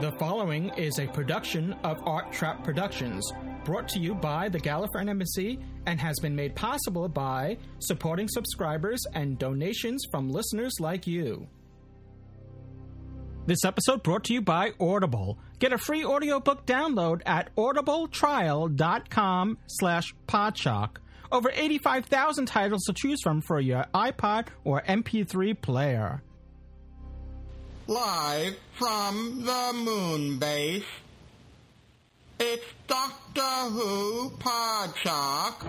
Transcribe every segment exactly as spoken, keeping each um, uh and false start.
The following is a production of Art Trap Productions, brought to you by the Gallifreyan Embassy and has been made possible by supporting subscribers and donations from listeners like you. This episode brought to you by Audible. Get a free audiobook download at audibletrial.com slash podshock. Over eighty-five thousand titles to choose from for your iPod or M P three player. Live from the Moonbase, it's Doctor Who Podshock.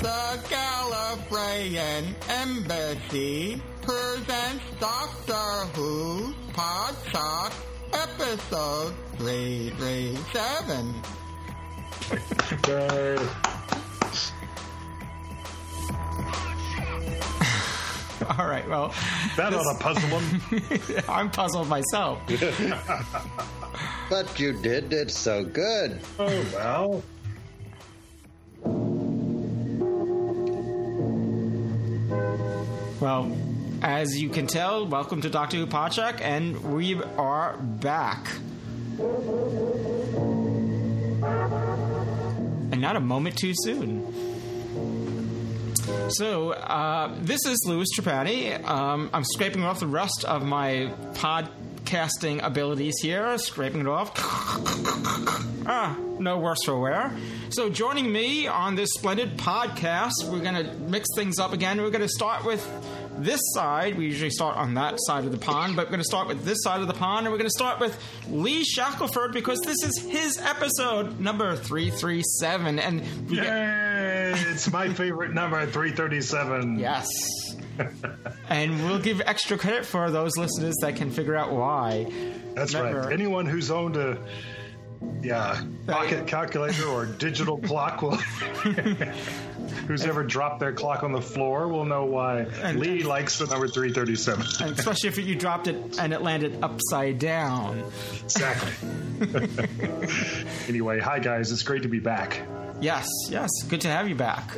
The Gallifreyan Embassy presents Doctor Who Podshock Episode three thirty-seven. All right, well... That this... ought to puzzle him. I'm puzzled myself. But you did it so good. Oh, well... Well, as you can tell, welcome to Doctor Who Podshock, and we are back. And not a moment too soon. So, uh, this is Louis Trapani. Um, I'm scraping off the rust of my podcasting abilities here. Scraping it off. Ah, no worse for wear. So joining me on this splendid podcast, we're going to mix things up again. We're going to start with this side. We usually start on that side of the pond, but we're going to start with this side of the pond, and we're going to start with Lee Shackelford because this is his episode, number three thirty-seven. And Yay! Get... It's my favorite number, three thirty-seven. Yes. And we'll give extra credit for those listeners that can figure out why. That's Remember, right. Anyone who's owned a... Yeah, pocket calculator or digital clock will. Who's ever dropped their clock on the floor will know why and, Lee likes the number three thirty-seven. And especially if you dropped it and it landed upside down. Exactly. Anyway, hi guys, it's great to be back. Yes, yes, good to have you back.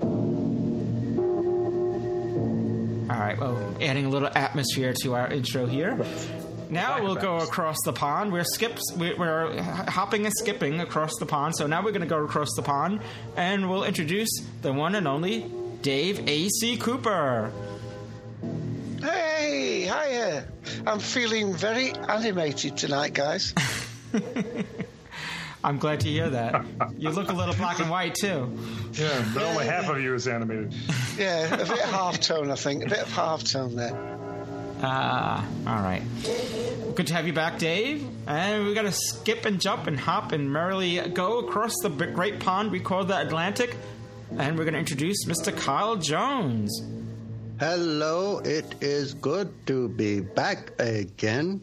All right, well, adding a little atmosphere to our intro here. Now we'll go across the pond. We're skips. We're hopping and skipping across the pond. So now we're going to go across the pond, and we'll introduce the one and only Dave A. C. Cooper. Hey, hiya! I'm feeling very animated tonight, guys. I'm glad to hear that. You look a little black and white too. Yeah, but only half of you is animated. Yeah, a bit of half tone, I think. A bit of half tone there. Ah, uh, all right. Good to have you back, Dave. And we got to skip and jump and hop and merrily go across the great pond we call the Atlantic. And we're going to introduce Mister Kyle Jones. Hello, it is good to be back again.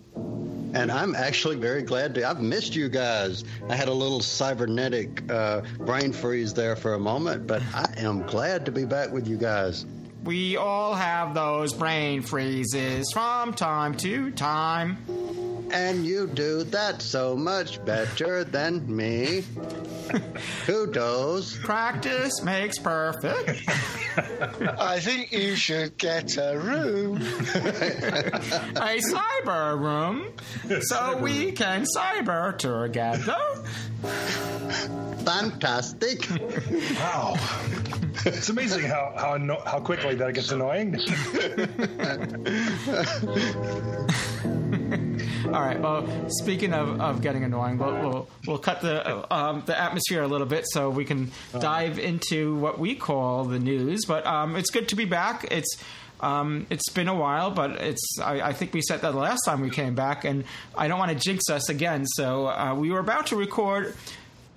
And I'm actually very glad to. I've missed you guys. I had a little cybernetic uh, brain freeze there for a moment, but I am glad to be back with you guys. We all have those brain freezes from time to time. And you do that so much better than me. Kudos. Practice makes perfect. I think you should get a room. A cyber room. So cyber we room. Can cyber together. Fantastic! Wow, it's amazing how how, anno- how quickly that gets annoying. All right. Well, speaking of, of getting annoying, we'll, we'll we'll cut the um, the atmosphere a little bit so we can dive into what we call the news. But um, it's good to be back. It's um, it's been a while, but it's I, I think we said that the last time we came back, and I don't want to jinx us again. So uh, we were about to record.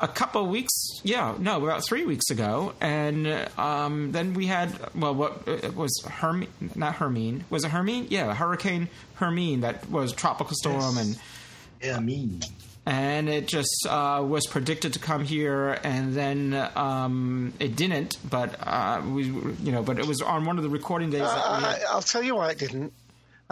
A couple weeks, yeah, no, about three weeks ago, and um, then we had, well, what it was Hermine, not Hermine, was it Hermine? Yeah, Hurricane Hermine, that was tropical storm, yes. and Hermine, and it just uh, was predicted to come here, and then um, it didn't, but uh, we, you know, but it was on one of the recording days. Uh, that we had. I'll tell you why it didn't.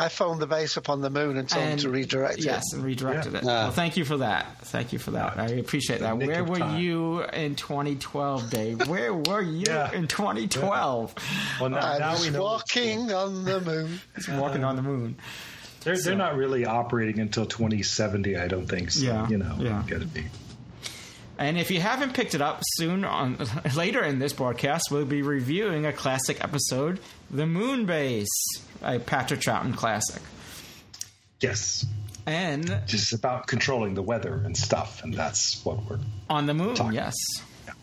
I phoned the base up on the moon and told and, them to redirect yes, it. Yes, and redirected yeah. it. Uh, well, thank you for that. Thank you for that. I appreciate that. Where were time. you in twenty twelve, Dave? Where were you yeah. in twenty twelve? Yeah. Well, now, I now was we know walking on the moon. It's walking on the moon. They're, so. they're not really operating until twenty seventy, I don't think. So, yeah. you know, yeah. got to be. And if you haven't picked it up, soon on later in this broadcast, we'll be reviewing a classic episode, The Moonbase, a Patrick Troughton classic. Yes. And it's about controlling the weather and stuff, and that's what we're on the moon. Yes. Yeah.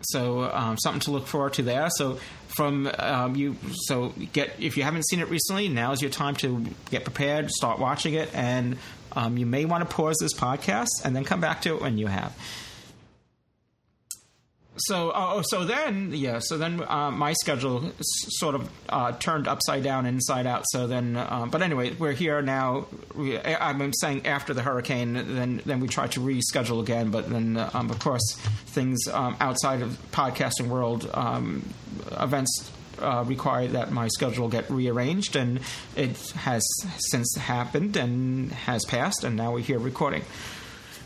So um, something to look forward to there. So from um, you, so get if you haven't seen it recently, now is your time to get prepared, start watching it, and. Um, you may want to pause this podcast and then come back to it when you have. So, oh, so then, yeah, so then uh, my schedule s- sort of uh, turned upside down, inside out. So then, uh, but anyway, we're here now. We, I'm saying after the hurricane, then then we tried to reschedule again, but then, um, of course, things um, outside of podcasting world um, events. Uh, require that my schedule get rearranged, and it has since happened and has passed, and now we're here recording.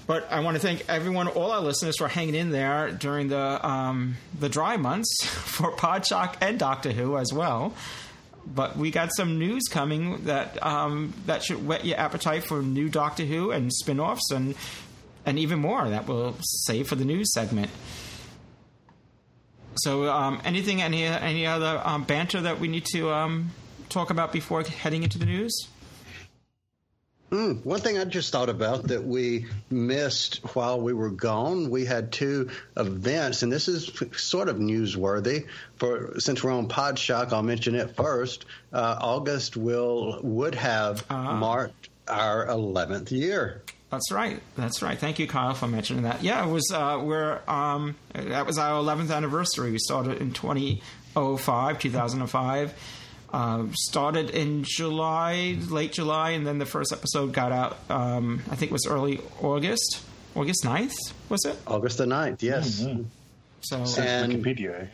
But I want to thank everyone, all our listeners, for hanging in there during the um, the dry months for Podshock and Doctor Who as well. But we got some news coming that um, that should whet your appetite for new Doctor Who and spin-offs and, and even more that we'll save for the news segment. So, um, anything, any any other um, banter that we need to um, talk about before heading into the news? Mm, one thing I just thought about that we missed while we were gone, we had two events, and this is sort of newsworthy. For since we're on Podshock, I'll mention it first. Uh, August will would have uh-huh. marked our eleventh year. That's right. That's right. Thank you, Kyle, for mentioning that. Yeah, it was. Uh, we're um, that was our eleventh anniversary. We started in twenty oh five, two thousand five. Uh, started in July, late July, and then the first episode got out. Um, I think it was early August, August ninth, was it? August the ninth. Yes. Mm-hmm. So and, Wikipedia.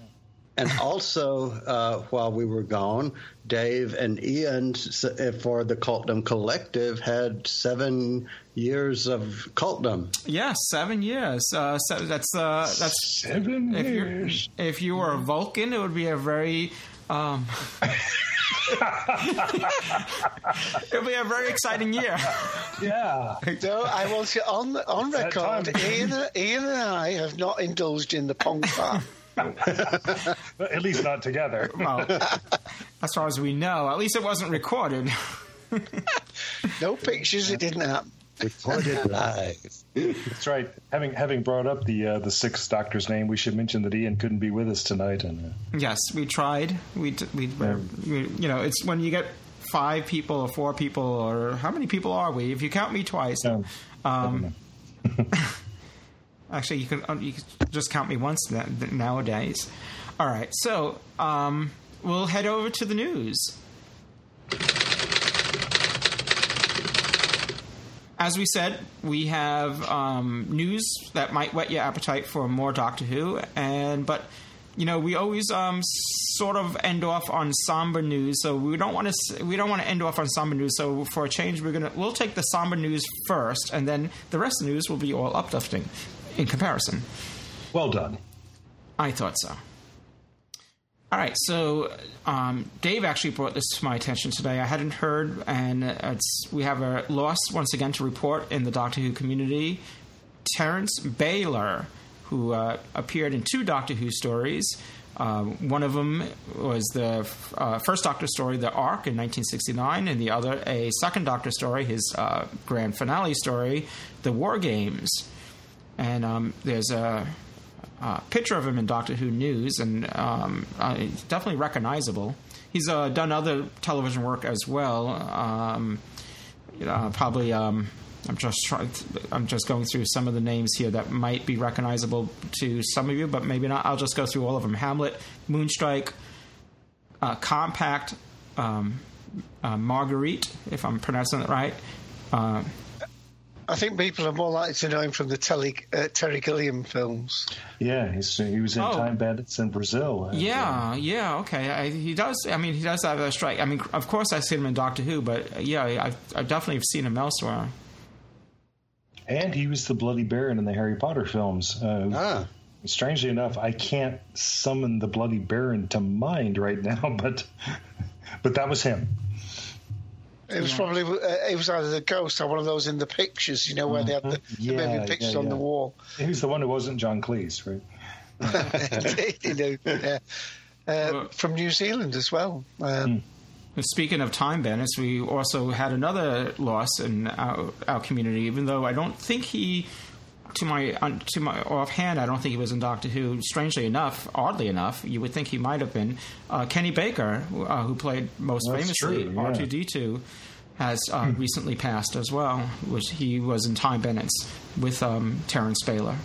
And also, uh, while we were gone, Dave and Ian for the Cultdom Collective had seven years of Cultdom. Yes, yeah, seven years. Uh, so that's uh, that's seven if years. You're, if you were a Vulcan, it would be a very. Um, It'll be a very exciting year. Yeah. So I will say on on record, Ian, Ian and I have not indulged in the pong bar. At least not together. Well, as far as we know, at least it wasn't recorded. No pictures. It didn't happen. Recorded live. That's right. Having having brought up the uh, the sixth Doctor's name, we should mention that Ian couldn't be with us tonight. And uh, yes, we tried. We we, yeah. we you know, it's when you get five people or four people or how many people are we? If you count me twice, no, um. Actually, you can you can just count me once nowadays. All right, so um, we'll head over to the news. As we said, we have um, news that might whet your appetite for more Doctor Who, and but you know we always um, sort of end off on somber news, so we don't want to we don't want to end off on somber news. So for a change, we're gonna we'll take the somber news first, and then the rest of the news will be all uplifting. In comparison. Well done. I thought so. All right, so um, Dave actually brought this to my attention today. I hadn't heard, and it's, we have a loss once again to report in the Doctor Who community. Terence Bayler, who uh, appeared in two Doctor Who stories. Um, one of them was the uh, first Doctor story, The Ark, in nineteen sixty-nine, and the other, a second Doctor story, his uh, grand finale story, The War Games. And um, there's a, a picture of him in Doctor Who News, and um, uh, it's definitely recognizable. He's uh, done other television work as well. Um, you know, probably, um, I'm just trying. I'm just going through some of the names here that might be recognizable to some of you, but maybe not. I'll just go through all of them: Hamlet, Moonstrike, uh, Compact, um, uh, Marguerite, if I'm pronouncing it right. Uh, I think people are more likely to know him from the Telly, uh, Terry Gilliam films. Yeah, he's, he was in oh. Time Bandits in Brazil. Uh, yeah, yeah, yeah, okay. I, he does, I mean, he does have a strike. I mean, of course I've seen him in Doctor Who, but yeah, I've, I've definitely seen him elsewhere. And he was the Bloody Baron in the Harry Potter films. Uh, ah. Strangely enough, I can't summon the Bloody Baron to mind right now, but but that was him. It was yeah. probably uh, it was either the ghost or one of those in the pictures, you know, where they had the, yeah, the moving pictures yeah, yeah. on the wall. He was the one who wasn't John Cleese, right? you know, yeah. uh, from New Zealand as well. Um, Speaking of Time Bandits, we also had another loss in our, our community, even though I don't think he, to my to my offhand, I don't think he was in Doctor Who. Strangely enough, oddly enough, you would think he might have been. Uh, Kenny Baker, uh, who played most That's famously true, yeah. R two D two, has uh, hmm. recently passed as well, which he was in Time Bandits with um, Terence Bayler.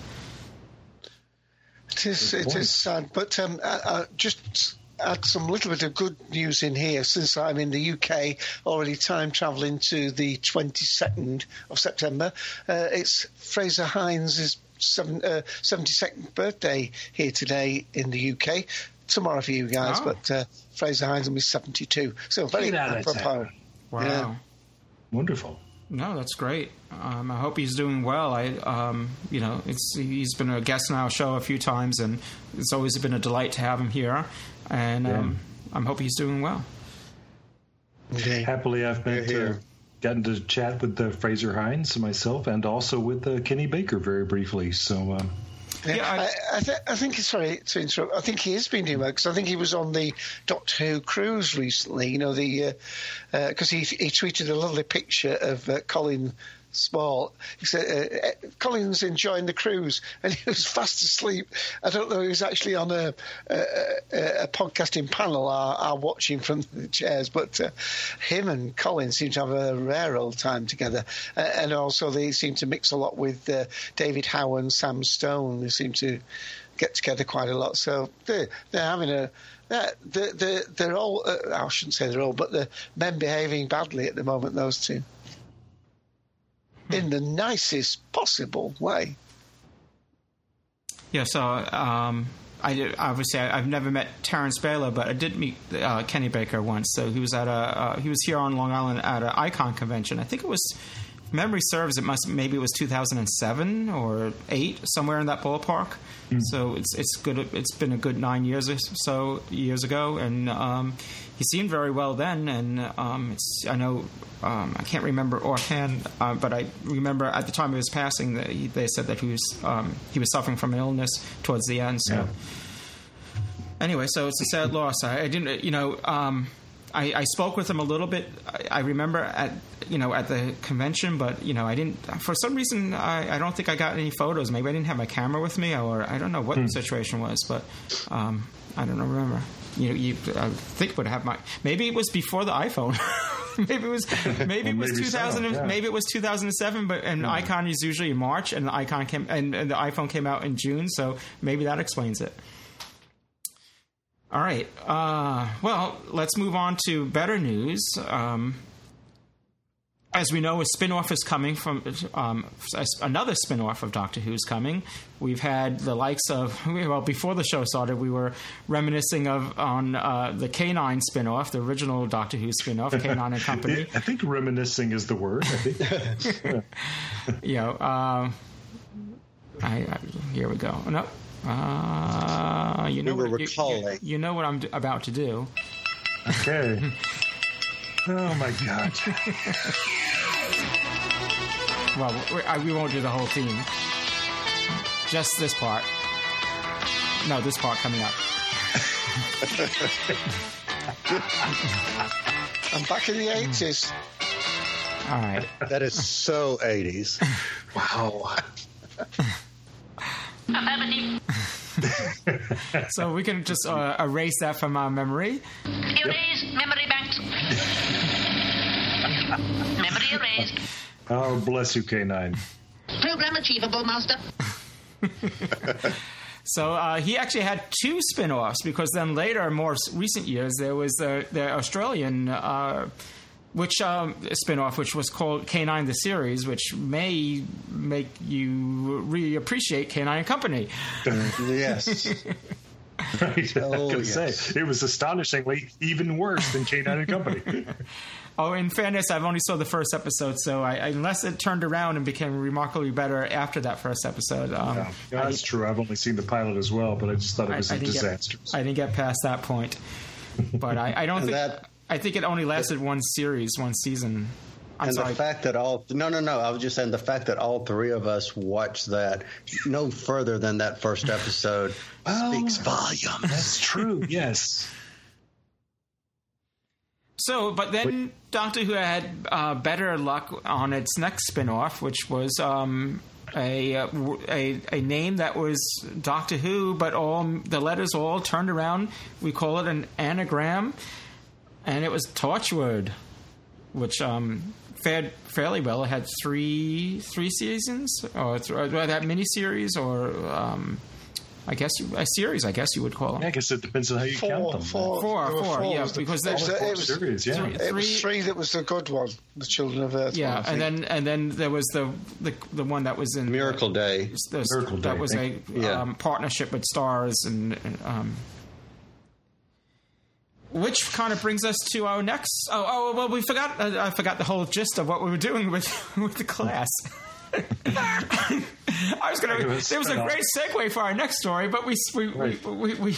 It is, it is sad, but um, I, I just... add some little bit of good news in here, since I'm in the U K already time travelling to the twenty-second of September. Uh, it's Fraser Hines' seven, uh, seventy-second birthday here today in the U K. Tomorrow for you guys, oh. but uh, Fraser Hines will be seventy-two. So very apropos. Wow. Yeah. Wonderful. No, that's great. Um, I hope he's doing well. I, um, you know, it's he's been a guest on our show a few times, and it's always been a delight to have him here. And um, yeah. I'm hoping he's doing well. Okay. Happily, I've been to, uh, gotten to chat with uh, Fraser Hines myself, and also with uh, Kenny Baker very briefly. So. Uh, Yeah, yeah, I, I, th- I think, sorry to interrupt, I think he has been doing well, because I think he was on the Doctor Who cruise recently, you know, the because uh, uh, he he tweeted a lovely picture of uh, Colin Small. He said, uh, Colin's enjoying the cruise, and he was fast asleep. I don't know, he was actually on a, a, a podcasting panel, are, are watching from the chairs, but uh, him and Colin seem to have a rare old time together. Uh, and also they seem to mix a lot with uh, David Howe and Sam Stone. They seem to get together quite a lot. So they're, they're having a... They're, they're, they're all... Uh, I shouldn't say they're all, but the men behaving badly at the moment, those two. In the nicest possible way. Yeah, so um, I obviously I, I've never met Terence Bayler, but I did meet uh, Kenny Baker once. So he was at a uh, he was here on Long Island at an Icon convention. I think it was, if memory serves, it must maybe it was two thousand seven or eight, somewhere in that ballpark. Mm. So it's it's good. It's been a good nine years or so years ago, and um, he seemed very well then. And um, it's I know. Um, I can't remember offhand, uh, but I remember at the time of his passing, that he, they said that he was um, he was suffering from an illness towards the end. So yeah. Anyway, so it's a sad loss. I, I didn't, you know, um, I, I spoke with him a little bit. I, I remember at you know at the convention, but you know, I didn't. For some reason, I, I don't think I got any photos. Maybe I didn't have my camera with me, or I don't know what hmm. the situation was, but um, I don't remember. You know, you, I think would have my. Maybe it was before the iPhone. Maybe it was maybe it was maybe two thousand so, yeah. maybe it was two thousand seven, but and yeah. Icon is usually in March, and the Icon came and, and the iPhone came out in June, so maybe that explains it. All right. Uh, well, let's move on to better news. Um, as we know, a spin-off is coming from um, another spin-off of Doctor Who's coming. We've had the likes of well before the show started, we were reminiscing of on uh, the K nine spin-off, the original Doctor Who spin-off, K nine and Company. I think reminiscing is the word. I think. you know, uh, I, I, here we go. No, uh, you know we were what, recalling. You, you, you know what I'm d- about to do. Okay. Oh my God. Well, we, I, we won't do the whole theme. Just this part. No, this part coming up. I'm back in the eighties. All right. That is so eighties. Wow. So we can just uh, erase that from our memory. Erase memory banks. Memory erased. Oh, bless you, K nine. Program achievable, Master. So uh, he actually had two spin-offs, because then later, more recent years, there was the, the Australian uh, which um, a spin-off, which was called K nine the Series, which may make you reappreciate K nine and Company. Yes. Right. Oh, I was going to yes. say, it was astonishingly even worse than K nine and Company. Oh, in fairness, I've only saw the first episode, so I, unless it turned around and became remarkably better after that first episode. Um, yeah, yeah, that's I, true. I've only seen the pilot as well, but I just thought it was I, I a disaster. Get, I didn't get past that point. But I, I don't think... That, I think it only lasted that, one series, one season. I'm and sorry. the fact that all... No, no, no. I was just saying the fact that all three of us watched that no further than that first episode oh, speaks volumes. That's true, yes. So, but then Wait. Doctor Who had uh, better luck on its next spinoff, which was um, a, a a name that was Doctor Who, but all the letters all turned around. We call it an anagram, and it was Torchwood, which um, fared fairly well. It had three three seasons, or, th- or that miniseries, or um, I guess you, a series. I guess you would call them. Yeah, I guess it depends on how you four, count them. Four, four, four, four yeah, the, because that, it was four series. Yeah, three, it was three that was the good one, the Children of Earth. Yeah, one, and then and then there was the the, the one that was in Miracle the, Day. The, Miracle that Day, was a yeah. um, partnership with Stars, and, and um, which kind of brings us to our next. Oh, oh well, we forgot. Uh, I forgot the whole gist of what we were doing with with the class. I was going to. There was a great segue for our next story, but we we we we, we, we,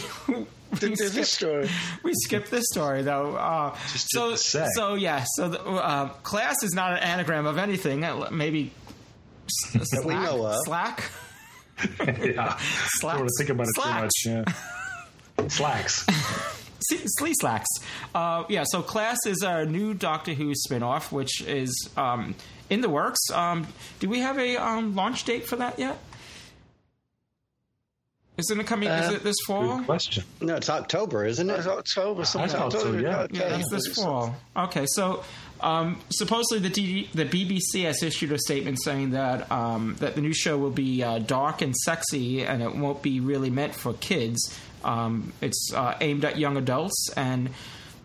we skipped this story. We skipped this story though. Uh, Just so say. so yeah. So the, uh, class is not an anagram of anything. Maybe slack. We know of. Slack. Yeah. Slacks. I don't want to think about it Slacks. too much. Yeah. Slacks. Slee Slacks. Uh, yeah. So Class is our new Doctor Who spinoff, which is. Um, In the works. Um, do we have a um, launch date for that yet? Isn't it coming? Uh, is it this fall? Good question. No, it's October, isn't it? It's October. I October. So, yeah. Okay. Yeah, it's this fall. Okay, so um, supposedly the D- the B B C has issued a statement saying that um, that the new show will be uh, dark and sexy, and it won't be really meant for kids. Um, it's uh, aimed at young adults, and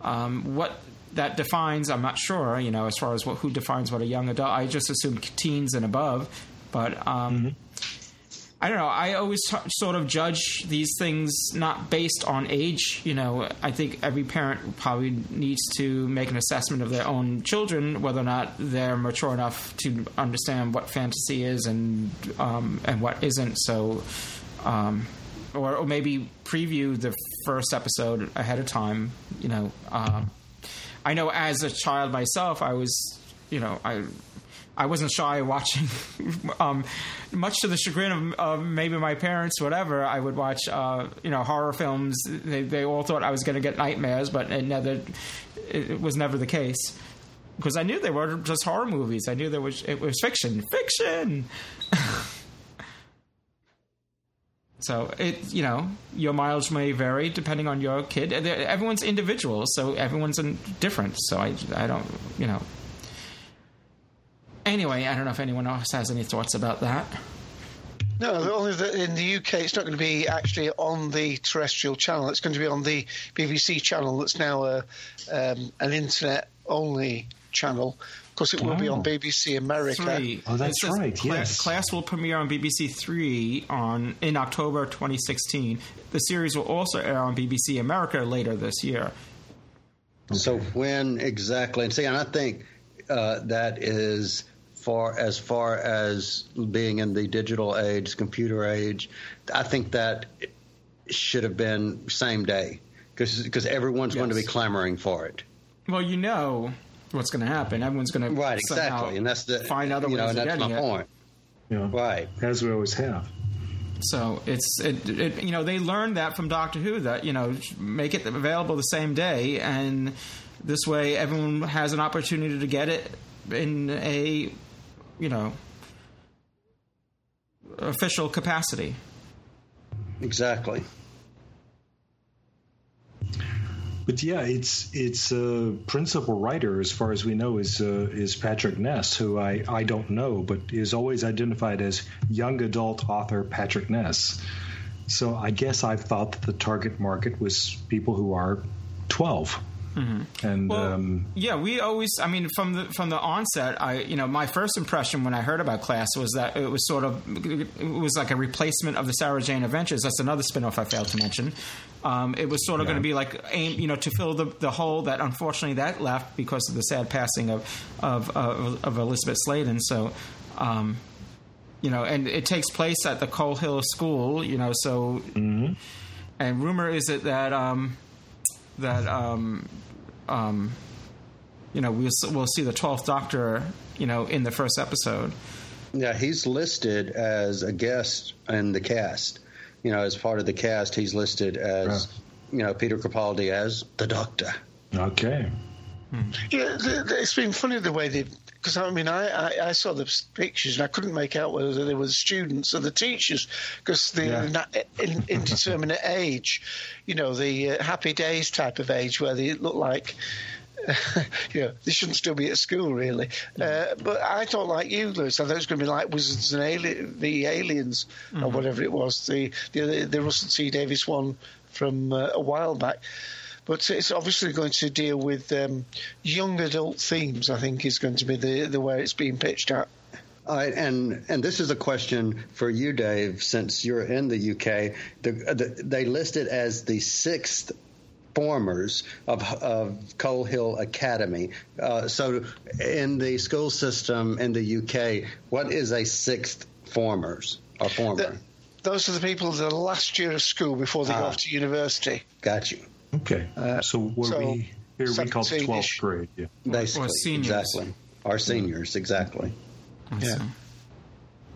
um, what. That defines, I'm not sure, you know, as far as what, who defines what a young adult. I just assumed teens and above, but um, mm-hmm. I don't know. I always t- sort of judge these things not based on age. You know, I think every parent probably needs to make an assessment of their own children, whether or not they're mature enough to understand what fantasy is and um, and what isn't. So, um, or, or maybe preview the first episode ahead of time, you know, uh, I know as a child myself, I was, you know, I I wasn't shy watching, um, much to the chagrin of, of maybe my parents, whatever. I would watch, uh, you know, horror films. They, they all thought I was going to get nightmares, but it, never, it, it was never the case. Because I knew they were just horror movies. I knew there was it was fiction. Fiction! So, it you know, your mileage may vary depending on your kid. Everyone's individual, so everyone's different. So I, I don't, you know. Anyway, I don't know if anyone else has any thoughts about that. No, the only that in the U K, it's not going to be actually on the terrestrial channel. It's going to be on the B B C channel that's now a, um, an internet-only channel. Of course, it will oh. be on B B C America. Three. Oh, that's right, Cla- yes. Class will premiere on B B C Three on in October twenty sixteen. The series will also air on B B C America later this year. Okay. So when exactly? And see, and I think uh, that is far as far as being in the digital age, computer age, I think that should have been same day because everyone's yes. going to be clamoring for it. Well, you know... what's going to happen. Everyone's going to right, exactly. and that's the, find other ways know, and to that's get my it. Point. You know, right. As we always have. So it's, it, it, you know, they learned that from Doctor Who that, you know, make it available the same day. And this way everyone has an opportunity to get it in a, you know, official capacity. Exactly. But yeah, its its uh, principal writer, as far as we know, is uh, is Patrick Ness, who I, I don't know, but is always identified as young adult author Patrick Ness. So I guess I thought that the target market was people who are twelve. Mm-hmm. And well, um, yeah, we always, I mean, from the from the onset, I you know, my first impression when I heard about Class was that it was sort of it was like a replacement of the Sarah Jane Adventures. That's another spinoff I failed to mention. Um, it was sort of yeah. going to be like aim, you know, to fill the, the hole that unfortunately that left because of the sad passing of of of, of Elizabeth Sladen. So. Um, You know, and it takes place at the Coal Hill School. You know, so mm-hmm. and rumor is it that um, that um, um, you know we'll we'll see the twelfth Doctor. You know, in the first episode. Yeah, he's listed as a guest in the cast. You know, as part of the cast, he's listed as yeah. you know Peter Capaldi as the Doctor. Okay. Hmm. Yeah, it's been funny the way they've. Because, I mean, I, I, I saw the pictures and I couldn't make out whether they were the students or the teachers because they're yeah. in, indeterminate age, you know, the uh, happy days type of age where they look like, uh, you know, they shouldn't still be at school, really. Uh, but I thought, like you, Lewis, I thought it was going to be like Wizards and Ali- the Aliens mm-hmm. or whatever it was, the, the, the Russell T Davies one from uh, a while back. But it's obviously going to deal with um, young adult themes, I think, is going to be the, the way it's being pitched at. Uh, and and this is a question for you, Dave, since you're in the U K. The, the, they list it as the sixth formers of, of Coal Hill Academy. Uh, so in the school system in the U K, what is a sixth formers or former? The, those are the people the last year of school before they ah, go off to university. Got you. Okay, uh, so what so we here we call twelfth grade, yeah, basically, or seniors. Exactly, our seniors, exactly. Awesome. Yeah,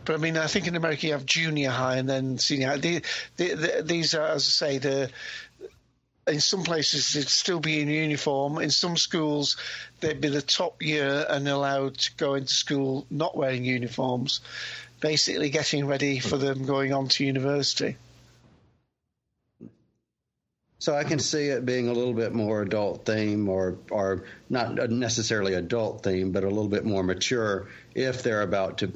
but I mean, I think in America you have junior high and then senior high. The, the, the, these are, as I say, the in some places they'd still be in uniform. In some schools, they'd be the top year and allowed to go into school not wearing uniforms, basically getting ready for them going on to university. So I can see it being a little bit more adult theme or or not necessarily adult theme, but a little bit more mature if they're about to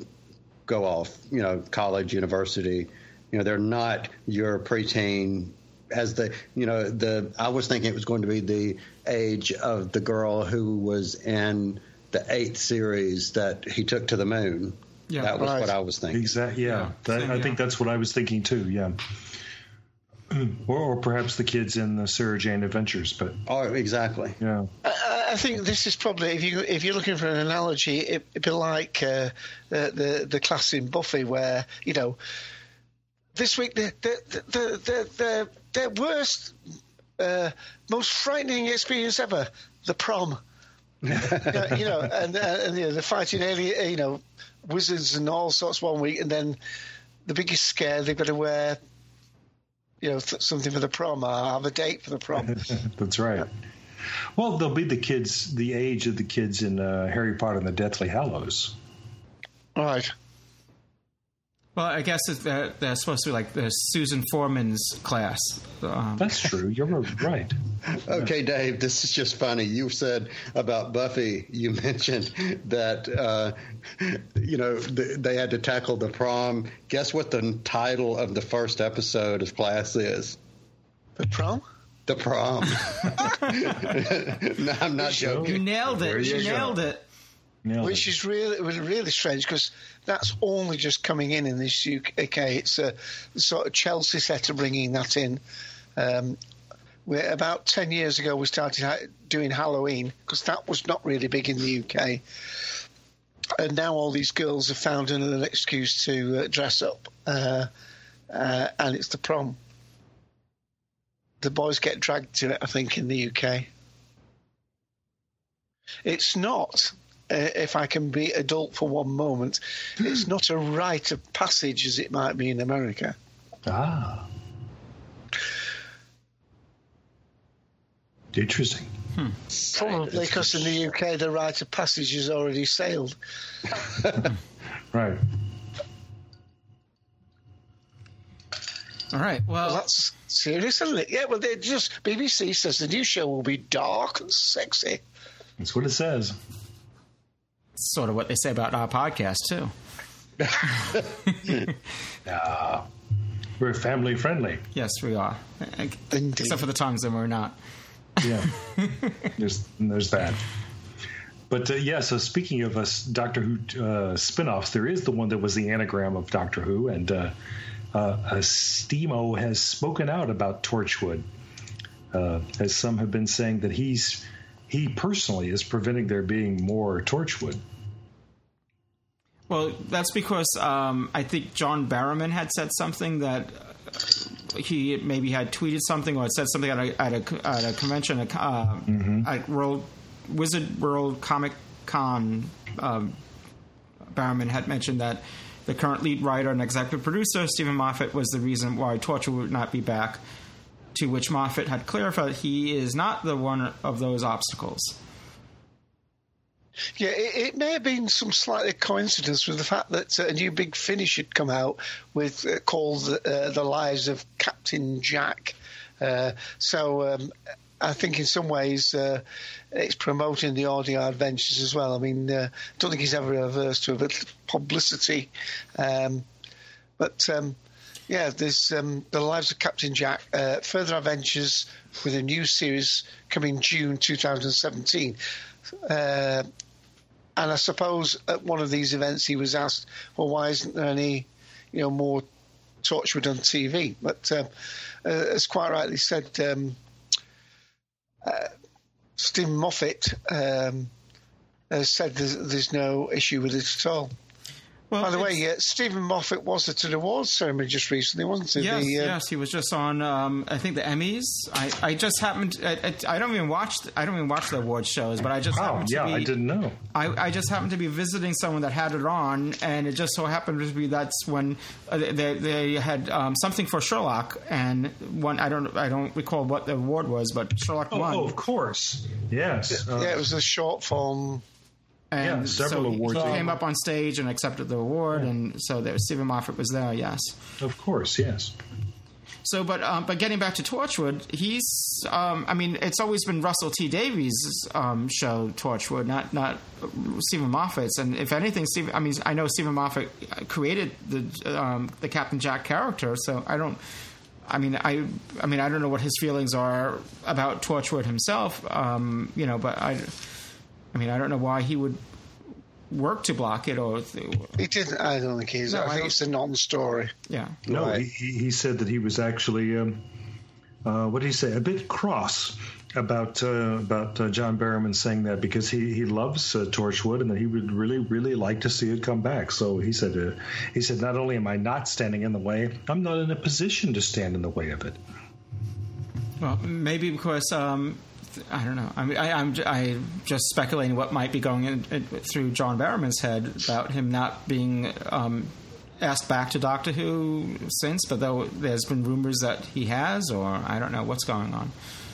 go off, you know, college, university. You know, they're not your preteen as the, you know, the I was thinking it was going to be the age of the girl who was in the eighth series that he took to the moon. Yeah, that was right. What I was thinking. Exactly. Yeah, yeah. That, Same, I yeah. think that's what I was thinking, too. Yeah. Or, or perhaps the kids in the Sarah Jane Adventures, but oh, exactly. Yeah, I, I think this is probably if you if you're looking for an analogy, it, it'd be like uh, the, the the class in Buffy, where you know this week the the the the, the their worst, uh, most frightening experience ever, the prom. you, know, you know, and, uh, and you know, the fighting alien, you know, wizards and all sorts one week, and then the biggest scare they've got to wear. You know, th- something for the prom. I have a date for the prom. That's right. Yeah. Well, they'll be the kids, the age of the kids in uh, Harry Potter and the Deathly Hallows. Right. Well, I guess it's, uh, they're supposed to be like the Susan Foreman's class. Um. That's true. You're right. Okay, Dave, this is just funny. You said about Buffy, you mentioned that, uh, you know, th- they had to tackle the prom. Guess what the title of the first episode of Class is? The prom? The prom. No, I'm not joking. You nailed it. You, you nailed it. No. Which is really really strange because that's only just coming in in this U K. It's a sort of Chelsea set of bringing that in. Um, we're, about ten years ago, we started ha- doing Halloween because that was not really big in the U K. And now all these girls have found another excuse to uh, dress up, uh, uh, and it's the prom. The boys get dragged to it, I think, in the U K. It's not... Uh, if I can be adult for one moment, it's not a rite of passage as it might be in America. Ah. Interesting. Hmm. Probably because in the U K the rite of passage is already sailed. Right. All right. Well, well that's serious, isn't it? Yeah, well, they just B B C says the new show will be dark and sexy. That's what it says. Sort of what they say about our podcast, too. uh, we're family friendly. Yes, we are. Indeed. Except for the times when we're not. Yeah, there's there's that. But uh, yeah, so speaking of uh, Doctor Who uh, spin-offs, there is the one that was the anagram of Doctor Who, and uh, uh, a Steemo has spoken out about Torchwood, uh, as some have been saying that he's he personally is preventing there being more Torchwood. Well, that's because um, I think John Barrowman had said something that uh, he maybe had tweeted something or had said something at a, at a, at a convention, a, uh, mm-hmm. at World Wizard World Comic Con. Um, Barrowman had mentioned that the current lead writer and executive producer, Stephen Moffat, was the reason why Torchwood would not be back, to which Moffat had clarified he is not the one of those obstacles. Yeah, it, it may have been some slight coincidence with the fact that a new Big Finish had come out with uh, called uh, The Lives of Captain Jack. Uh, so um, I think in some ways uh, it's promoting the audio adventures as well. I mean, uh, I don't think he's ever averse to a bit of publicity. Um, but, um, yeah, there's um, The Lives of Captain Jack, uh, further adventures with a new series coming June two thousand seventeen. Uh, and I suppose at one of these events he was asked, well, why isn't there any, you know, more Torchwood on T V? But um, uh, as quite rightly said, um, uh, Steve Moffat um, has said there's, there's no issue with it at all. Well, by the way, uh, Stephen Moffat was at an awards ceremony just recently, wasn't he? Yes, the, uh, yes, he was just on. Um, I think the Emmys. I, I just happened. I, I, I don't even watch. The, I don't even watch the awards shows, but I just oh, happened to yeah, be. Yeah, I didn't know. I, I just happened to be visiting someone that had it on, and it just so happened to be that's when uh, they they had um, something for Sherlock, and one I don't I don't recall what the award was, but Sherlock oh, won. Oh, of course, yes. Uh, yeah, it was a short form. And yeah, several so awards. He came up on stage and accepted the award, yeah. and so there, Stephen Moffat was there. Yes, of course, yes. So, but um, but getting back to Torchwood, he's. Um, I mean, it's always been Russell T Davies' um, show, Torchwood, not not Stephen Moffat's. And if anything, Stephen. I mean, I know Stephen Moffat created the um, the Captain Jack character, so I don't. I mean, I I mean, I don't know what his feelings are about Torchwood himself. Um, you know, but I. I mean, I don't know why he would work to block it. Or th- he didn't. I don't think he's. No, I think it's a non-story. Yeah. No, right. he, he said that he was actually, um, uh, what did he say? A bit cross about uh, about uh, John Barrowman saying that because he he loves uh, Torchwood and that he would really really like to see it come back. So he said uh, he said not only am I not standing in the way, I'm not in a position to stand in the way of it. Well, maybe because. Um, I don't know. I mean, I, I'm I just speculating what might be going in, in, through John Barrowman's head about him not being um, asked back to Doctor Who since, but though there's been rumors that he has, or I don't know what's going on.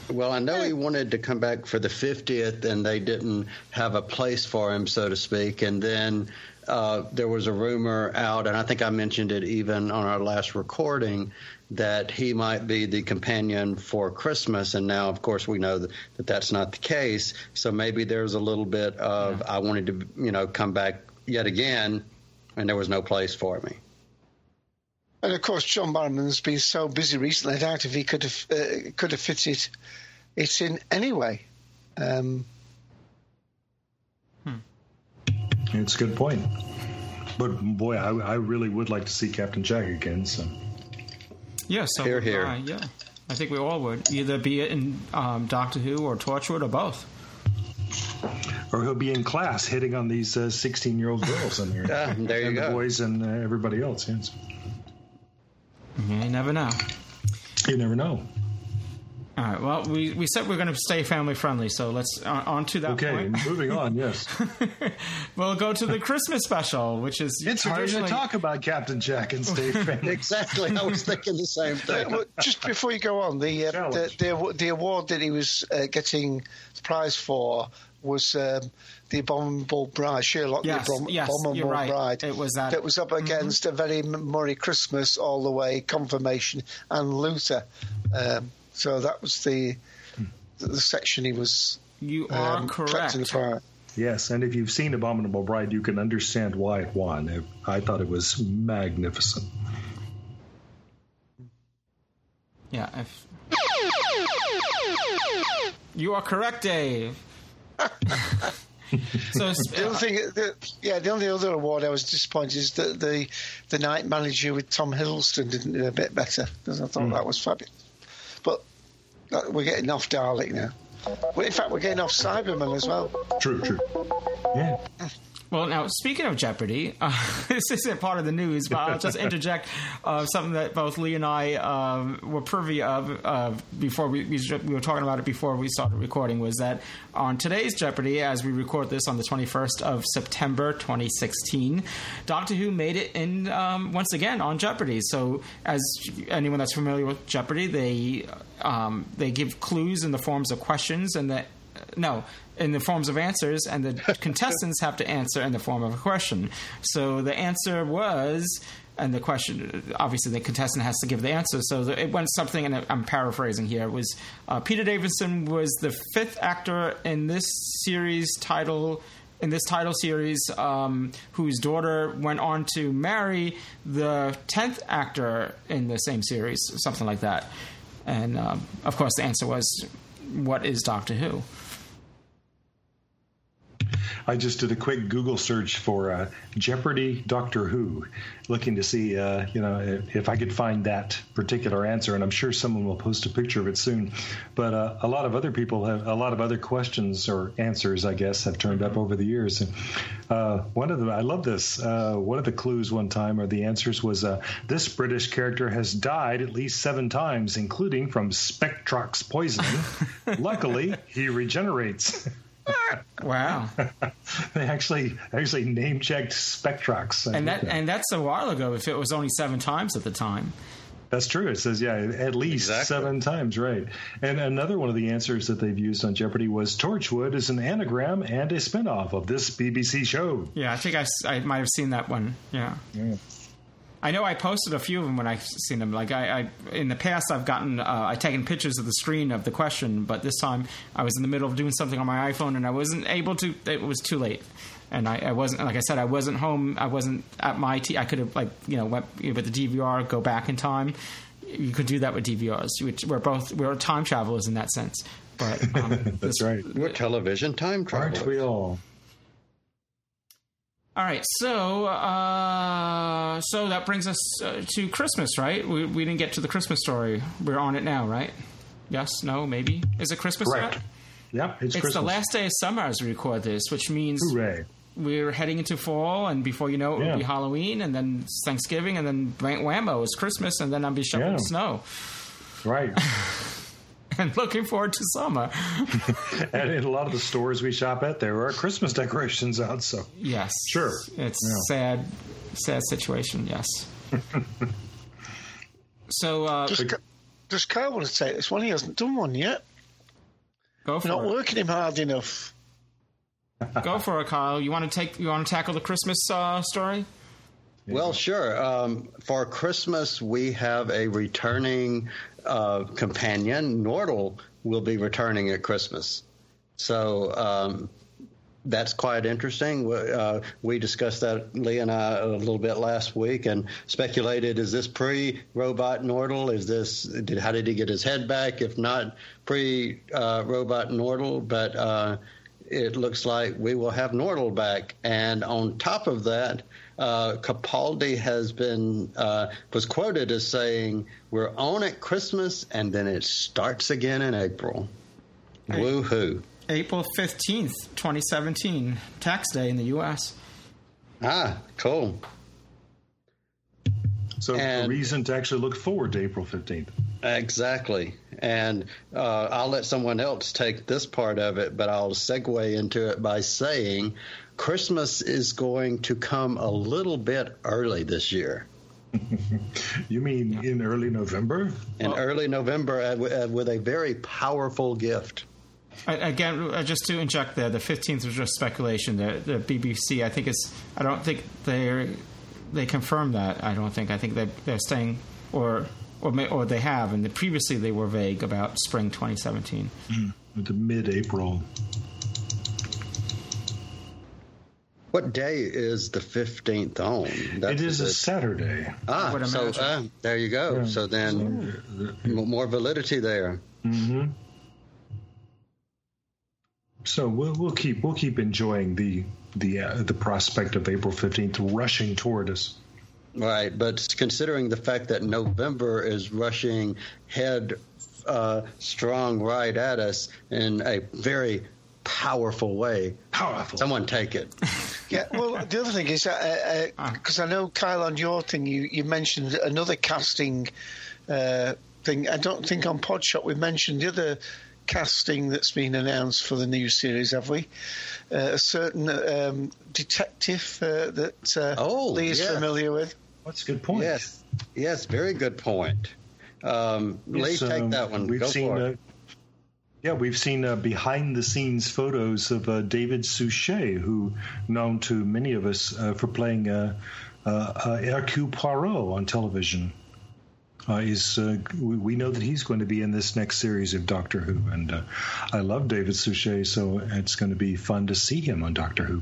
Well, I know he wanted to come back for the fiftieth, and they didn't have a place for him, so to speak, and then uh, there was a rumor out, and I think I mentioned it even on our last recording, that he might be the companion for Christmas. And now, of course, we know that, that that's not the case. So maybe there's a little bit of, yeah. I wanted to, you know, come back yet again, and there was no place for me. And, of course, John Barrowman's been so busy recently, I doubt if he could have uh, could have fitted it in anyway. Um, hmm. It's a good point. But, boy, I, I really would like to see Captain Jack again, so... Yeah, so here, here. I, yeah, I think we all would. Either be in um, Doctor Who or Torchwood or both. Or he'll be in Class hitting on these uh, sixteen-year-old girls in there. Yeah, there you and go. And the boys and uh, everybody else. Yes. Yeah, you never know. You never know. All right, well, we, we said we're going to stay family-friendly, so let's on, on to that okay, point. Okay, moving on, yes. We'll go to the Christmas special, which is... It's traditionally... hard to talk about Captain Jack and stay family. Exactly, I was thinking the same thing. Well, just before you go on, the, uh, the, the, the award that he was uh, getting the prize for was um, The Abominable Bride, Sherlock yes, the Abom- yes, Abominable right. Bride. It was that. That was up against mm-hmm. A Very Merry Christmas All the Way, Confirmation, and Luther. Um So that was the the section he was. You are um, correct. Yes, and if you've seen Abominable Bride, you can understand why it won. It, I thought it was magnificent. Yeah. I've... You are correct, Dave. So, the only thing, the, yeah, the only other award I was disappointed is that the the night manager with Tom Hiddleston didn't do a bit better, because I thought mm. that was fabulous. But that, we're getting off Dalek now. Well, in fact, we're getting off Cyberman as well. True, true. Yeah. Well, now, speaking of Jeopardy, uh, this isn't part of the news, but I'll just interject uh, something that both Lee and I um, were privy of uh, before we, we we were talking about it before we started recording, was that on today's Jeopardy, as we record this on the twenty-first of September twenty sixteen, Doctor Who made it in um, once again on Jeopardy. So as anyone that's familiar with Jeopardy, they um, they give clues in the forms of questions and that no. in the forms of answers, and the contestants have to answer in the form of a question. So the answer was, and the question, obviously the contestant has to give the answer. So the, it went something, and I'm paraphrasing here, it was uh, Peter Davison was the fifth actor in this series title, in this title series, um, whose daughter went on to marry the tenth actor in the same series, something like that. And um, of course the answer was, what is Doctor Who? I just did a quick Google search for uh, Jeopardy Doctor Who, looking to see, uh, you know, if, if I could find that particular answer. And I'm sure someone will post a picture of it soon. But uh, a lot of other people have a lot of other questions or answers, I guess, have turned up over the years. And uh, one of them, I love this. Uh, one of the clues one time or the answers was uh, this British character has died at least seven times, including from Spectrox poisoning. Luckily, he regenerates. Wow. They actually actually name checked Spectrox. I and that, that and that's a while ago, if it was only seven times at the time. That's true. It says, yeah, at least exactly. seven times, right. And another one of the answers that they've used on Jeopardy was Torchwood is an anagram and a spinoff of this B B C show. Yeah, I think I, I might have seen that one. Yeah. Yeah. I know I posted a few of them when I've seen them. Like I, I in the past, I've gotten, uh, I've taken pictures of the screen of the question, but this time I was in the middle of doing something on my iPhone and I wasn't able to. It was too late, and I, I wasn't. Like I said, I wasn't home. I wasn't at my. T- I could have, like, you know, went with the D V R, go back in time. You could do that with D V Rs. Which we're both we're time travelers in that sense. But um, that's this, right. We're television time travelers. Aren't we all? All right, so uh, so that brings us uh, to Christmas, right? We we didn't get to the Christmas story. We're on it now, right? Yes, no, maybe. Is it Christmas yet? Right. Yeah, it's, it's Christmas. It's the last day of summer as we record this, which means Hooray. We're heading into fall, and before you know it, yeah. it'll be Halloween, and then Thanksgiving, and then whammo, it's Christmas, and then I'll be shoveling yeah. snow. Right. And looking forward to summer. And in a lot of the stores we shop at, there are Christmas decorations out. So yes, sure, it's yeah. sad, sad situation. Yes. So uh, does, does Kyle want to take this one? He hasn't done one yet. Go for We're not it. Not working him hard enough. Go for it, Kyle. You want to take? You want to tackle the Christmas uh, story? Yeah. Well, sure. Um, for Christmas, we have a returning uh, companion. Nordle will be returning at Christmas. So um, that's quite interesting. We, uh, we discussed that, Lee and I, a little bit last week and speculated, is this pre-robot Nordle? Is this did, how did he get his head back? If not pre-robot uh, Nordle, but uh, it looks like we will have Nordle back. And on top of that, Uh, Capaldi has been uh, was quoted as saying, "We're on at Christmas, and then it starts again in April." April. Woo-hoo! April fifteenth, twenty seventeen, tax day in the U S. Ah, cool. So and, a reason to actually look forward to April fifteenth. Exactly, and uh, I'll let someone else take this part of it, but I'll segue into it by saying, Christmas is going to come a little bit early this year. You mean in early November? In well, early November uh, with a very powerful gift. Again, just to inject there, the fifteenth was just speculation. The, the B B C, I think it's, I don't think they they confirmed that. I don't think. I think they, they're staying or, or or they have. And the, previously they were vague about spring twenty seventeen. Mm, into mid-April. What day is the fifteenth on? That, it is, is a Saturday. Ah, so uh, there you go. Yeah. So then, yeah. more validity there. Mm-hmm. So we'll we'll keep we'll keep enjoying the the uh, the prospect of April fifteenth rushing toward us. Right, but considering the fact that November is rushing head uh, strong right at us in a very powerful way. Powerful. Someone take it. Yeah, well, the other thing is, because uh, uh, I know, Kyle, on your thing, you, you mentioned another casting uh, thing. I don't think on Podshot we mentioned the other casting that's been announced for the new series, have we? Uh, a certain um, detective uh, that uh, oh, Lee is yeah. familiar with. That's a good point. Yes, yes, very good point. Um, yes, Lee, um, take that one. We've Go seen, for it. Uh, yeah, we've seen uh, behind-the-scenes photos of uh, David Suchet, who known to many of us uh, for playing uh, uh, uh, Hercule Poirot on television. Uh, is uh, we, we know that he's going to be in this next series of Doctor Who, and uh, I love David Suchet, so it's going to be fun to see him on Doctor Who.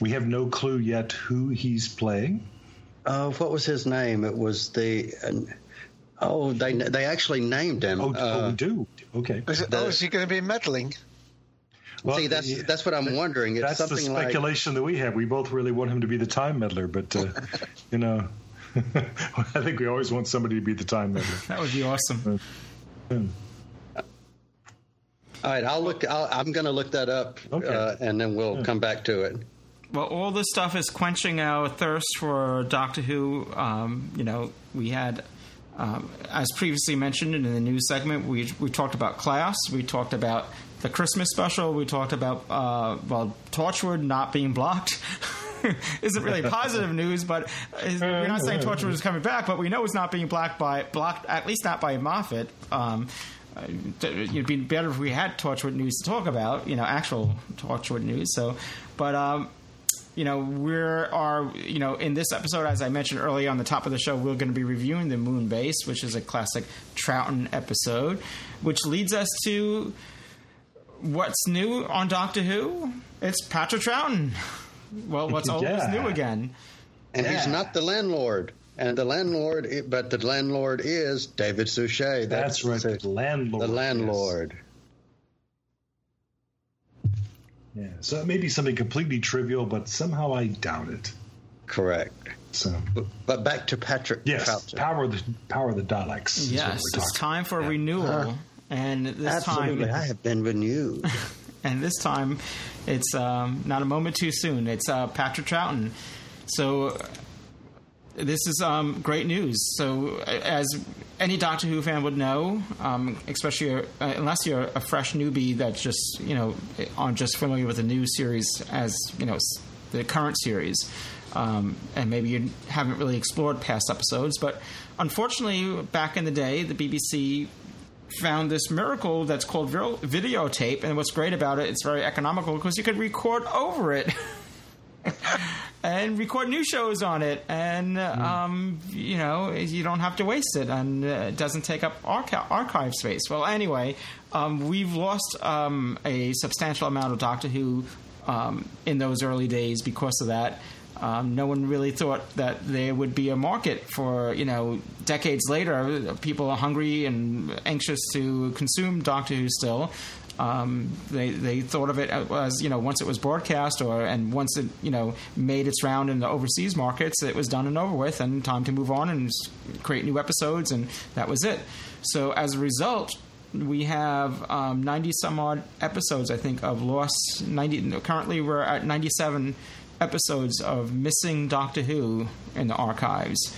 We have no clue yet who he's playing. Uh, what was his name? It was the uh, oh they they actually named him. Oh, uh, oh we do okay. Is it, the, oh, is he going to be meddling? Well, see, that's yeah, that's what I'm wondering. It's that's something the speculation like, that we have. We both really want him to be the time meddler, but uh, you know. I think we always want somebody to be the time meddler. That would be awesome. Uh, yeah. All right, I'll look. I'll, I'm going to look that up, okay. uh, and then we'll yeah. come back to it. Well, all this stuff is quenching our thirst for Doctor Who. Um, you know, we had, um, as previously mentioned in the news segment, we we talked about Class. We talked about the Christmas special. We talked about uh, well, Torchwood not being blocked. Isn't really positive news, but is, we're not saying Torchwood is coming back, but we know it's not being blocked by blocked at least not by Moffat. Um, it'd be better if we had Torchwood news to talk about, you know, actual Torchwood news. So, but um, you know, we're are you know in this episode, as I mentioned earlier on the top of the show, we're going to be reviewing The Moonbase, which is a classic Troughton episode, which leads us to what's new on Doctor Who. It's Patrick Troughton. Well, what's old yeah. is new again. And yeah. he's not the landlord. And the landlord, but the landlord is David Suchet. That's, That's right, the, the landlord. The landlord. Yes. Yeah, so it may be something completely trivial, but somehow I doubt it. Correct. So, But, but back to Patrick. Yes, Troughton. Power of the, power of the Daleks. Yes, it's time for yeah. renewal. Uh, and this absolutely, time, I have been renewed. And this time, it's um, not a moment too soon. It's uh, Patrick Troughton. So uh, this is um, great news. So uh, as any Doctor Who fan would know, um, especially uh, unless you're a fresh newbie that's just, you know, aren't just familiar with the new series as, you know, the current series. Um, and maybe you haven't really explored past episodes. But unfortunately, back in the day, the B B C found this miracle that's called videotape, and what's great about it, it's very economical because you could record over it and record new shows on it, and mm. um, you know, you don't have to waste it, and uh, it doesn't take up archi- archive space. Well, anyway, um, we've lost um, a substantial amount of Doctor Who um, in those early days because of that. Um, no one really thought that there would be a market for, you know, decades later, people are hungry and anxious to consume Doctor Who still. Um, they they thought of it as, you know, once it was broadcast or and once it, you know, made its round in the overseas markets, it was done and over with and time to move on and create new episodes, and that was it. So as a result, we have um, ninety-some-odd episodes, I think, of lost ninety. Currently we're at ninety-seven episodes of missing Doctor Who in the archives,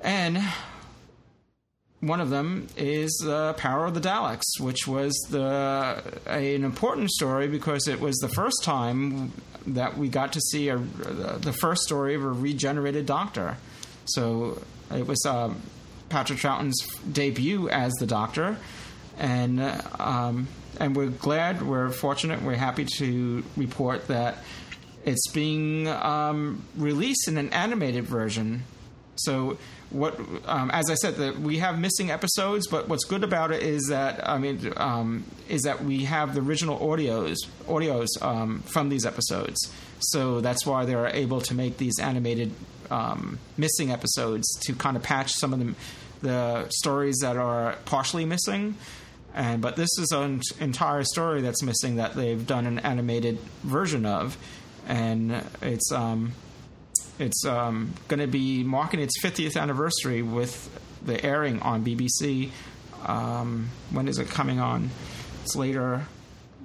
and one of them is the uh, Power of the Daleks, which was the a, an important story because it was the first time that we got to see a, the first story of a regenerated Doctor. So it was uh, Patrick Troughton's debut as the Doctor, and um, and we're glad, we're fortunate, we're happy to report that it's being um, released in an animated version. So, what? Um, as I said, the, we have missing episodes, but what's good about it is that I mean, um, is that we have the original audios, audios um, from these episodes. So that's why they are able to make these animated um, missing episodes to kind of patch some of the, the stories that are partially missing. Uh, but this is an entire story that's missing that they've done an animated version of, and it's um, it's um, going to be marking its fiftieth anniversary with the airing on B B C. Um, when is it coming on? It's later,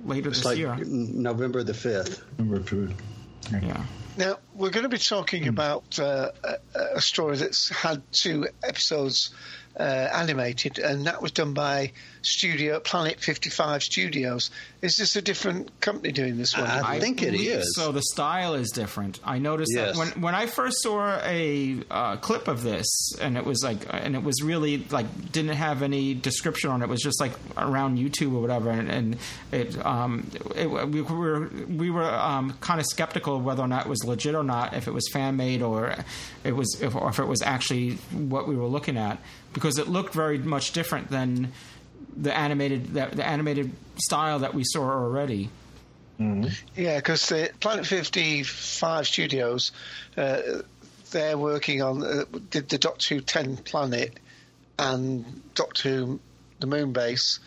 later it's this like year. November the fifth. November fifth. Yeah. Now we're going to be talking mm. about uh, a, a story that's had two episodes uh, animated, and that was done by studio Planet fifty-five Studios. Is this a different company doing this one? I, I think it is. So the style is different. I noticed yes. that when when I first saw a uh, clip of this, and it was like, and it was really like didn't have any description on it. It was just like around YouTube or whatever, and, and it, um, it we were we were um, kind of skeptical whether or not it was legit or not, if it was fan made or it was if, or if it was actually what we were looking at, because it looked very much different than the animated the, the animated style that we saw already. Mm-hmm. Yeah, because the Planet fifty-five Studios, uh, they're working on uh, did the Doctor Who ten Planet and Doctor Who The Moonbase,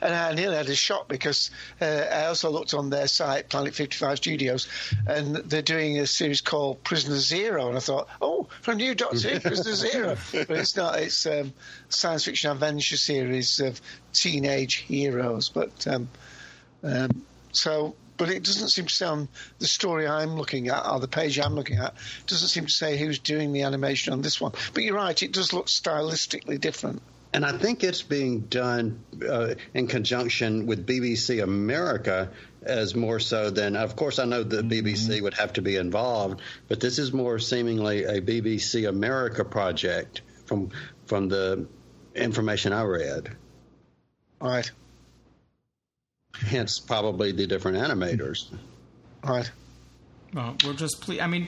and I nearly had a shock because uh, I also looked on their site, Planet fifty-five Studios, and they're doing a series called Prisoner Zero, and I thought, oh, from New Doctor Who, Prisoner Zero, but it's not. It's um, a science fiction adventure series of teenage heroes, but um, um, so. But it doesn't seem to say on the story I'm looking at, or the page I'm looking at, doesn't seem to say who's doing the animation on this one. But you're right, it does look stylistically different. And I think it's being done uh, in conjunction with B B C America, as more so than, of course, I know the mm-hmm. B B C would have to be involved, but this is more seemingly a B B C America project from from the information I read. All right. Hence, probably the different animators. All right. Well, we're just ple- I mean.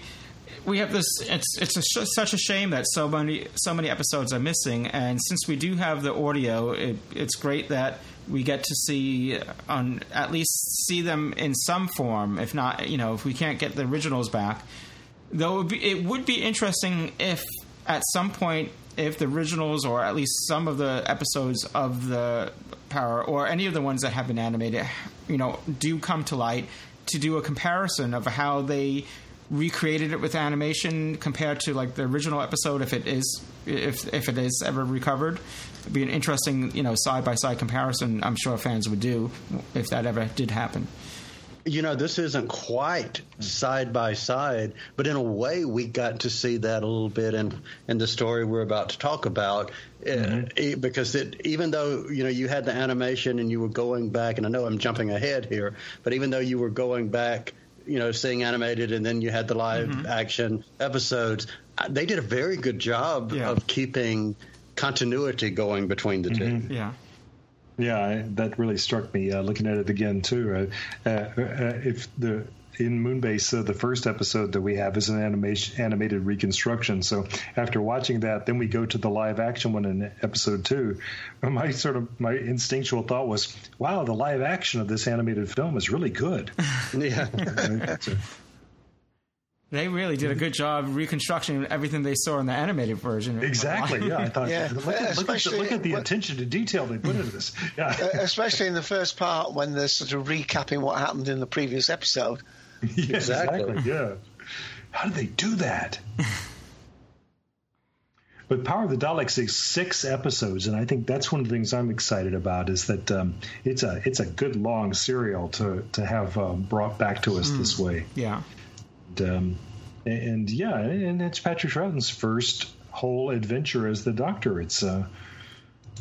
We have this. It's it's a sh- such a shame that so many so many episodes are missing. And since we do have the audio, it, it's great that we get to see on at least see them in some form. If not, you know, if we can't get the originals back, though, it would be, it would be interesting if at some point if the originals or at least some of the episodes of the Power or any of the ones that have been animated, you know, do come to light, to do a comparison of how they recreated it with animation compared to like the original episode, if it is if if it is ever recovered. It'd be an interesting, you know, side by side comparison. I'm sure fans would do if that ever did happen. You know, this isn't quite side by side, but in a way, we got to see that a little bit in in the story we're about to talk about. Mm-hmm. Uh, because it, even though, you know, you had the animation and you were going back, and I know I'm jumping ahead here, but even though you were going back, you know, seeing animated, and then you had the live mm-hmm. action episodes. They did a very good job yeah. of keeping continuity going between the mm-hmm. two. Yeah. Yeah, I, that really struck me uh, looking at it again, too. Uh, uh, if the in Moonbase, uh, the first episode that we have is an animation, animated reconstruction. So after watching that, then we go to the live action one in episode two. My sort of my instinctual thought was, wow, the live action of this animated film is really good. Yeah. They really did a good job reconstructing everything they saw in the animated version. Exactly, yeah. I thought, yeah. Look, at, look, at the, look at the attention to detail they put into this. Yeah. Especially in the first part when they're sort of recapping what happened in the previous episode. Yeah, exactly. exactly, yeah. How did they do that? But Power of the Daleks is six episodes, and I think that's one of the things I'm excited about, is that um, it's a it's a good long serial to, to have um, brought back to us mm. this way. Yeah. And, um, and yeah, and it's Patrick Troughton's first whole adventure as the Doctor. It's uh,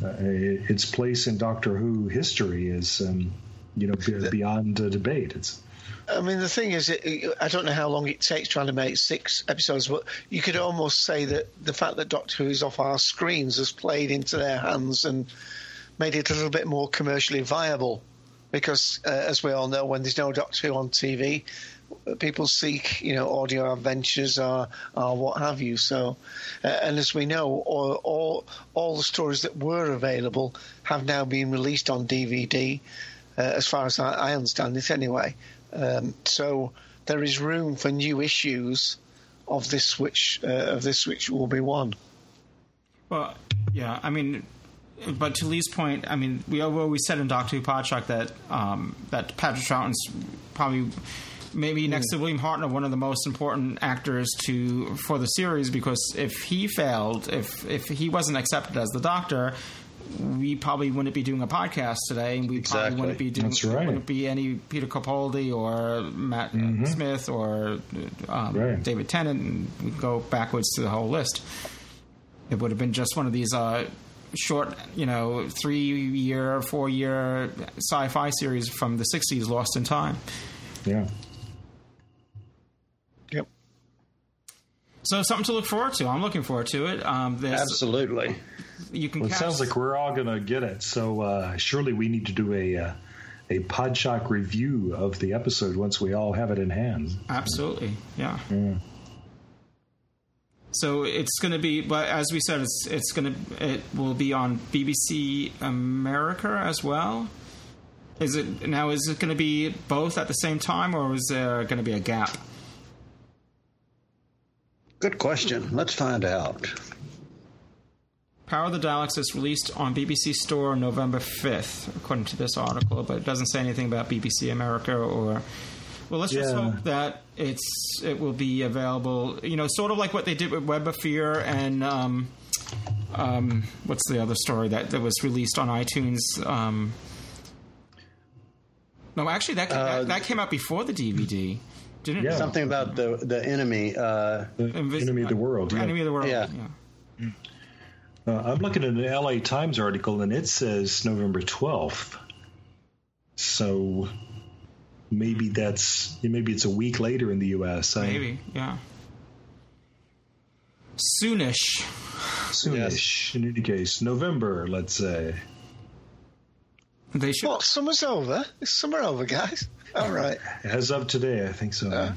uh, its place in Doctor Who history is, um, you know, b- beyond uh, debate. It's. I mean, the thing is, it, I don't know how long it takes to animate six episodes, but you could almost say that the fact that Doctor Who is off our screens has played into their hands and made it a little bit more commercially viable. Because, uh, as we all know, when there's no Doctor Who on T V, people seek, you know, audio adventures or, or what have you. So, uh, and as we know, all, all all the stories that were available have now been released on D V D, uh, as far as I, I understand it anyway. Um, so there is room for new issues of this, which uh, of this, which will be one. Well, yeah, I mean, but to Lee's point, I mean, we always said in Doctor Who Podshock that um, that Patrick Troughton's probably maybe next mm. to William Hartnell one of the most important actors to for the series, because if he failed, if if he wasn't accepted as the Doctor, we probably wouldn't be doing a podcast today, and we exactly. probably wouldn't be doing. That's right. Wouldn't be any Peter Capaldi or Matt mm-hmm. Smith or um, right. David Tennant, and we go backwards to the whole list. It would have been just one of these uh, short, you know, three-year, four-year sci-fi series from the sixties, lost in time. Yeah. Yep. So something to look forward to. I'm looking forward to it. Um, Absolutely. You can. Well, it sounds like we're all going to get it. So uh, surely we need to do a uh, a Podshock review of the episode once we all have it in hand. Absolutely. Yeah. Yeah. So it's going to be, but as we said, it's it's going to it will be on B B C America as well. Is it now? Is it going to be both at the same time, or is there going to be a gap? Good question. Let's find out. Power of the Daleks is released on B B C Store on November fifth, according to this article, but it doesn't say anything about B B C America or. Well, let's yeah. just hope that it's it will be available, you know, sort of like what they did with Web of Fear and um, um, what's the other story that, that was released on iTunes? Um, no, actually, that, uh, that that came out before the D V D, didn't yeah. it? Something about the the enemy, uh, the Invis- enemy of the world, yeah. enemy of the world, yeah. yeah. Uh, I'm looking at an L A Times article, and it says November twelfth, so. Maybe that's maybe it's a week later in the U S Maybe, I, yeah. Soonish. Soonish. Yes. In any case, November, let's say. They should. Well, summer's over. It's summer over, guys. All right. As of today, I think so. Uh,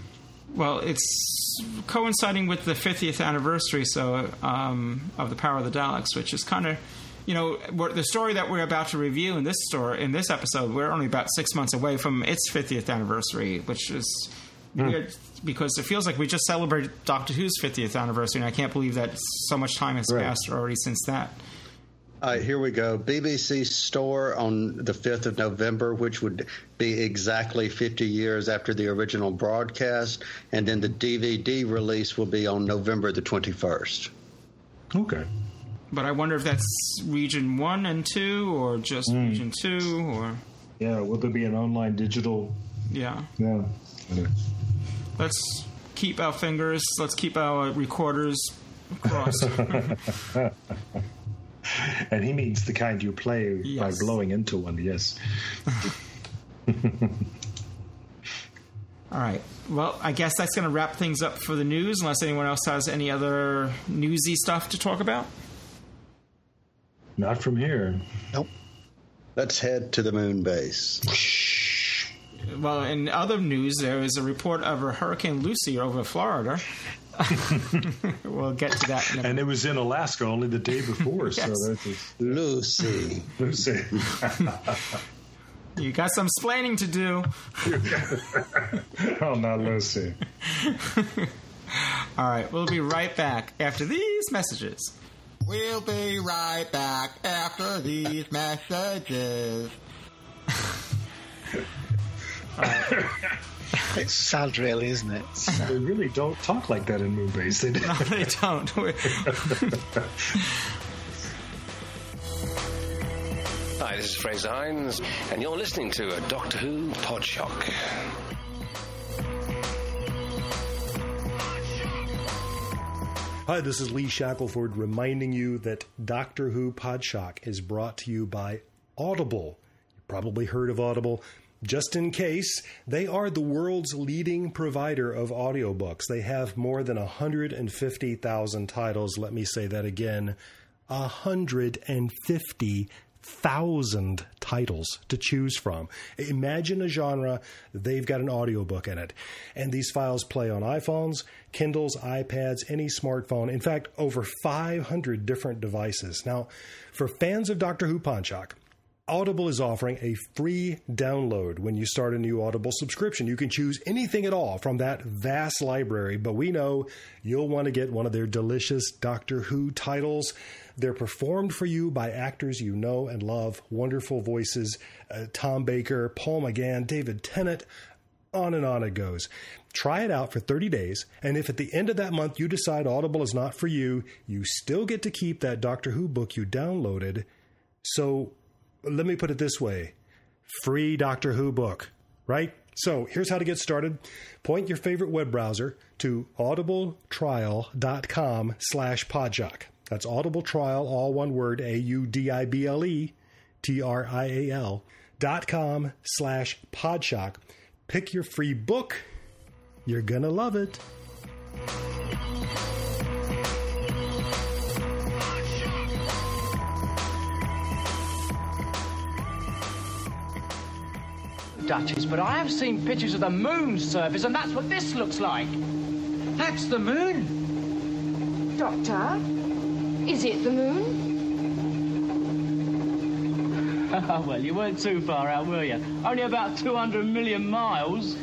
well, it's coinciding with the fiftieth anniversary, so um, of the Power of the Daleks, which is kind of. You know, the story that we're about to review in this story, in this episode, we're only about six months away from its fiftieth anniversary, which is mm. weird because it feels like we just celebrated Doctor Who's fiftieth anniversary, and I can't believe that so much time has right. passed already since that. All right, here we go. B B C Store on the fifth of November, which would be exactly fifty years after the original broadcast, and then the D V D release will be on November the twenty-first. Okay. But I wonder if that's region one and two, or just mm. region two, or yeah, will there be an online digital? Yeah, yeah. Okay. Let's keep our fingers. Let's keep our recorders crossed. And he means the kind you play yes. by blowing into one. Yes. All right. Well, I guess that's going to wrap things up for the news. Unless anyone else has any other newsy stuff to talk about. Not from here. Nope. Let's head to the moon base. Well, in other news, there is a report of a Hurricane Lucy over Florida. We'll get to that in a minute. And it was in Alaska only the day before. Yes. So that's just... Lucy. Lucy. You got some splaining to do. Oh, not Lucy. All right. We'll be right back after these messages. We'll be right back after these messages. uh, it's sad, really, isn't it? They really don't talk like that in Moonbase. They don't. No, they don't. Hi, this is Fraser Hines, and you're listening to a Doctor Who Podshock. Hi, this is Lee Shackelford reminding you that Doctor Who Podshock is brought to you by Audible. You've probably heard of Audible. Just in case, they are the world's leading provider of audiobooks. They have more than one hundred fifty thousand titles. Let me say that again. one hundred fifty thousand titles to choose from. Imagine a genre, they've got an audiobook in it. And these files play on iPhones, Kindles, iPads, any smartphone. In fact, over five hundred different devices. Now, for fans of Doctor Who Podshock, Audible is offering a free download when you start a new Audible subscription. You can choose anything at all from that vast library, but we know you'll want to get one of their delicious Doctor Who titles. They're performed for you by actors you know and love. Wonderful voices, uh, Tom Baker, Paul McGann, David Tennant, on and on it goes. Try it out for thirty days, and if at the end of that month you decide Audible is not for you, you still get to keep that Doctor Who book you downloaded. So let me put it this way. Free Doctor Who book, right? So here's how to get started. Point your favorite web browser to audibletrial.com slash podshock. That's audibletrial, all one word, A U D I B L E T R I A L dot com slash podshock. Pick your free book. You're going to love it. Duchess, but I have seen pictures of the moon's surface, and that's what this looks like. That's the moon. Doctor, is it the moon? Well, you weren't too far out, were you? Only about two hundred million miles.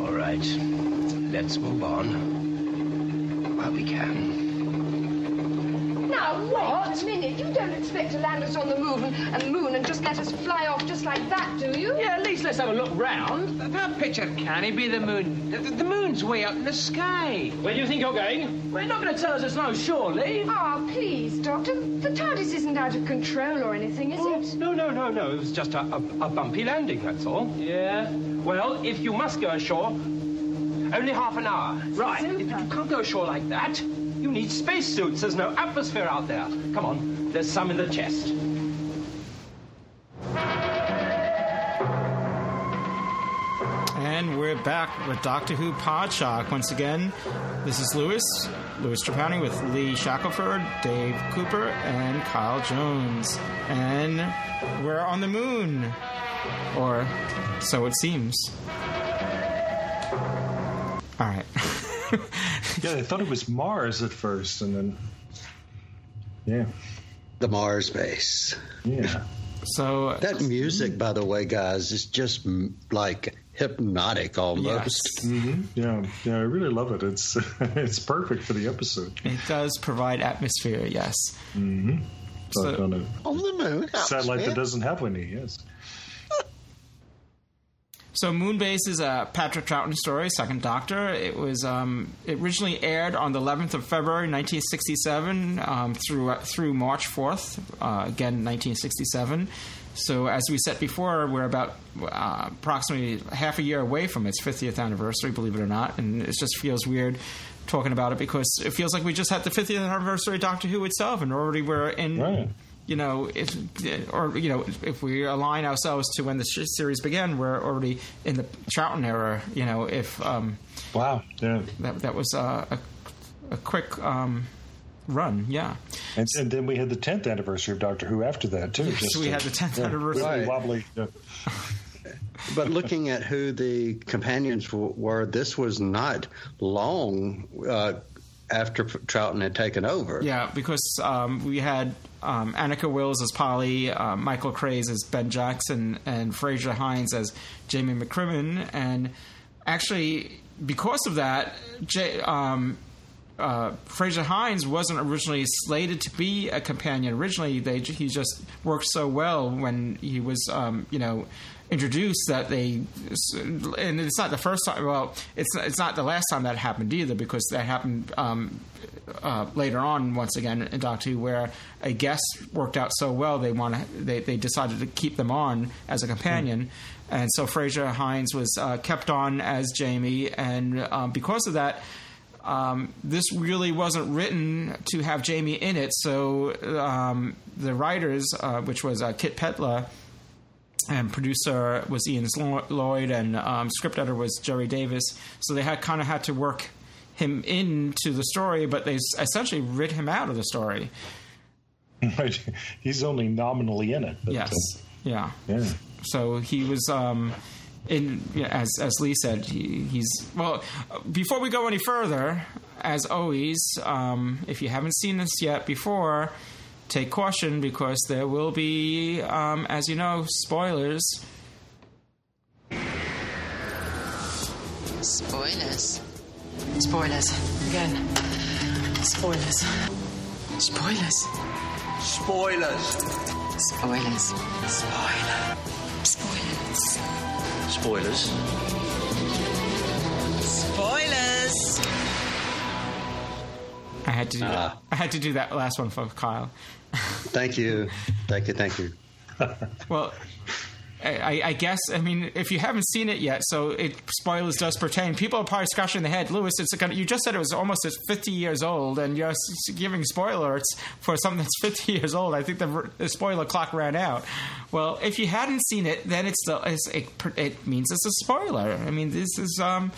All right, let's move on while we can. Now, what? Wait a minute. You don't expect to land us on the moon and moon and just let us fly off just like that, do you? Yeah, at least let's have a look round. That picture can't be the moon. The, the moon's way up in the sky. Where do you think you're going? Well, you're not going to tell us it's no, surely. Ah, oh, please, Doctor. The TARDIS isn't out of control or anything, is oh, it? No, no, no, no. It was just a, a, a bumpy landing, that's all. Yeah. Well, if you must go ashore, only half an hour. Right. Super. You can't go ashore like that. You need spacesuits. There's no atmosphere out there. Come on. There's some in the chest. And we're back with Doctor Who Podshock. Once again, this is Louis, Louis Trapani with Lee Shackelford, Dave Cooper, and Kyle Jones. And we're on the moon. Or so it seems. All right. Yeah, they thought it was Mars at first, and then... Yeah. The Mars base. Yeah. So... That music, by the way, guys, is just, like, hypnotic almost. Yes. Mm-hmm. Yeah, yeah, I really love it. It's, it's perfect for the episode. It does provide atmosphere, yes. Mm-hmm. So, on, a on the moon. Satellite atmosphere that doesn't have any, yes. So Moonbase is a Patrick Troughton story, Second Doctor. It was um, it originally aired on the eleventh of February, nineteen sixty-seven, um, through uh, through March fourth, uh, again, nineteen sixty-seven. So as we said before, we're about uh, approximately half a year away from its fiftieth anniversary, believe it or not, and it just feels weird talking about it because it feels like we just had the fiftieth anniversary of Doctor Who itself, and already we're in... Right. You know, if, or, you know, if we align ourselves to when the series began, we're already in the Troughton era, you know, if... Um, wow, yeah. That, that was uh, a, a quick um, run, yeah. And, and then we had the tenth anniversary of Doctor Who after that, too. Yes, just we to, had the tenth yeah, anniversary. Really wobbly. Yeah. But looking at who the companions were, this was not long uh, after Troughton had taken over. Yeah, because um, we had... Um, Annika Wills as Polly, uh, Michael Craze as Ben Jackson, and Fraser Hines as Jamie McCrimmon. And actually, because of that, J- um, uh, Fraser Hines wasn't originally slated to be a companion. Originally, they, he just worked so well when he was, um, you know, introduced that they, and it's not the first time. Well, it's it's not the last time that happened either, because that happened um, uh, later on once again in Doctor Who, where a guest worked out so well they want they they decided to keep them on as a companion, mm-hmm. and so Fraser Hines was uh, kept on as Jamie, and um, because of that. Um, this really wasn't written to have Jamie in it, so um, the writers, uh, which was uh, Kit Petla, and producer was Ian Lloyd, and um, script editor was Jerry Davis. So they had kind of had to work him into the story, but they essentially rid him out of the story. Right. He's only nominally in it. But yes. Uh, yeah. Yeah. So he was... Um, In, yeah, as as Lee said, he, he's well. Before we go any further, as always, um, if you haven't seen this yet before, take caution, because there will be, um, as you know, spoilers. Spoilers. Spoilers. Again. Spoilers. Spoilers. Spoilers. Spoilers. Spoiler. Spoilers. Spoilers. Spoilers. I had to do uh, that. I had to do that last one for Kyle. Thank you. Thank you. Thank you. Well, I, I guess, I mean, if you haven't seen it yet, so it spoilers does pertain. People are probably scratching their head. Louis, it's a, you just said it was almost fifty years old, and you're giving spoilers for something that's fifty years old. I think the, the spoiler clock ran out. Well, if you hadn't seen it, then it's, the, it's it, it means it's a spoiler. I mean, this is, um,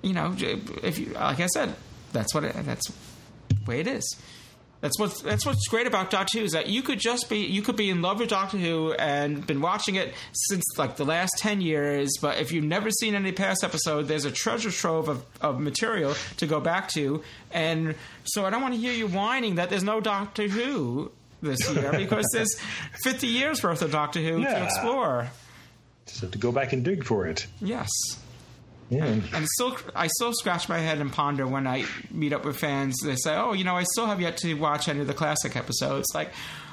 you know, if you, like I said, that's what it, that's the way it is. That's what's, that's what's great about Doctor Who, is that you could just be, you could be in love with Doctor Who and been watching it since like the last ten years, but if you've never seen any past episode, there's a treasure trove of, of material to go back to. And so I don't want to hear you whining that there's no Doctor Who this year, because there's fifty years worth of Doctor Who yeah. to explore. Just have to go back and dig for it. Yes. Yeah. And, and still, I still scratch my head and ponder when I meet up with fans. They say, "Oh, you know, I still have yet to watch any of the classic episodes." Like,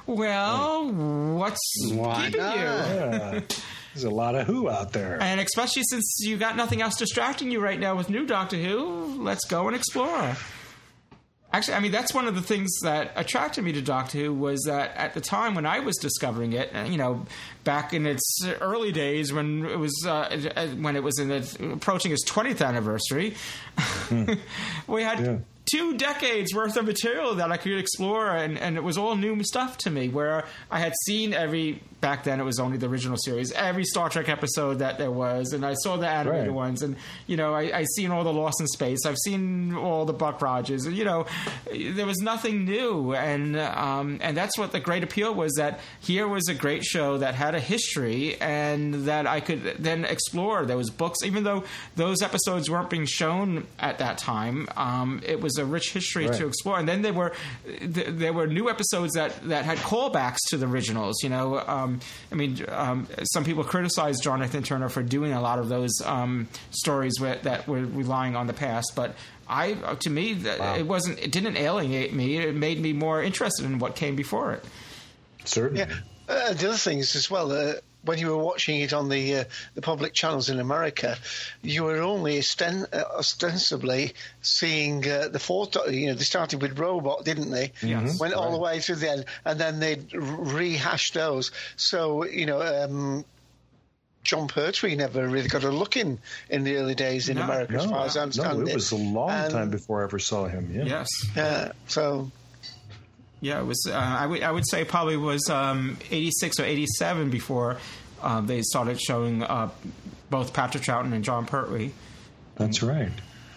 well, what's Why keeping not? you? Yeah. There's a lot of Who out there, and especially since you got nothing else distracting you right now with new Doctor Who, let's go and explore. Actually, I mean, that's one of the things that attracted me to Doctor Who, was that at the time when I was discovering it, you know, back in its early days when it was uh, when it was in its, approaching its twentieth anniversary, mm. we had yeah. two decades worth of material that I could explore, and, and it was all new stuff to me, where I had seen every, back then it was only the original series, every Star Trek episode that there was, and I saw the animated right. ones, and, you know, I, I seen all the Lost in Space, I've seen all the Buck Rogers, and, you know, there was nothing new, and um, and that's what the great appeal was, that here was a great show that had a history, and that I could then explore. There was books, even though those episodes weren't being shown at that time, um, it was a rich history right. to explore, and then there were, th- there were new episodes that, that had callbacks to the originals, you know, um, I mean, um, some people criticize Jonathan Turner for doing a lot of those um, stories with, that were relying on the past, but I, to me, wow. it wasn't. It didn't alienate me. It made me more interested in what came before it. Certainly. Yeah. Uh, the other thing is as well. Uh, when you were watching it on the uh, the public channels in America, you were only osten- ostensibly seeing uh, the fourth. You know, they started with Robot, didn't they? Yes. Went right. all the way to the end, and then they rehashed those. So, you know, um, John Pertwee never really got a look in in the early days in no, America, no, as far as I understand no, it. It was a long um, time before I ever saw him. Yeah. Yes. Uh, so. Yeah, it was. Uh, I would I would say probably was um, eighty-six or eighty-seven before uh, they started showing uh, both Patrick Troughton and John Pertwee. That's right.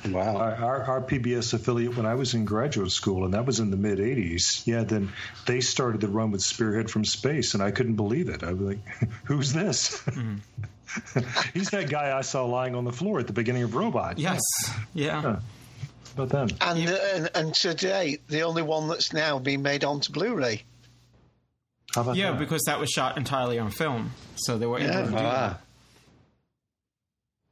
Wow. Our, our, our P B S affiliate, when I was in graduate school, and that was in the mid eighties. Yeah, then they started the run with Spearhead from Space, and I couldn't believe it. I was like, "Who's this?" Mm. He's that guy I saw lying on the floor at the beginning of Robot. Yes. Yeah. yeah. But then. And, uh, and and today, the only one that's now being made onto Blu-ray. How about yeah, that? Because that was shot entirely on film, so they were able yeah. to do ah.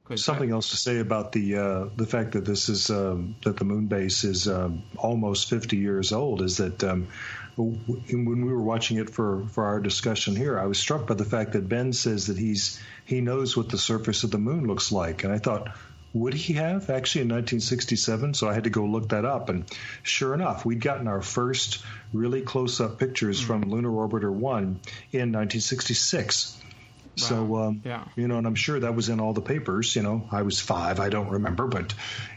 that. Something that. else to say about the uh, the fact that this is um, that the Moonbase is um, almost fifty years old is that um, when we were watching it for, for our discussion here, I was struck by the fact that Ben says that he's he knows what the surface of the moon looks like, and I thought, would he have actually in nineteen sixty-seven? So I had to go look that up. And sure enough, we'd gotten our first really close-up pictures mm-hmm. from Lunar Orbiter one in nineteen sixty-six. Wow. So, um, yeah. you know, and I'm sure that was in all the papers. You know, I was five. I don't remember. But,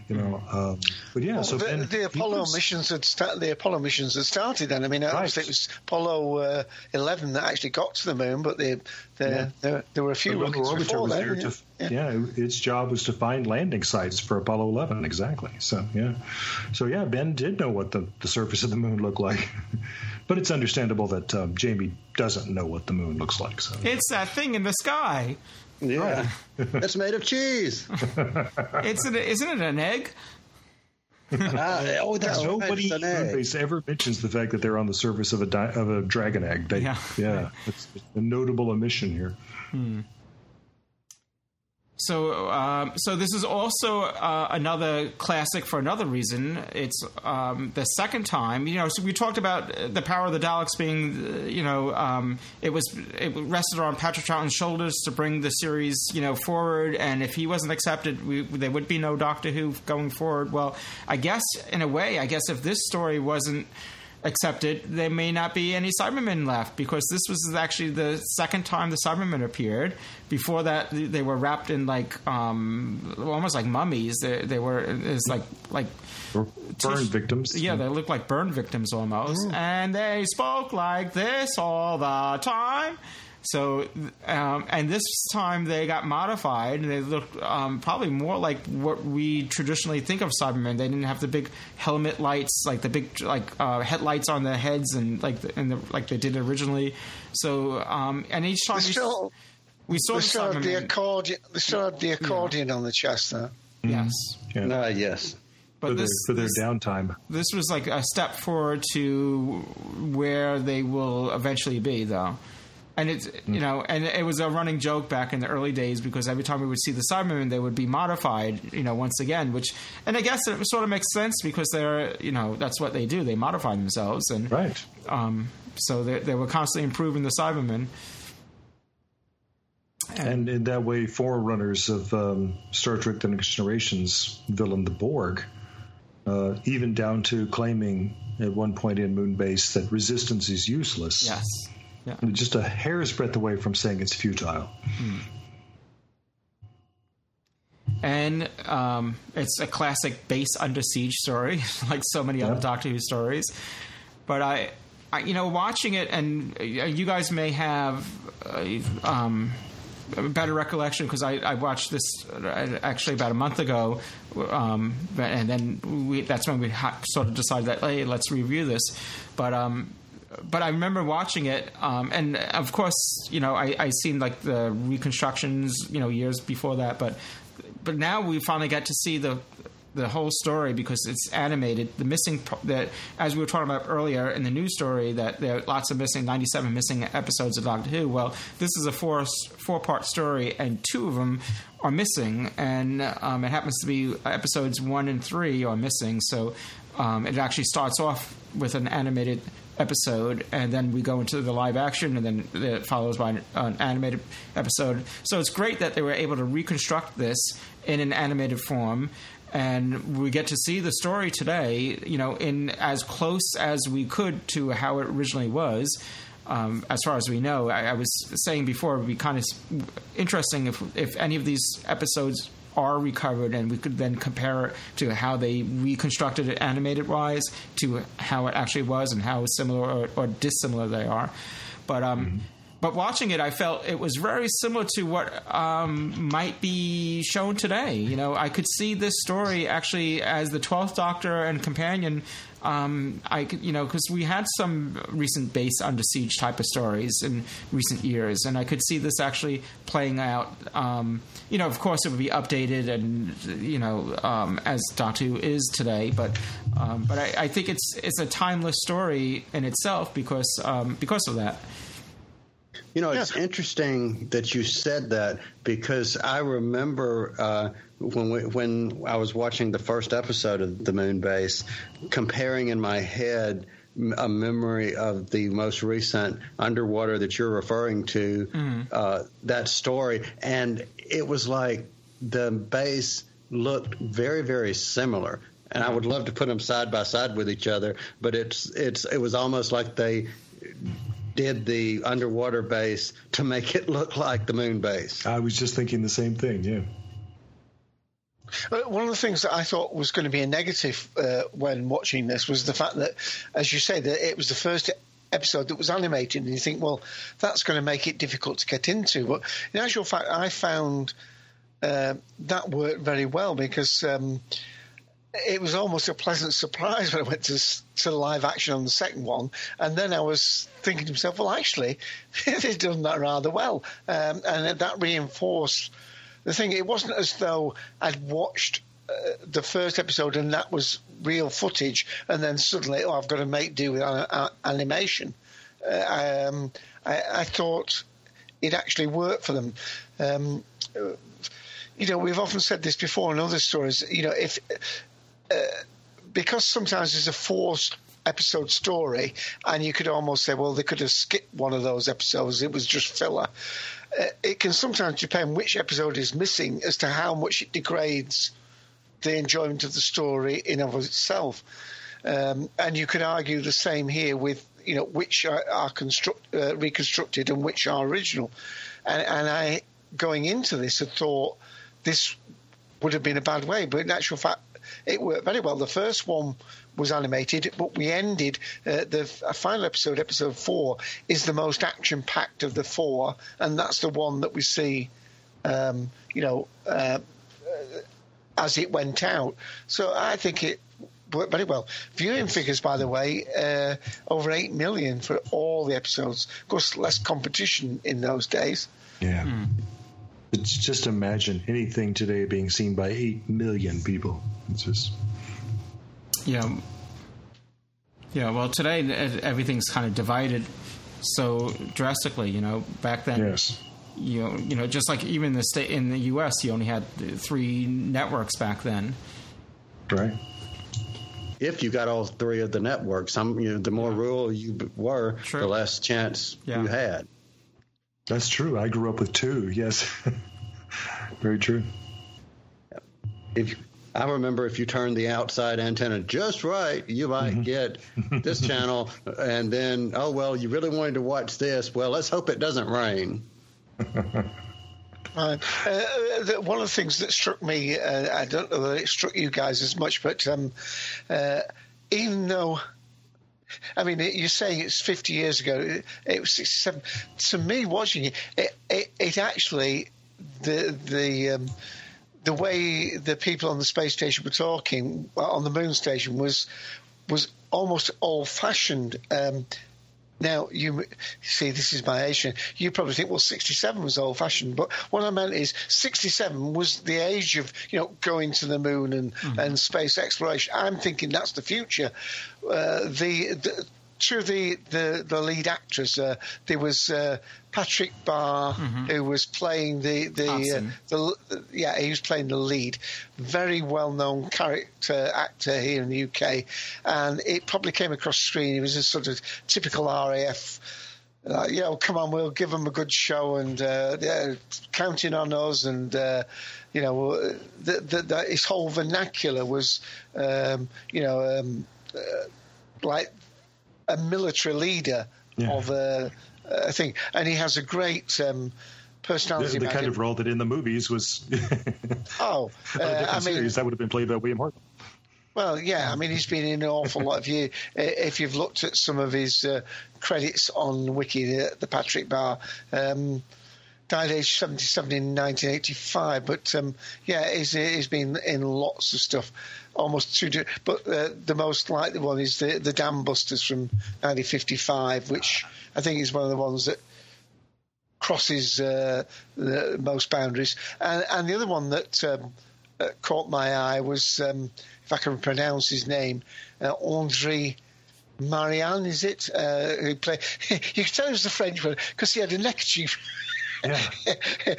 you know, um, but yeah. Well, so the, ben, the, Apollo was, missions had sta- the Apollo missions had started then. I mean, right. obviously it was Apollo uh, eleven that actually got to the moon, but the, the, yeah. there, there were a few rockets before that. Yeah, its job was to find landing sites for Apollo eleven, exactly. So, yeah. So, yeah, Ben did know what the, the surface of the moon looked like. But it's understandable that um, Jamie doesn't know what the moon looks like. So it's that thing in the sky. Yeah. It's made of cheese. It's an, isn't it an egg? Uh, oh, that's nobody in Moonbase ever mentions the fact that they're on the surface of a di- of a dragon egg. They, yeah, yeah, it's a notable omission here. Hmm. So, um, so this is also uh, another classic for another reason. It's um, the second time, you know. So we talked about the Power of the Daleks being, you know, um, it was it rested on Patrick Troughton's shoulders to bring the series, you know, forward. And if he wasn't accepted, we, there would be no Doctor Who going forward. Well, I guess in a way, I guess if this story wasn't accepted, there may not be any Cybermen left, because this was actually the second time the Cybermen appeared. Before that, they were wrapped in like um, almost like mummies. They, they were it's like like burn t- victims. Yeah, they looked like burn victims almost, mm. and they spoke like this all the time. So, um, and this time they got modified, and they looked um, probably more like what we traditionally think of Cybermen. They didn't have the big helmet lights, like the big like uh, headlights on their heads, and like the, and the, like they did originally. So, um, and each time we, still, we saw we the still Cybermen, the accordion, they still had the accordion yeah. on the chest, though. Yes. Yeah. No, yes. But for, this, their, for their this, downtime. This was like a step forward to where they will eventually be, though. And it's, you know, and it was a running joke back in the early days, because every time we would see the Cybermen, they would be modified, you know, once again, which, and I guess it sort of makes sense, because they're, you know, that's what they do. They modify themselves. And, right. Um, so they, they were constantly improving the Cybermen. And, and in that way, forerunners of um, Star Trek The Next Generation's villain, the Borg, uh, even down to claiming at one point in Moonbase that resistance is useless. Yes. Yeah. Just a hair's breadth away from saying it's futile. Hmm. And um, it's a classic base under siege story, like so many yeah. other Doctor Who stories. But I, I, you know, watching it, and you guys may have uh, um, a better recollection, because I, I watched this actually about a month ago, um, and then we, that's when we ha- sort of decided that, hey, let's review this. But um But I remember watching it, um, and of course, you know, I, I seen like the reconstructions, you know, years before that. But but now we finally got to see the the whole story, because it's animated. The missing that, as we were talking about earlier in the news story, that there are lots of missing, ninety-seven missing episodes of Doctor Who. Well, this is a four four part story, and two of them are missing, and um, it happens to be episodes one and three are missing. So um, it actually starts off with an animated episode, and then we go into the live action, and then it follows by an, an animated episode. So it's great that they were able to reconstruct this in an animated form, and we get to see the story today, you know, in as close as we could to how it originally was, um, as far as we know. I, I was saying before, it would be kind of interesting if if any of these episodes are recovered, and we could then compare it to how they reconstructed it animated-wise to how it actually was, and how similar or, or dissimilar they are. But um, mm-hmm. but watching it, I felt it was very similar to what um, might be shown today. You know, I could see this story actually as the twelfth Doctor and companion. Um, I could, you know, because we had some recent base under siege type of stories in recent years, and I could see this actually playing out. Um, you know, of course, it would be updated, and you know, um, as Doctor Who is today. But, um, but I, I think it's it's a timeless story in itself, because um, because of that. You know, it's yeah. interesting that you said that, because I remember uh, when we, when I was watching the first episode of The Moonbase, comparing in my head a memory of the most recent Underwater that you're referring to, mm-hmm. uh, that story, and it was like the base looked very, very similar. And I would love to put them side by side with each other, but it's it's it was almost like they did the underwater base to make it look like the moon base. I was just thinking the same thing, yeah. One of the things that I thought was going to be a negative uh, when watching this was the fact that, as you say, that it was the first episode that was animated, and you think, well, that's going to make it difficult to get into. But in actual fact, I found uh, that worked very well, because um, it was almost a pleasant surprise when I went to to live action on the second one, and then I was thinking to myself, well, actually, they've done that rather well, um, and that reinforced the thing. It wasn't as though I'd watched uh, the first episode, and that was real footage, and then suddenly, oh, I've got to make do with an, an animation. Uh, um, I, I thought it actually worked for them. Um, you know, we've often said this before in other stories. You know, if uh, because sometimes it's a forced episode story, and you could almost say, well, they could have skipped one of those episodes. It was just filler. Uh, it can sometimes depend which episode is missing as to how much it degrades the enjoyment of the story in and of itself. Um, and you could argue the same here with, you know, which are, are construct, uh, reconstructed and which are original. And, and I, going into this, had thought this would have been a bad way, but in actual fact, it worked very well. The first one was animated, but we ended uh, the f- final episode, episode four, is the most action-packed of the four, and that's the one that we see, um, you know, uh, as it went out. So I think it worked very well. Viewing figures, by the way, uh, over eight million for all the episodes. Of course, less competition in those days. Yeah. Mm. It's just imagine anything today being seen by eight million people. It's just... Yeah. Yeah, well, today everything's kind of divided so drastically, you know. Back then, yes. you, know, you know, just like even the state in the U S, you only had three networks back then. Right. If you got all three of the networks, I'm, you know, the more rural you were, true. The less chance yeah. you had. That's true. I grew up with two. Yes, very true. If I remember, if you turn the outside antenna just right, you might mm-hmm. get this channel, and then oh well, you really wanted to watch this. Well, let's hope it doesn't rain. Right. Uh, the, one of the things that struck me, uh, I don't know that it struck you guys as much, but um, uh, even though. I mean, you're saying it's fifty years ago. It was sixty-seven. To me, watching it, it, it, it actually the the um, the way the people on the space station were talking on the moon station was was almost old-fashioned. Um, now you see, this is my age. You probably think, well, sixty-seven was old-fashioned, but what I meant is sixty-seven was the age of, you know, going to the moon and, mm-hmm. and space exploration. I'm thinking that's the future. Uh, the, the to the, the, the lead actress, uh, there was uh, Patrick Barr mm-hmm. who was playing the the, awesome. uh, the yeah he was playing the lead, very well known character actor here in the U K, and it probably came across screen. It was a sort of typical R A F. Uh, you know, come on, we'll give them a good show, and uh, they're counting on us. And uh, you know, the, the, the, his whole vernacular was, um, you know, um, uh, like a military leader yeah. of a, a thing, and he has a great um, personality. The, the kind of role that in the movies was oh, uh, I mean, series, that would have been played by William Hartnell. Well, yeah, I mean, he's been in an awful lot of you. If you've looked at some of his uh, credits on Wiki, the, the Patrick Barr, um, died age seventy-seven in nineteen eighty-five. But, um, yeah, he's, he's been in lots of stuff, almost two. But uh, the most likely one is the, the Dam Busters from nineteen fifty-five, which I think is one of the ones that crosses uh, the most boundaries. And, and the other one that... Um, Uh, caught my eye was, um, if I can pronounce his name, uh, André Marianne, is it? Uh, who play? You can tell he was the French one because he had a neckerchief. Yeah.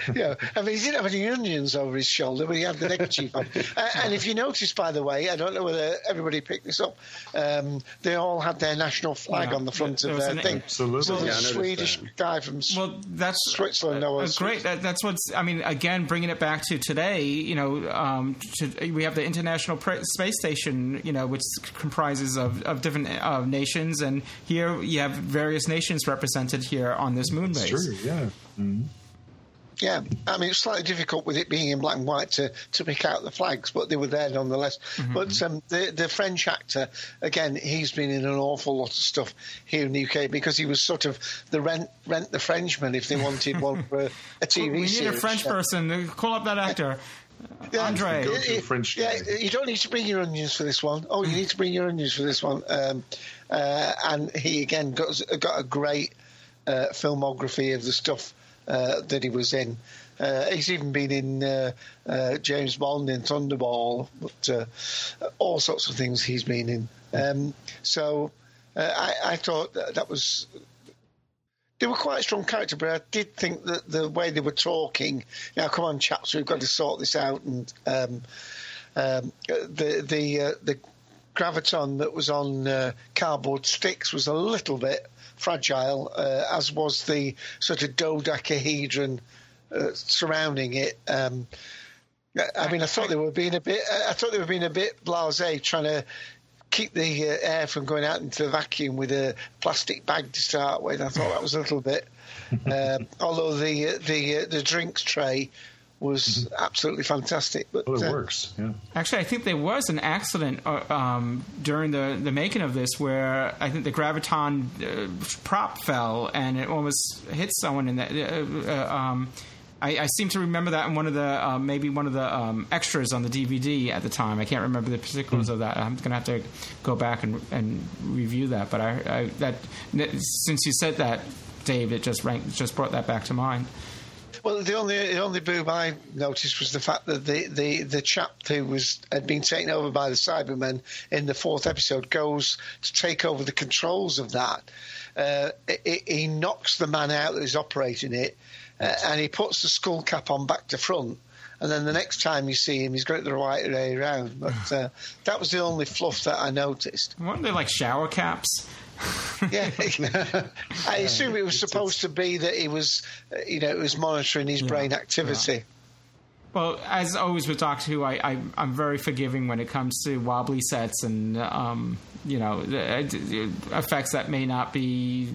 You know, I mean, he didn't have any onions over his shoulder, but he had the neckerchief on. Uh, and if you notice, by the way, I don't know whether everybody picked this up, um, they all had their national flag yeah, on the front there, of their thing. Absolutely. So the yeah, Swedish that. guy from well, that's, Switzerland. Uh, uh, great. That, that's what's, I mean, again, bringing it back to today, you know, um, to, we have the International Space Station, you know, which comprises of, of different uh, nations. And here you have various nations represented here on this moon base. That's true, yeah. Mm-hmm. Yeah, I mean, it's slightly difficult with it being in black and white to, to pick out the flags, but they were there nonetheless. Mm-hmm. But um, the, the French actor, again, he's been in an awful lot of stuff here in the U K because he was sort of the rent, rent the Frenchman if they wanted one for a, a T V we series. We need a French person. Call up that actor. Yeah. Andre. Go to French yeah, you don't need to bring your onions for this one. Oh, you need to bring your onions for this one. Um, uh, and he, again, got, got a great uh, filmography of the stuff uh, that he was in. Uh, he's even been in uh, uh, James Bond, in Thunderball, but uh, all sorts of things he's been in. Um, so uh, I, I thought that, that was... They were quite a strong character, but I did think that the way they were talking, now come on, chaps, we've got to sort this out, and um, um, the the uh, the graviton that was on uh, cardboard sticks was a little bit fragile, uh, as was the sort of dodecahedron uh, surrounding it. Um, I mean, I thought they were being a bit, I thought they were being a bit blasé, trying to keep the uh, air from going out into the vacuum with a plastic bag to start with. I thought that was a little bit. Um, although the the uh, the drinks tray was mm-hmm. absolutely fantastic. But well, it uh, works. Yeah. Actually, I think there was an accident uh, um, during the, the making of this where I think the graviton uh, prop fell and it almost hit someone in that. Uh, uh, um, I, I seem to remember that in one of the uh, maybe one of the um, extras on the D V D at the time. I can't remember the particulars mm. of that. I'm going to have to go back and, and review that. But I, I that since you said that, Dave, it just rank, just brought that back to mind. Well, the only the only boob I noticed was the fact that the, the, the chap who was had been taken over by the Cybermen in the fourth episode goes to take over the controls of that. Uh, it, he knocks the man out that is operating it. Uh, and he puts the skull cap on back to front, and then the next time you see him, he's got it the right way around. But uh, that was the only fluff that I noticed. Weren't they like shower caps? Yeah, I assume it was supposed to be that he was, you know, it was monitoring his yeah, brain activity. Yeah. Well, as always with Doctor Who, I, I, I'm very forgiving when it comes to wobbly sets and um, you know, effects that may not be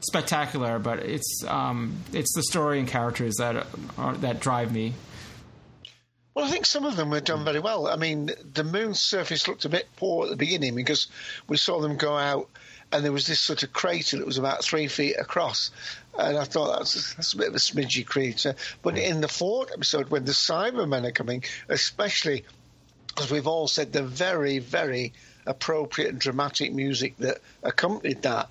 spectacular, but it's um, it's the story and characters that are, that drive me. Well, I think some of them were done very well. I mean, the moon's surface looked a bit poor at the beginning because we saw them go out and there was this sort of crater that was about three feet across. And I thought, that's, that's a bit of a smidgy crater. But in the fourth episode, when the Cybermen are coming, especially, as we've all said, the very, very appropriate and dramatic music that accompanied that,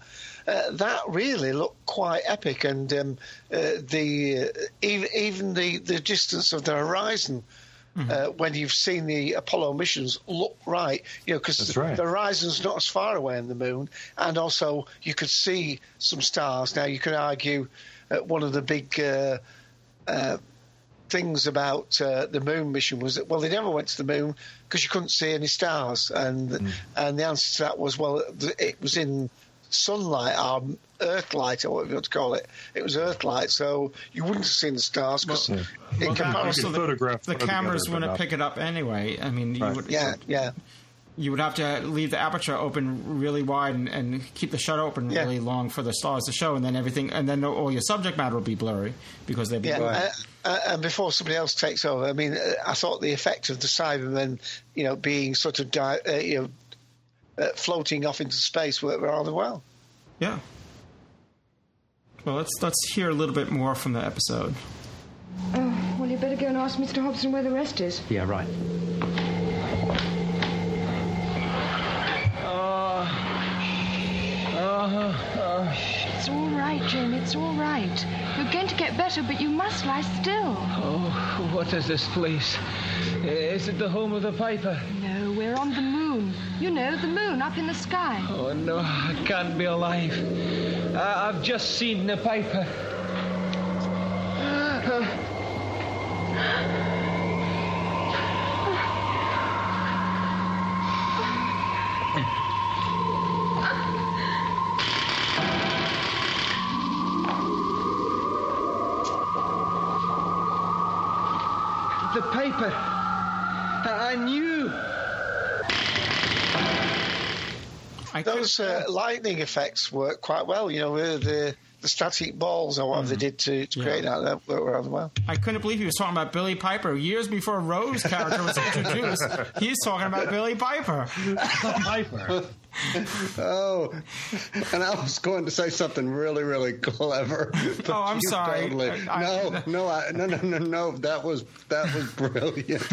Uh, that really looked quite epic, and um, uh, the uh, even, even the, the distance of the horizon mm-hmm. uh, when you've seen the Apollo missions look right, you know, because right. the, the horizon's not as far away on the moon, and also you could see some stars. Now you could argue uh, one of the big uh, uh, things about uh, the moon mission was that, well, they never went to the moon because you couldn't see any stars, and mm. and the answer to that was, well, it was in sunlight, or earth light, or whatever you want to call it. It was earth light, so you wouldn't have seen the stars because well, in well, comparison, the, the, the cameras together, wouldn't pick it up anyway. I mean, right. you would, yeah, yeah. You would have to leave the aperture open really wide and, and keep the shutter open yeah. really long for the stars to show, and then everything, and then all your subject matter will be blurry because they'll be yeah. blurry. Uh, uh, and before somebody else takes over, I mean, uh, I thought the effect of the Cybermen, you know, being sort of, di- uh, you know. Uh, floating off into space worked rather well. Yeah. Well, let's let's hear a little bit more from the episode. Oh, well, you better go and ask Mister Hobson where the rest is. Yeah, right. Uh, uh, uh. It's all right, Jim, it's all right. You're going to get better, but you must lie still. Oh, what is this place? Is it the home of the Piper? No, we're on the moon. You know, the moon up in the sky. Oh, no, I can't be alive. Uh, I've just seen the Piper. Uh, the Piper. I knew... Those uh, lightning effects work quite well. You know, the the static balls or whatever mm. they did to, to create yeah. that, that worked rather well. I couldn't believe he was talking about Billy Piper. Years before Rose's character was introduced, he's talking about Billy Piper. Piper. Oh, and I was going to say something really, really clever. Oh, I'm sorry. Totally... I, I, no, no, I, no, no, no, no. That was that was brilliant.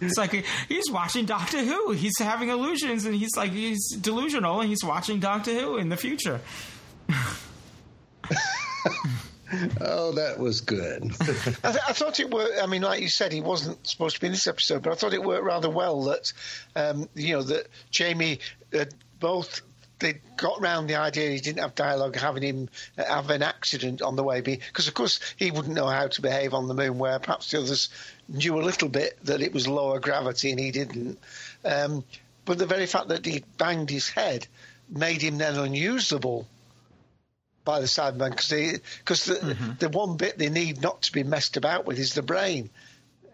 It's like he's watching Doctor Who. He's having illusions, and he's like he's delusional, and he's watching Doctor Who in the future. Oh, that was good. I, th- I thought it worked. I mean, like you said, he wasn't supposed to be in this episode, but I thought it worked rather well that, um, you know, that Jamie uh, both... They got round the idea he didn't have dialogue, having him have an accident on the way. Because, of course, he wouldn't know how to behave on the moon, where perhaps the others knew a little bit that it was lower gravity and he didn't. Um, but the very fact that he banged his head made him then unusable by the Cyberman, because the, mm-hmm. the one bit they need not to be messed about with is the brain,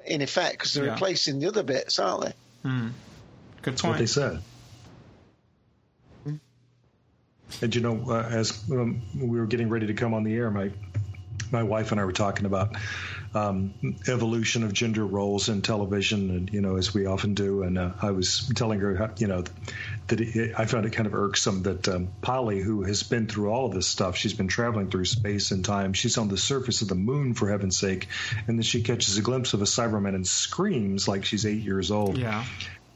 in effect, because they're yeah. replacing the other bits, aren't they? Mm. Good point. That's what they said. And, you know, uh, as um, we were getting ready to come on the air, my my wife and I were talking about um, evolution of gender roles in television, and, you know, as we often do. And uh, I was telling her, how, you know, that it, I found it kind of irksome that um, Polly, who has been through all of this stuff, she's been traveling through space and time. She's on the surface of the moon, for heaven's sake. And then she catches a glimpse of a Cyberman and screams like she's eight years old. Yeah.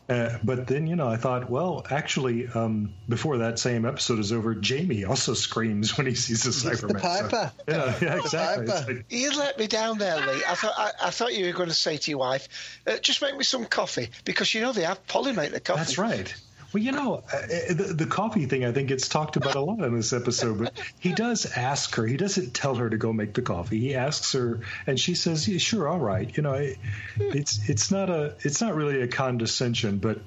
Uh, but then, you know, I thought, well, actually, um, before that same episode is over, Jamie also screams when he sees the Cyberman. The Piper. So, yeah, yeah, exactly. Like, you let me down there, Lee. I thought I, I thought you were going to say to your wife, uh, just make me some coffee, because, you know, they have Polly make the coffee. That's right. Well, you know, the, the coffee thing, I think, gets talked about a lot in this episode, but he does ask her. He doesn't tell her to go make the coffee. He asks her, and she says, yeah, sure, all right. You know, it, it's it's not a it's not really a condescension, but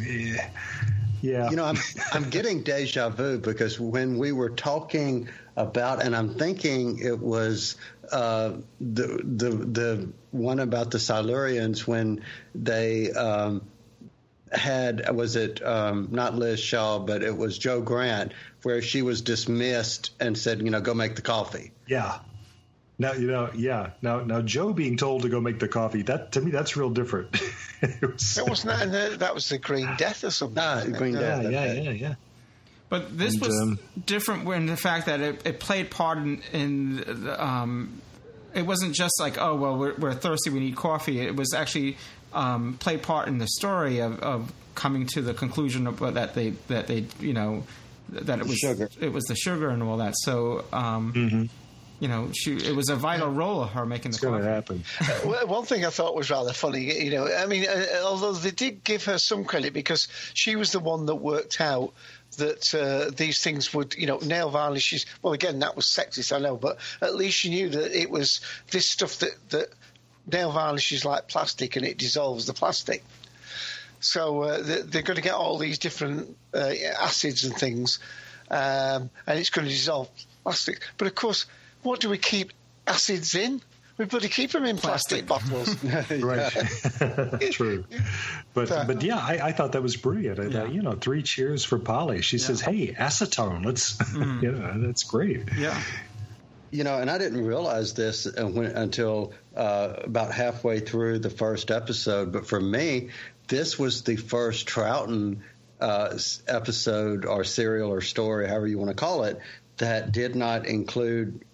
yeah. You know, I'm, I'm getting deja vu, because when we were talking about, and I'm thinking it was uh, the, the, the one about the Silurians, when they um, – had, was it um, not Liz Shaw, but it was Jo Grant, where she was dismissed and said, you know, go make the coffee. Yeah. Now, you know, yeah. Now, now Joe being told to go make the coffee, that, to me, that's real different. it was, it wasn't that, and the, that was the Green Death or something. Nah, the Green Death. Yeah, yeah, yeah, yeah. But this and, was um, different in the fact that it, it played part in, in the, um, it wasn't just like, oh, well, we're, we're thirsty, we need coffee. It was actually... Um, play part in the story of, of coming to the conclusion of, uh, that they that they you know that it was sugar. It was the sugar and all that. So um, mm-hmm. you know, she, it was a vital role of her making it's the coffee. Happen. uh, one thing I thought was rather funny, you know, I mean, uh, although they did give her some credit, because she was the one that worked out that uh, these things would, you know, nail varnish. She's, well, again, that was sexist, I know, but at least she knew that it was this stuff that that. Nail varnish is like plastic, and it dissolves the plastic. So uh, they're going to get all these different uh, acids and things, um, and it's going to dissolve plastic. But, of course, what do we keep acids in? We bloody keep them in plastic, plastic bottles. Right. True. But, so, but yeah, I, I thought that was brilliant. I yeah. thought, you know, three cheers for Polly. She yeah. says, hey, acetone. Let's, mm. you know, that's great. Yeah. You know, and I didn't realize this until uh, about halfway through the first episode. But for me, this was the first Troughton uh, episode or serial or story, however you want to call it, that did not include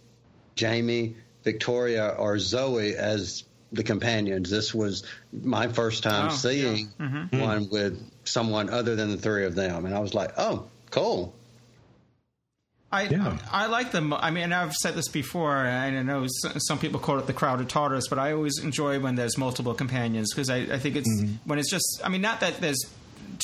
Jamie, Victoria, or Zoe as the companions. This was my first time oh, seeing yeah. mm-hmm. one with someone other than the three of them. And I was like, oh, cool. I, yeah. I like them. I mean, I've said this before, and I know some people call it the crowded Tartarus, but I always enjoy when there's multiple companions, because I, I think it's mm-hmm. when it's just, I mean, not that there's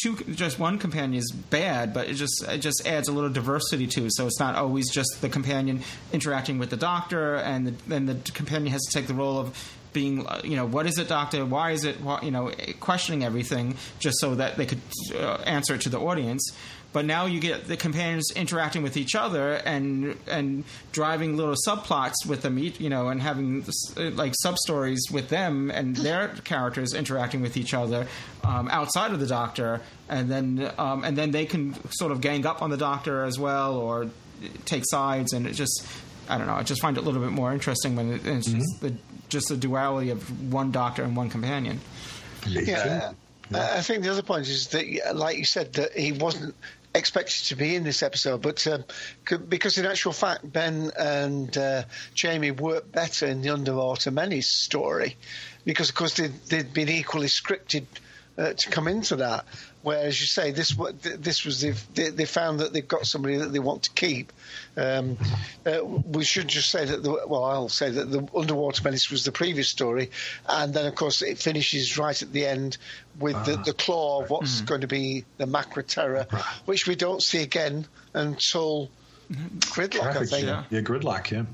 two, just one companion is bad, but it just it just adds a little diversity to it. So it's not always just the companion interacting with the Doctor, and then the companion has to take the role of being, you know, what is it, Doctor? Why is it, you know, questioning everything just so that they could uh, answer it to the audience. But now you get the companions interacting with each other and and driving little subplots with them, you know, and having like sub-stories with them and their characters interacting with each other um, outside of the Doctor, and then um, and then they can sort of gang up on the Doctor as well, or take sides, and it just, I don't know, I just find it a little bit more interesting when it's mm-hmm. just the just the duality of one Doctor and one companion. Yeah, uh, I think the other point is that, like you said, that he wasn't expected to be in this episode, but um, c- because in actual fact Ben and uh, Jamie worked better in the Underwater Menace story, because of course they'd, they'd been equally scripted uh, to come into that, where, as you say, this this was the, they found that they've got somebody that they want to keep. Um, uh, we should just say that, the, well, I'll say that the Underwater Menace was the previous story, and then, of course, it finishes right at the end with ah. the, the claw of what's mm. going to be the Macra Terror, right. which we don't see again until Gridlock, I think. Yeah, yeah Gridlock, yeah.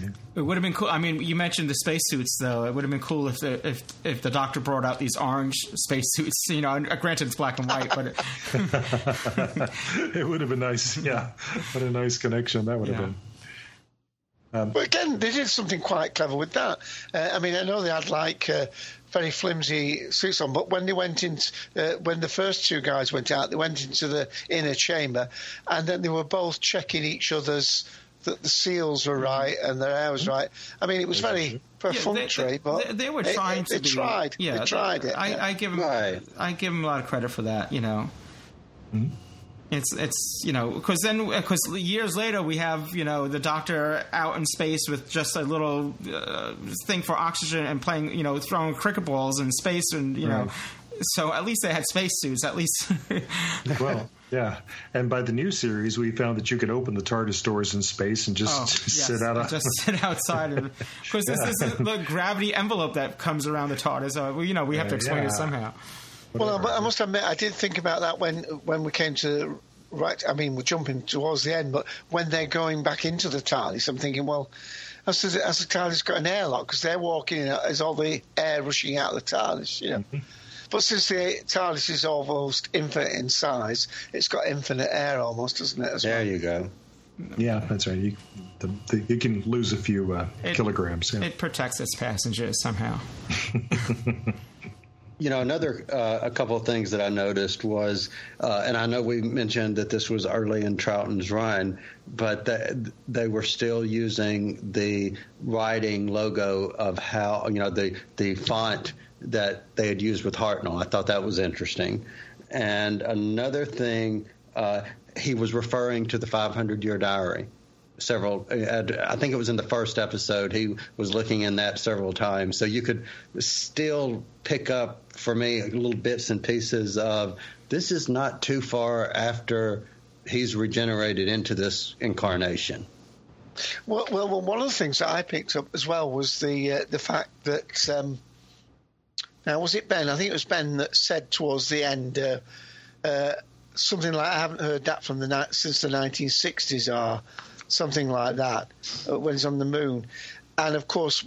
Yeah. It would have been cool. I mean, you mentioned the spacesuits, though. It would have been cool if the, if if the Doctor brought out these orange spacesuits. You know, granted it's black and white, but it, it would have been nice. Yeah, what a nice connection that would yeah. have been. Um, but again, they did something quite clever with that. Uh, I mean, I know they had like. Uh, very flimsy suits on, but when they went in, uh, when the first two guys went out, they went into the inner chamber, and then they were both checking each other's, that the seals were right and their hair was right. I mean, it was very perfunctory, yeah, they, they, but they, they were trying it, to. They tried. Yeah, they tried it. I, yeah. I give them, right. I give them a lot of credit for that. You know, mm-hmm. it's it's you know because then because years later we have you know the Doctor out in space with just a little uh, thing for oxygen and playing you know throwing cricket balls in space and you right. know. So at least they had spacesuits. At least, well, yeah. And by the new series, we found that you could open the TARDIS doors in space and just, oh, just yes. sit out, just sit outside. Because yeah. this is the gravity envelope that comes around the TARDIS. So, you know, we have to explain yeah. it somehow. Whatever. Well, I must admit, I did think about that when when we came to. Right, I mean, we're jumping towards the end, but when they're going back into the TARDIS, I'm thinking, well, has the, has the TARDIS got an airlock? Because they're walking in, is all the air rushing out of the TARDIS, you know. Mm-hmm. But since the TARDIS is almost infinite in size, it's got infinite air almost, doesn't it? As there well? You go. Yeah, that's right. You, the, the, you can lose a few uh, it, kilograms. Yeah. It protects its passengers somehow. You know, another uh, a couple of things that I noticed was, uh, and I know we mentioned that this was early in Troughton's run, but they, they were still using the writing logo of how, you know, the, the font that they had used with Hartnell. I thought that was interesting. And another thing, uh, he was referring to the five hundred year diary. Several, I think it was in the first episode, he was looking in that several times. So you could still pick up, for me, little bits and pieces of this is not too far after he's regenerated into this incarnation. Well, well, well one of the things that I picked up as well was the uh, the fact that, um, now was it Ben? I think it was Ben that said towards the end, uh, uh, something like, I haven't heard that from the since the nineteen sixties are... something like that, when he's on the moon. And, of course,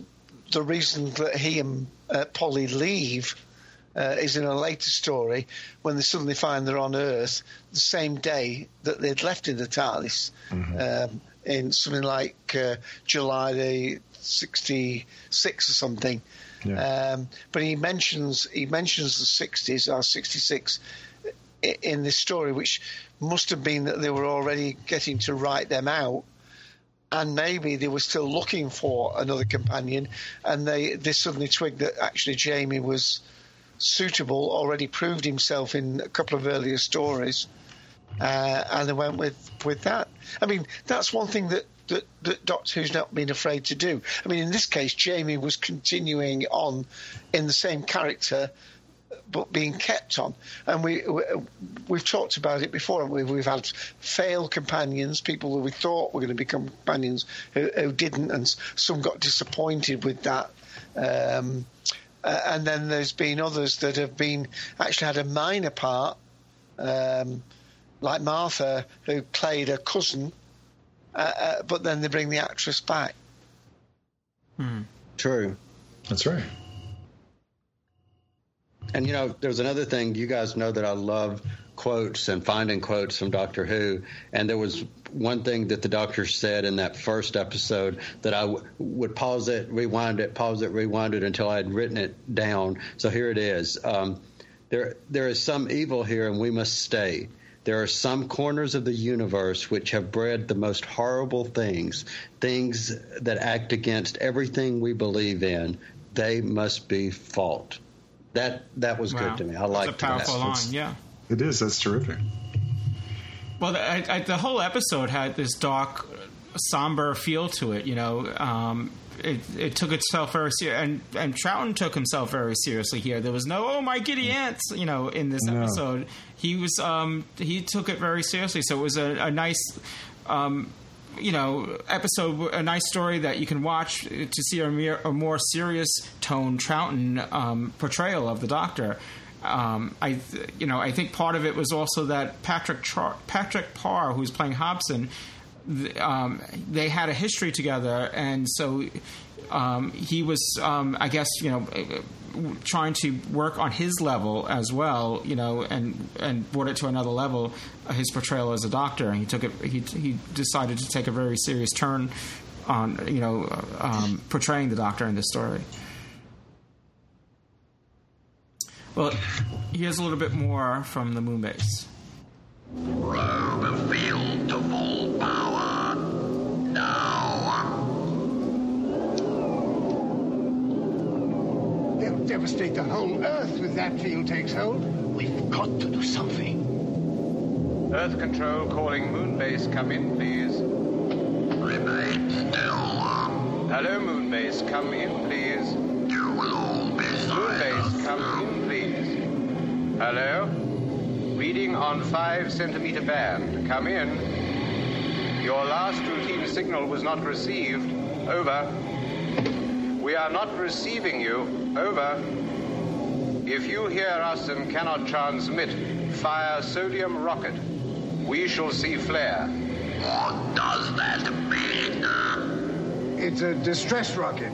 the reason that he and uh, Polly leave uh, is in a later story when they suddenly find they're on Earth the same day that they'd left in the TARDIS mm-hmm. um, in something like uh, July the sixty-six or something. Yeah. Um, but he mentions he mentions the sixties, or sixty-six, in this story, which must have been that they were already getting to write them out. And maybe they were still looking for another companion, and they, they suddenly twigged that actually Jamie was suitable, already proved himself in a couple of earlier stories, uh, and they went with, with that. I mean, that's one thing that, that, that Doctor Who's not been afraid to do. I mean, in this case, Jamie was continuing on in the same character but being kept on. And we, we, we've talked about it before. We, we've had failed companions, people who we thought were going to become companions who, who didn't, and some got disappointed with that. Um, uh, and then there's been others that have been actually had a minor part, um, like Martha, who played her cousin, uh, uh, but then they bring the actress back. Hmm. True. That's right. And, you know, there's another thing. You guys know that I love quotes and finding quotes from Doctor Who. And there was one thing that the Doctor said in that first episode that I w- would pause it, rewind it, pause it, rewind it until I had written it down. So here it is. Um, there, there is some evil here and we must stay. There are some corners of the universe which have bred the most horrible things, things that act against everything we believe in. They must be fought. That that was wow. good to me. I liked that. It's a powerful line, yeah. It is. That's terrific. Well, I, I, the whole episode had this dark, somber feel to it, you know. Um, it, it took itself very seriously, and, and Troughton took himself very seriously here. There was no, oh, my giddy ants, you know, in this no. episode. He was, um, he took it very seriously, so it was a, a nice, um, you know, episode, a nice story that you can watch to see a, mere, a more serious tone Troughton um, portrayal of the Doctor. Um, I, you know, I think part of it was also that Patrick Tra- Patrick Parr, who's playing Hobson, th- um, they had a history together, and so um, he was, um, I guess, you know, trying to work on his level as well, you know, and and brought it to another level. His portrayal as a doctor, and he took it. He he decided to take a very serious turn on, you know, um, portraying the Doctor in this story. Well, here's a little bit more from the Moonbase. Probe a field to full power. Now. They'll devastate the whole Earth if that field takes hold. We've got to do something. Earth Control calling Moonbase. Come in, please. Remain still. Hello, Moonbase. Come in, please. You will all be Moonbase. Come in. Hello? Reading on five centimeter band. Come in. Your last routine signal was not received. Over. We are not receiving you. Over. If you hear us and cannot transmit, fire sodium rocket. We shall see flare. What does that mean? It's a distress rocket.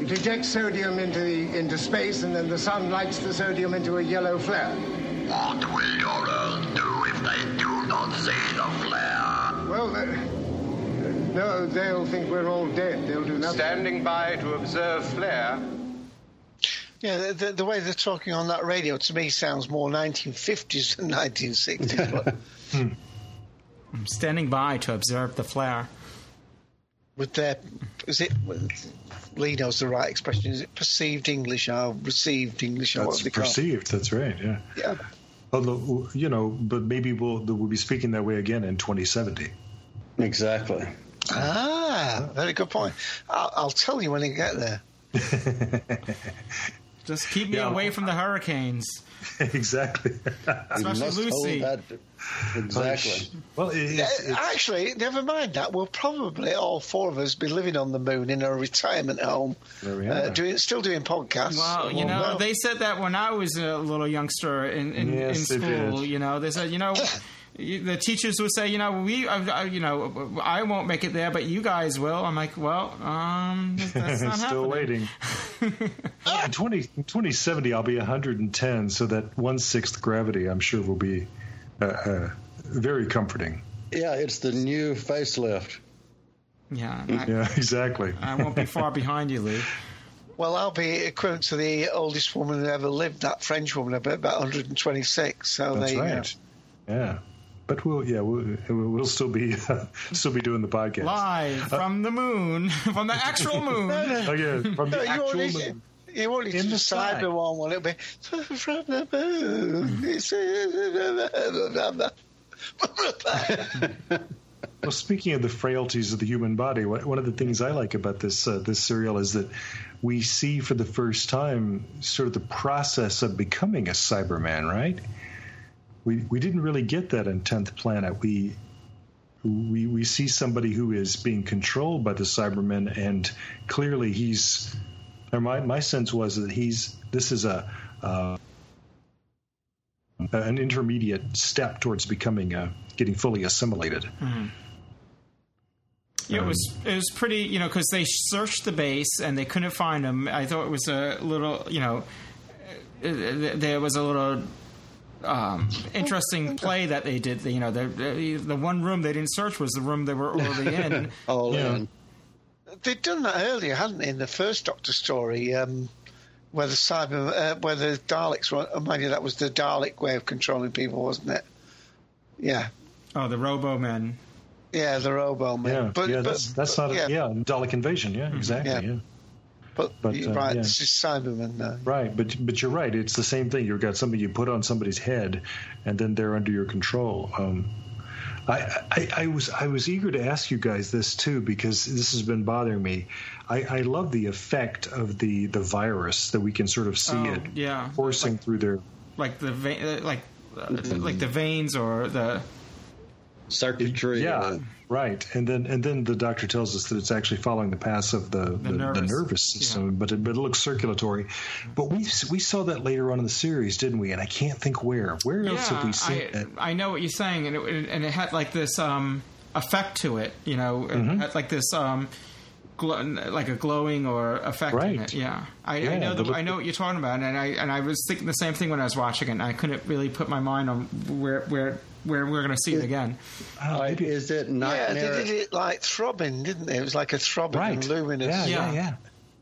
It ejects sodium into the, into space, and then the sun lights the sodium into a yellow flare. What will your Earth do if they do not see the flare? Well, uh, no, they'll think we're all dead. They'll do nothing. Standing by to observe flare. Yeah, the, the way they're talking on that radio to me sounds more nineteen fifties than nineteen sixties. But... hmm. I'm standing by to observe the flare. With their, is it, Lee knows the right expression, is it perceived English or received English? Or that's perceived, called? That's right, yeah. Yeah. Although, you know, but maybe we'll, we'll be speaking that way again in twenty seventy. Exactly. Ah, very good point. I'll, I'll tell you when I get there. Just keep me yeah. away from the hurricanes. Exactly. Especially Lucy. That. Exactly. Well, it, it's, actually, never mind that. We'll probably all four of us be living on the moon in a retirement home, uh, doing still doing podcasts. Well, you know, well. They said that when I was a little youngster in in, yes, in school. You know, they said, you know. The teachers would say, you know, we, uh, you know, I won't make it there, but you guys will. I'm like, well, um, that's not still happening. Waiting. In twenty, twenty seventy, I'll be one hundred ten, so that one sixth gravity, I'm sure, will be uh, uh, very comforting. Yeah, it's the new facelift. Yeah, I, yeah, exactly. I won't be far behind you, Lee. Well, I'll be equivalent to the oldest woman who ever lived, that French woman, about one hundred twenty-six. So that's there you right. Go. Yeah. But we'll yeah we'll, we'll still be uh, still be doing the podcast live uh, from the moon, from the actual moon. no, no. Oh yeah, from no, the actual only, moon. You only in the cyber one one. It'll be from the moon. It's Well, speaking of the frailties of the human body, one of the things I like about this uh, this serial is that we see for the first time sort of the process of becoming a Cyberman, right? We we didn't really get that in tenth Planet. We we we see somebody who is being controlled by the Cybermen, and clearly he's. Or my my sense was that he's. This is a uh, an intermediate step towards becoming a, getting fully assimilated. Mm-hmm. Yeah, it was it was pretty, you know, because they searched the base and they couldn't find him. I thought it was a little, you know, there was a little. Um, interesting play that they did. You know, the the one room they didn't search was the room they were already in. All yeah. in. They'd done that earlier, hadn't they? In the first Doctor story, um, where the cyber, uh, where the Daleks were. Oh, mind you, that was the Dalek way of controlling people, wasn't it? Yeah. Oh, the Robomen. Yeah, the Robomen. Yeah, but, yeah but, that's that's but, not a, yeah. yeah Dalek invasion. Yeah, exactly. Yeah. yeah. But, but uh, right, yeah. This is Cyberman now. Right, but but you're right. It's the same thing. You've got something you put on somebody's head, and then they're under your control. Um, I, I, I was I was eager to ask you guys this too, because this has been bothering me. I, I love the effect of the, the virus that we can sort of see oh, it yeah. coursing like, through their like the vein, like uh, like the veins or the circuitry. Yeah, right. And then and then the doctor tells us that it's actually following the paths of the the, the, nervous. the nervous system, yeah. but it, but it looks circulatory. But we we saw that later on in the series, didn't we? And I can't think where. Where yeah, else have we seen it? I know what you're saying, and it and it had like this um, effect to it, you know, mm-hmm. it had like this um, glow, like a glowing or effect right. in it. Yeah, I, yeah, I know the, the, I know what you're talking about, and I and I was thinking the same thing when I was watching it. And I couldn't really put my mind on where where. where we're going to see it, it again. Oh, like, is it nightmare? Yeah, they did it like throbbing, didn't they? It was like a throbbing right. and luminous. Yeah, yeah, yeah. yeah.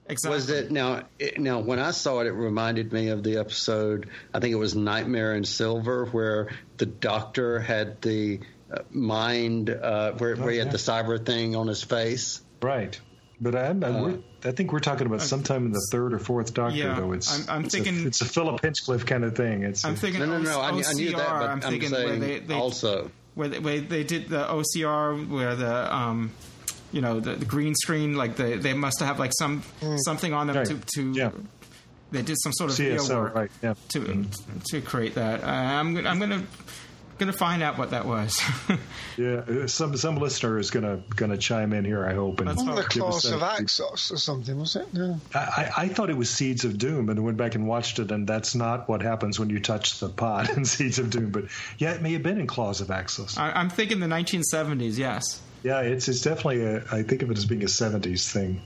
Exactly. Was it, now, it, now, when I saw it, it reminded me of the episode, I think it was Nightmare in Silver, where the doctor had the mind, uh, where, oh, where he had yeah. the cyber thing on his face. Right. But I, I, uh, I think we're talking about sometime in the third or fourth Doctor, yeah, though. It's I'm, I'm it's thinking a, it's a Philip Hinchcliffe kind of thing. It's I'm thinking no, no, no. I, O C R, I knew that, but I'm, I'm thinking where they, they also where they, where they did the O C R, where the um, you know, the, the green screen, like they they must have like some mm. something on them right. to to yeah. they did some sort of C S O, work right. yeah. to mm. to create that. Uh, I'm I'm gonna. Going to find out what that was. yeah, some some listener is going to going to chime in here, I hope. And the Class of Axos or something, was it? Yeah. I, I thought it was Seeds of Doom, and I went back and watched it, and that's not what happens when you touch the pot in Seeds of Doom. But yeah, it may have been in Claws of Axos. I, I'm thinking the nineteen seventies, yes. Yeah, it's it's definitely, a, I think of it as being a seventies thing.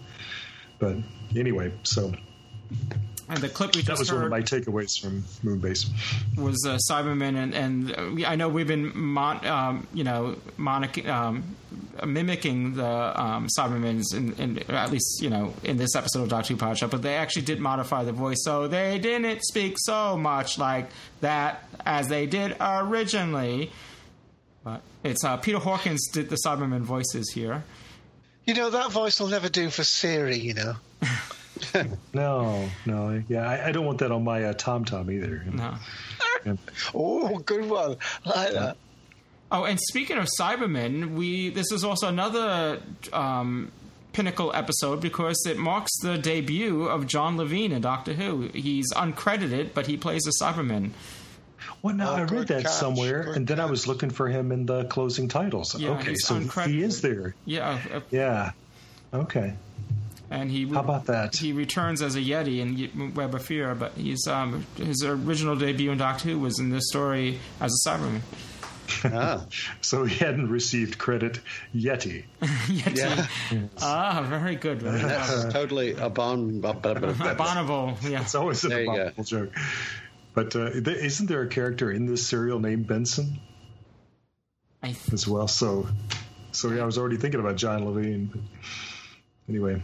But anyway, so... And the clip we just heard... That was one of my takeaways from Moonbase. Was uh, Cybermen, and, and I know we've been, mon- um, you know, monic- um, mimicking the um, Cybermen's, in, in, at least, you know, in this episode of Doctor Who Podshock, but they actually did modify the voice, so they didn't speak so much like that as they did originally. But it's uh, Peter Hawkins did the Cybermen voices here. You know, that voice will never do for Siri, you know. no, no, yeah, I, I don't want that on my uh, Tom Tom either. You know? No. oh, good one, like that. Oh, and speaking of Cybermen, we this is also another um, pinnacle episode because it marks the debut of John Levine in Doctor Who. He's uncredited, but he plays a Cyberman. Well, now oh, I read that catch, somewhere, and then catch. I was looking for him in the closing titles. Yeah, okay, so he is there. Yeah, uh, yeah, okay. And he How about that? He returns as a Yeti in Web of Fear, but he's um, his original debut in Doctor Who was in this story as a Cyberman. Ah. So he hadn't received credit Yeti. Yeti. Yeah. Yes. Ah, very good. Very That's good. Totally abon- abominable. Yeah. It's always an abominable joke. But uh, isn't there a character in this serial named Benson I th- as well? So, so yeah, I was already thinking about John Levine. But anyway.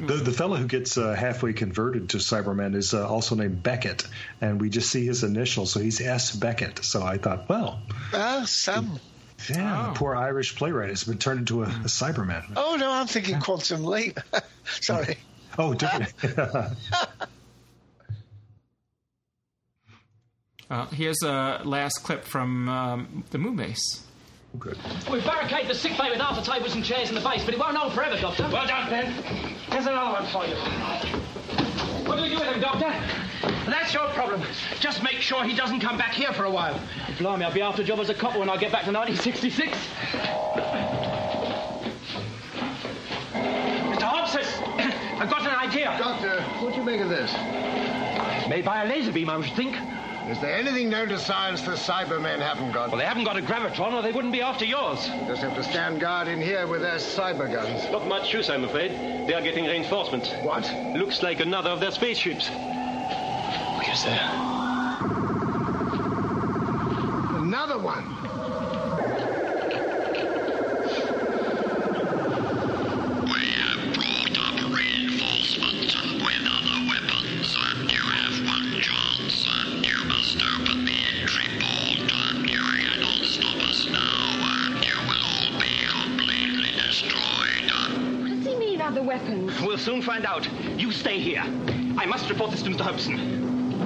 The the fellow who gets uh, halfway converted to Cyberman is uh, also named Beckett, and we just see his initials, so he's S. Beckett. So I thought, well, ah, uh, Sam. Yeah, oh. The poor Irish playwright has been turned into a, a Cyberman. Oh no, I'm thinking yeah. Quantum Leap. Sorry. Oh, different. uh, here's a last clip from um, the Moonbase. Good. We barricade the sick bay with half the tables and chairs in the base, but it won't hold forever, Doctor. Well done, Ben. Here's another one for you. What do we do with him, Doctor? That's your problem. Just make sure he doesn't come back here for a while. Blimey, I'll be after a job as a copper when I get back to nineteen sixty-six. Mister Hobbs says, I've got an idea. Doctor, what do you make of this? Made by a laser beam, I would think. Is there anything known to science the Cybermen haven't got? Well, they haven't got a gravitron, or they wouldn't be after yours. They just have to stand guard in here with their cyber guns. Not much use, I'm afraid. They are getting reinforcements. What? Looks like another of their spaceships. Where's that? Another one. We'll soon find out. You stay here. I must report this to Mister Hobson.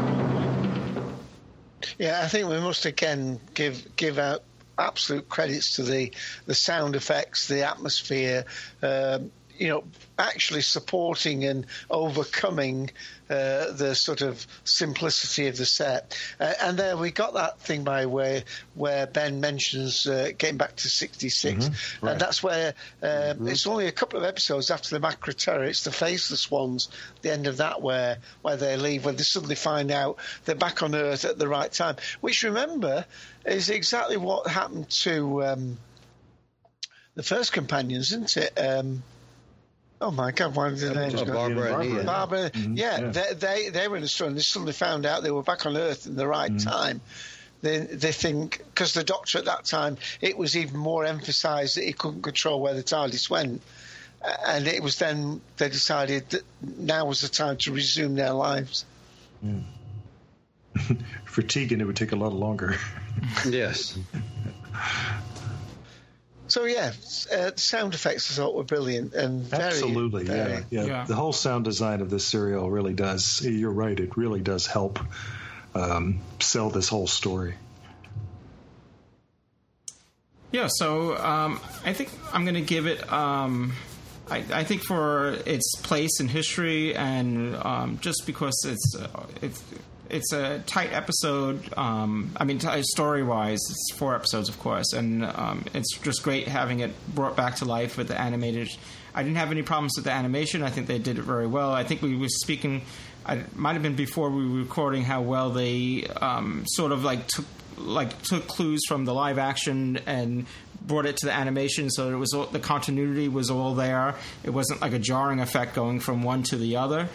Yeah, I think we must again give give out absolute credits to the the sound effects, the atmosphere, um, you know, actually supporting and overcoming uh, the sort of simplicity of the set. Uh, and there we got that thing by where where Ben mentions uh, getting back to sixty-six. Mm-hmm, right. And that's where um, mm-hmm. it's only a couple of episodes after the Macra Terror. It's the Faceless Ones, the end of that, where, where they leave, where they suddenly find out they're back on Earth at the right time, which, remember, is exactly what happened to um, the first companions, isn't it? Um Oh my God! Why did yeah, they? Barbara, Barbara, and Ian. Barbara mm-hmm. yeah, yeah, they they they were in a storm. And they suddenly found out they were back on Earth at the right mm-hmm. time. They they think, because the Doctor at that time, it was even more emphasised that he couldn't control where the TARDIS went, and it was then they decided that now was the time to resume their lives. Mm. For Tegan, it would take a lot longer. Yes. So, yeah, uh, sound effects I thought were brilliant and very... Absolutely, very, yeah, yeah. yeah. The whole sound design of this serial really does, you're right, it really does help um, sell this whole story. Yeah, so um, I think I'm going to give it, um, I, I think for its place in history, and um, just because it's... Uh, it's It's a tight episode. Um, I mean, t- story-wise, it's four episodes, of course, and um, it's just great having it brought back to life with the animated. I didn't have any problems with the animation. I think they did it very well. I think we were speaking. It might have been before we were recording how well they um, sort of like took like took clues from the live action and brought it to the animation, so it was all, the continuity was all there. It wasn't like a jarring effect going from one to the other.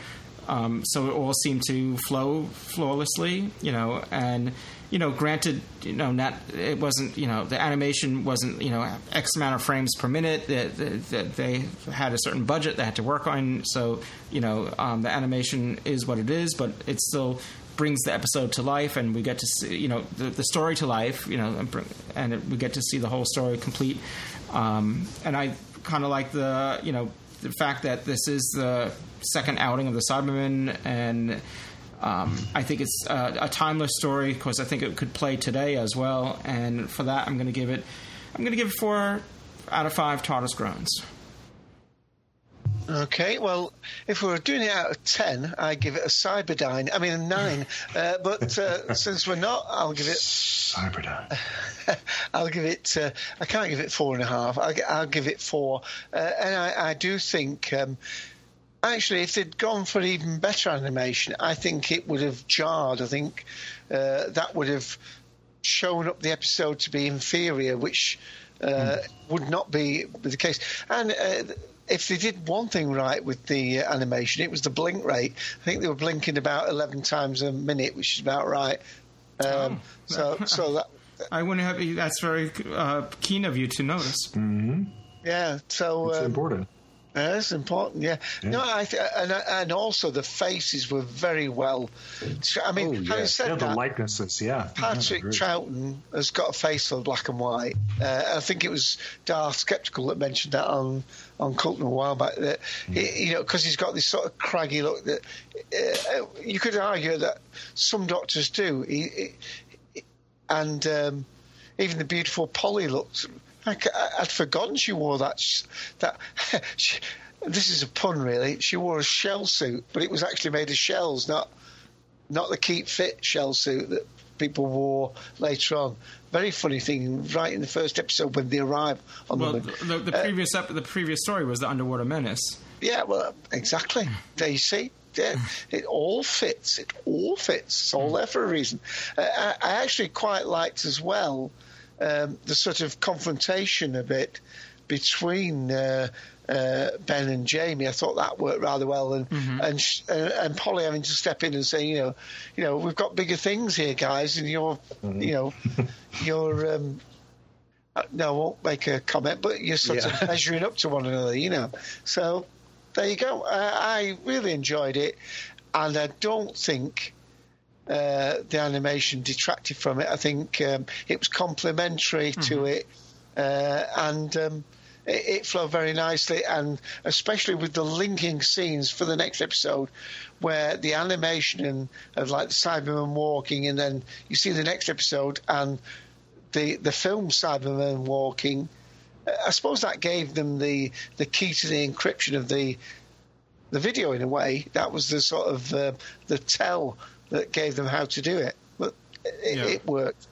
Um, so it all seemed to flow flawlessly, you know, and, you know, granted, you know, not, it wasn't, you know, the animation wasn't, you know, X amount of frames per minute that they, they, they had a certain budget they had to work on. So, you know, um, the animation is what it is, but it still brings the episode to life, and we get to see, you know, the, the story to life, you know, and, and it, we get to see the whole story complete. Um, and I kind of like the, you know, the fact that this is the second outing of the Cybermen, and um, I think it's uh, a timeless story, because I think it could play today as well. And for that, I'm going to give it. I'm going to give it four out of five TARDIS groans. Okay, well, if we were doing it out of ten, I give it a Cyberdyne. I mean, a nine. uh, but uh, since we're not, I'll give it... Cyberdyne. I'll give it... Uh, I can't give it four and a half. I'll, I'll give it four. Uh, and I, I do think... Um, Actually, if they'd gone for even better animation, I think it would have jarred. I think uh, that would have shown up the episode to be inferior, which uh, mm. would not be the case. And uh, if they did one thing right with the uh, animation, it was the blink rate. I think they were blinking about eleven times a minute, which is about right. Um, oh. So, so that I wouldn't have. That's very uh, keen of you to notice. Mm-hmm. Yeah. So it's um, important. Uh, that's important, yeah. yeah. No, I th- and and also the faces were very well. I mean, oh, yeah. having said yeah, the that, likenesses, yeah. Patrick yeah, Troughton has got a face for black and white. Uh, I think it was Darth Skeptical that mentioned that on on Colton a while back. That mm. he, you know, because he's got this sort of craggy look that uh, you could argue that some doctors do. He, he, and um, even the beautiful Polly looked. I, I'd forgotten she wore that. That she, this is a pun, really. She wore a shell suit, but it was actually made of shells, not not the keep fit shell suit that people wore later on. Very funny thing, right in the first episode when they arrive on well, the moon. The, the, the uh, previous ep- the previous story was the Underwater Menace. Yeah, well, exactly. There you see. Yeah, it all fits. It all fits. It's all there for a reason. Uh, I, I actually quite liked as well. Um, the sort of confrontation a bit between uh, uh, Ben and Jamie. I thought that worked rather well, and mm-hmm. and, sh- and and Polly having to step in and say, you know, you know, we've got bigger things here, guys, and you're, mm-hmm. you know, you're. Um, no, I won't make a comment, but you're sort yeah. of measuring up to one another, you know. So there you go. Uh, I really enjoyed it, and I don't think. Uh, the animation detracted from it. I think um, it was complementary mm-hmm. to it, uh, and um, it, it flowed very nicely, and especially with the linking scenes for the next episode, where the animation and, of like the Cyberman walking, and then you see the next episode and the, the film Cybermen Walking, I suppose that gave them the, the key to the encryption of the the video in a way. That was the sort of uh, the tell that gave them how to do it. But it, yeah. it worked.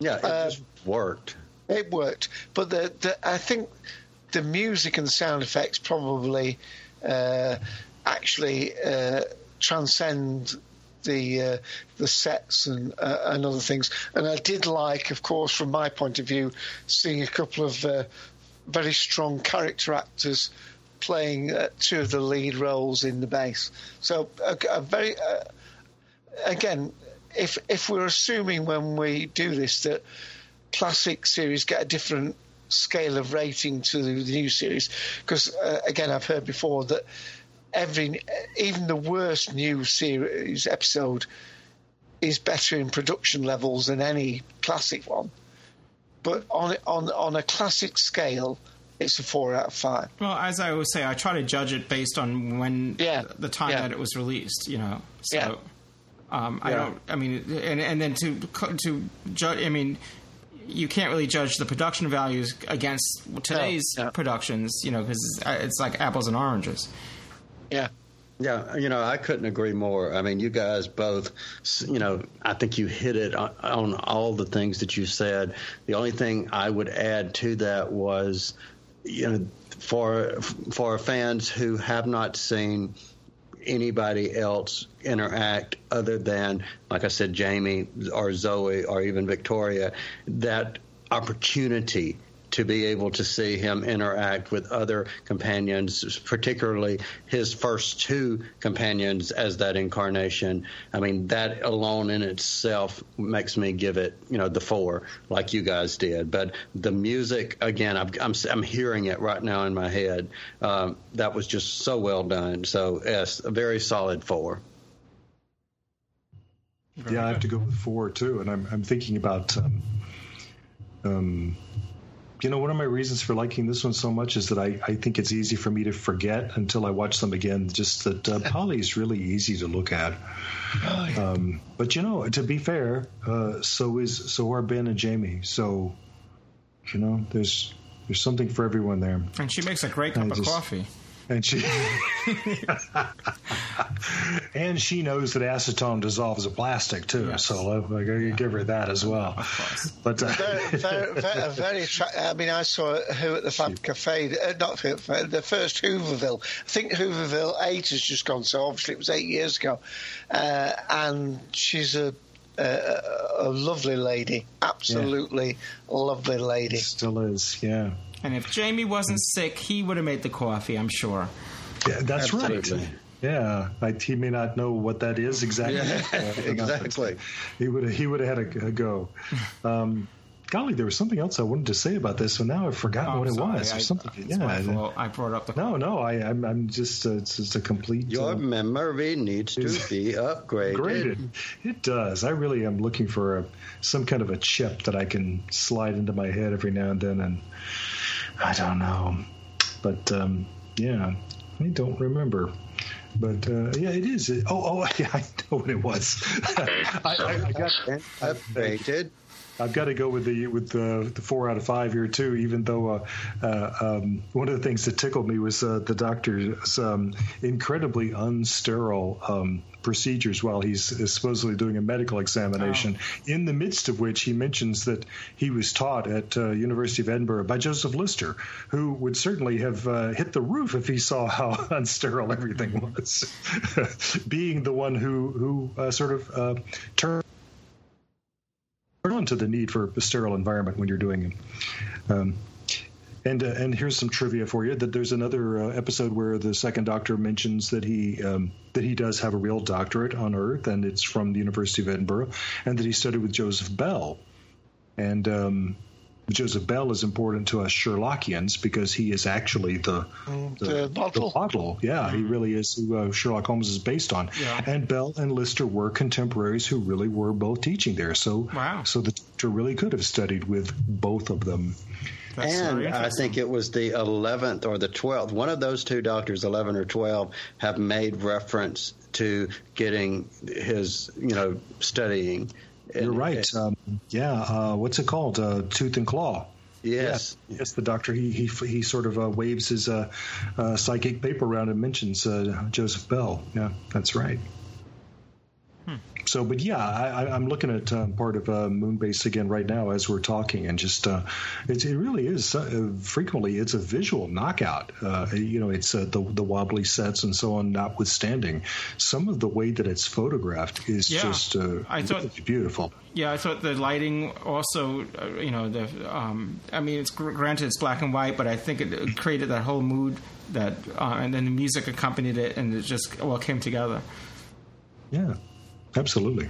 Yeah, it uh, just worked. It worked. But the, the I think the music and sound effects probably uh, actually uh, transcend the uh, the sets and uh, and other things. And I did like, of course, from my point of view, seeing a couple of uh, very strong character actors playing uh, two of the lead roles in the base. So a, a very uh, again, if if we're assuming when we do this that classic series get a different scale of rating to the new series, because uh, again, I've heard before that every even the worst new series episode is better in production levels than any classic one, but on on on a classic scale, it's a four out of five. Well, as I always say, I try to judge it based on when yeah. the time yeah. that it was released. You know, so yeah. um, I yeah. don't. I mean, and and then to to judge. I mean. You can't really judge the production values against today's no, no. productions, you know, because it's like apples and oranges. Yeah. Yeah. You know, I couldn't agree more. I mean, you guys both, you know, I think you hit it on, on all the things that you said. The only thing I would add to that was, you know, for, for fans who have not seen anybody else interact other than, like I said, Jamie or Zoe or even Victoria, that opportunity to be able to see him interact with other companions, particularly his first two companions as that incarnation. I mean, that alone in itself makes me give it, you know, the four like you guys did. But the music, again, I'm I'm, I'm hearing it right now in my head. Um, that was just so well done. So, yes, a very solid four. Yeah, I have to go with four, too. And I'm, I'm thinking about... Um, um, You know, one of my reasons for liking this one so much is that I, I think it's easy for me to forget until I watch them again, just that uh, Polly is really easy to look at. Oh, yeah. um, but, you know, to be fair, uh, so is so are Ben and Jamie. So, you know, there's there's something for everyone there. And she makes a great cup just, of coffee. And she and she knows that acetone dissolves in plastic too, yes. so I, I yeah. give her that as well. But uh, very, very, very tra- I mean, I saw Who at the Fab Cafe, uh, not the first Hooverville. I think Hooverville eight has just gone, so obviously it was eight years ago. Uh, and she's a, a a lovely lady, absolutely yeah. lovely lady. Still is, yeah. And if Jamie wasn't sick, he would have made the coffee, I'm sure. Yeah, that's Absolutely. right. Yeah, like he may not know what that is exactly. Yeah, exactly. He would have, he would have had a, a go. Um, golly, there was something else I wanted to say about this, so now I've forgotten oh, what sorry, it was. I, or something. I, yeah, well, I brought up the. No, no, I, I'm, I'm just uh, it's just a complete. Your uh, memory needs to be upgraded. Graded. It does. I really am looking for a, some kind of a chip that I can slide into my head every now and then and. I don't know, but um, yeah, I don't remember. But uh, yeah, it is. It, oh, oh, yeah, I know what it was. I, I, I got updated. I've got to go with the with the, the four out of five here too. Even though uh, uh, um, one of the things that tickled me was uh, the doctor's um, incredibly unsterile um, procedures while he's uh, supposedly doing a medical examination. Oh. In the midst of which he mentions that he was taught at uh, University of Edinburgh by Joseph Lister, who would certainly have uh, hit the roof if he saw how unsterile everything was, being the one who who uh, sort of uh, turned. On to the need for a sterile environment when you're doing it. Um, and uh, and here's some trivia for you. That there's another uh, episode where the second doctor mentions that he um, that he does have a real doctorate on Earth, and it's from the University of Edinburgh, and that he studied with Joseph Bell. And um, Joseph Bell is important to us Sherlockians because he is actually the the, the bottle. The bottle. Yeah, mm-hmm. He really is who uh, Sherlock Holmes is based on. Yeah. And Bell and Lister were contemporaries who really were both teaching there. So, wow. so the doctor really could have studied with both of them. That's and I think it was the eleventh or the twelfth. One of those two doctors, eleven or twelve, have made reference to getting his, you know, studying You're right. It, um, yeah. Uh, what's it called? Uh, Tooth and Claw. Yes. Yeah. Yes. The doctor, he he he sort of uh, waves his uh, uh, psychic paper around and mentions uh, Joseph Bell. Yeah, that's right. Hmm. So, but yeah, I, I, I'm looking at um, part of uh, Moonbase again right now as we're talking, and just uh, it, it really is uh, frequently it's a visual knockout. Uh, you know, it's uh, the the wobbly sets and so on, notwithstanding, some of the way that it's photographed is yeah. just uh, I thought, really beautiful. Yeah, I thought the lighting also, uh, you know, the um, I mean, it's granted it's black and white, but I think it created that whole mood that, uh, and then the music accompanied it, and it just all came together. Yeah. Absolutely.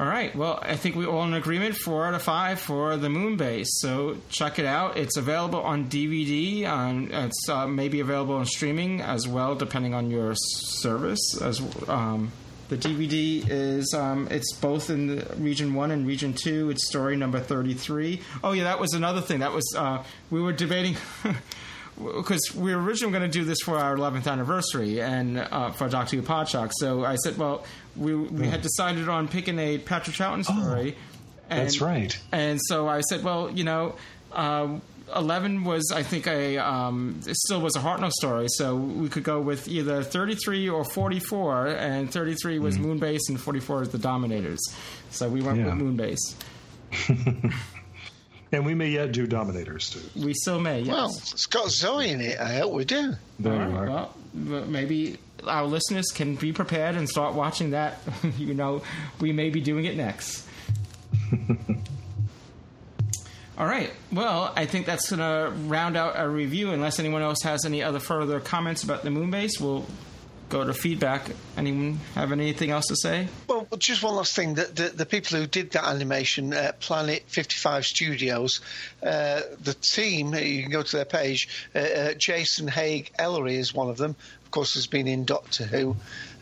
All right. Well, I think we're all in agreement. Four out of five for the Moonbase. So check it out. It's available on D V D. Um, it's uh, maybe available on streaming as well, depending on your service. As um, the D V D is, um, it's both in the Region One and Region Two. It's story number thirty-three. Oh yeah, that was another thing. That was uh, we were debating. Because we were originally going to do this for our eleventh anniversary and uh, for Doctor Who Podshock. So I said, well, we we yeah. had decided on picking a Patrick Troughton story. Oh, and, that's right. And so I said, well, you know, uh, eleven was, I think, a um, it still was a Hartnell story. So we could go with either thirty-three or forty-four. And thirty-three was mm-hmm. Moonbase and forty-four is the Dominators. So we went yeah. with Moonbase. And we may yet do Dominators, too. We still may, yes. Well, it's got Zoe in it. I hope we do. There All right, you are. Well, maybe our listeners can be prepared and start watching that. You know, we may be doing it next. All right. Well, I think that's going to round out our review. Unless anyone else has any other further comments about the Moonbase, we'll go to feedback. Anyone have anything else to say? Well, just one last thing. The, the, the people who did that animation, uh, Planet fifty-five Studios, uh, the team, you can go to their page, uh, uh, Jason Haig Ellery is one of them. Of course, has been in Doctor Who.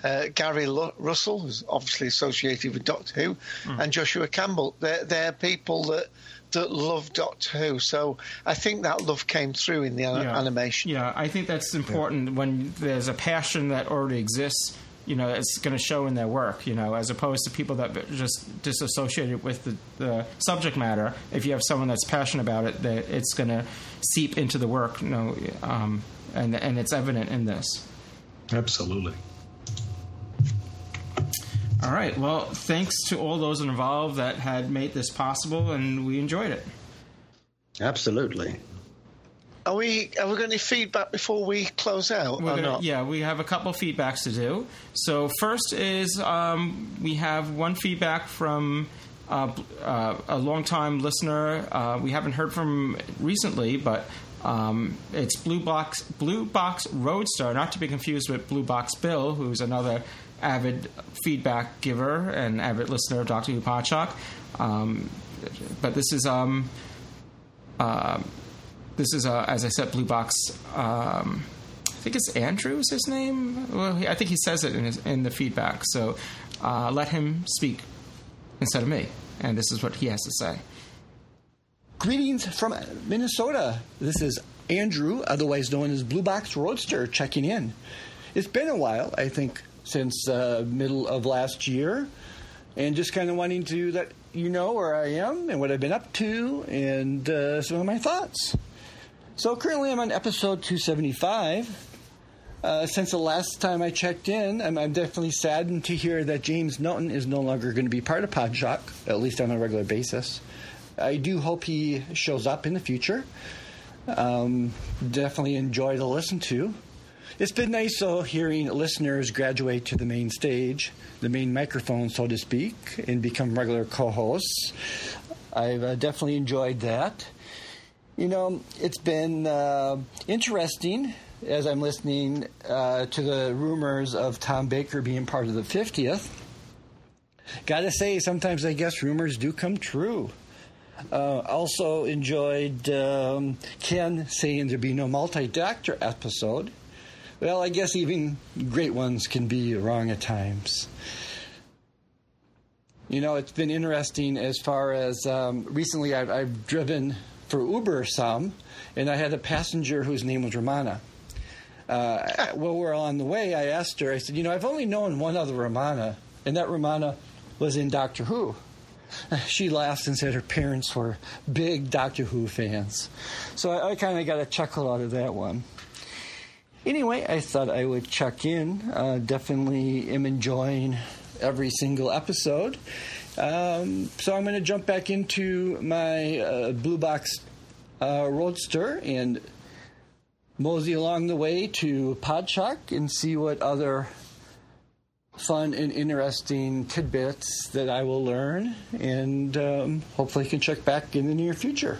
Uh, Gary L- Russell, who's obviously associated with Doctor Who, mm. and Joshua Campbell. They're, they're people that... that love Doctor Who, so I think that love came through in the an- yeah. animation. Yeah, I think that's important yeah. when there's a passion that already exists, you know, it's going to show in their work, you know, as opposed to people that are just disassociated with the, the subject matter. If you have someone that's passionate about it, that it's going to seep into the work, you know, um, and, and it's evident in this. Absolutely. All right. Well, thanks to all those involved that had made this possible, and we enjoyed it. Absolutely. Are we are we going to feedback before we close out? We're or gonna, not? Yeah, we have a couple feedbacks to do. So first is um, we have one feedback from uh, uh, a longtime listener. Uh, we haven't heard from recently, but um, it's Blue Box Blue Box Roadstar, not to be confused with Blue Box Bill, who's another avid feedback giver and avid listener of Doctor Who Podshock. Um, but this is, um, uh, this is uh, as I said, Blue Box. Um, I think it's Andrew is his name. Well, I think he says it in, his, in the feedback. So uh, let him speak instead of me. And this is what he has to say. Greetings from Minnesota. This is Andrew, otherwise known as Blue Box Roadster, checking in. It's been a while, I think, since uh, middle of last year, and just kind of wanting to let you know where I am and what I've been up to and uh, some of my thoughts. So currently I'm on episode two seventy-five. Uh, since the last time I checked in, I'm, I'm definitely saddened to hear that James Naughton is no longer going to be part of Podshock, at least on a regular basis. I do hope he shows up in the future. Um, definitely enjoy to listen to. It's been nice though, hearing listeners graduate to the main stage, the main microphone, so to speak, and become regular co-hosts. I've uh, definitely enjoyed that. You know, it's been uh, interesting as I'm listening uh, to the rumors of Tom Baker being part of the fiftieth. Gotta say, sometimes I guess rumors do come true. Uh, also enjoyed um, Ken saying there'd be no multi-doctor episode. Well, I guess even great ones can be wrong at times. You know, it's been interesting as far as um, recently I've, I've driven for Uber some, and I had a passenger whose name was Romana. Uh, while we're on the way, I asked her, I said, you know, I've only known one other Romana, and that Romana was in Doctor Who. She laughed and said her parents were big Doctor Who fans. So I, I kind of got a chuckle out of that one. Anyway, I thought I would check in. Uh, definitely am enjoying every single episode. Um, so I'm going to jump back into my uh, Blue Box uh, Roadster and mosey along the way to Podshock and see what other fun and interesting tidbits that I will learn, and um, hopefully can check back in the near future.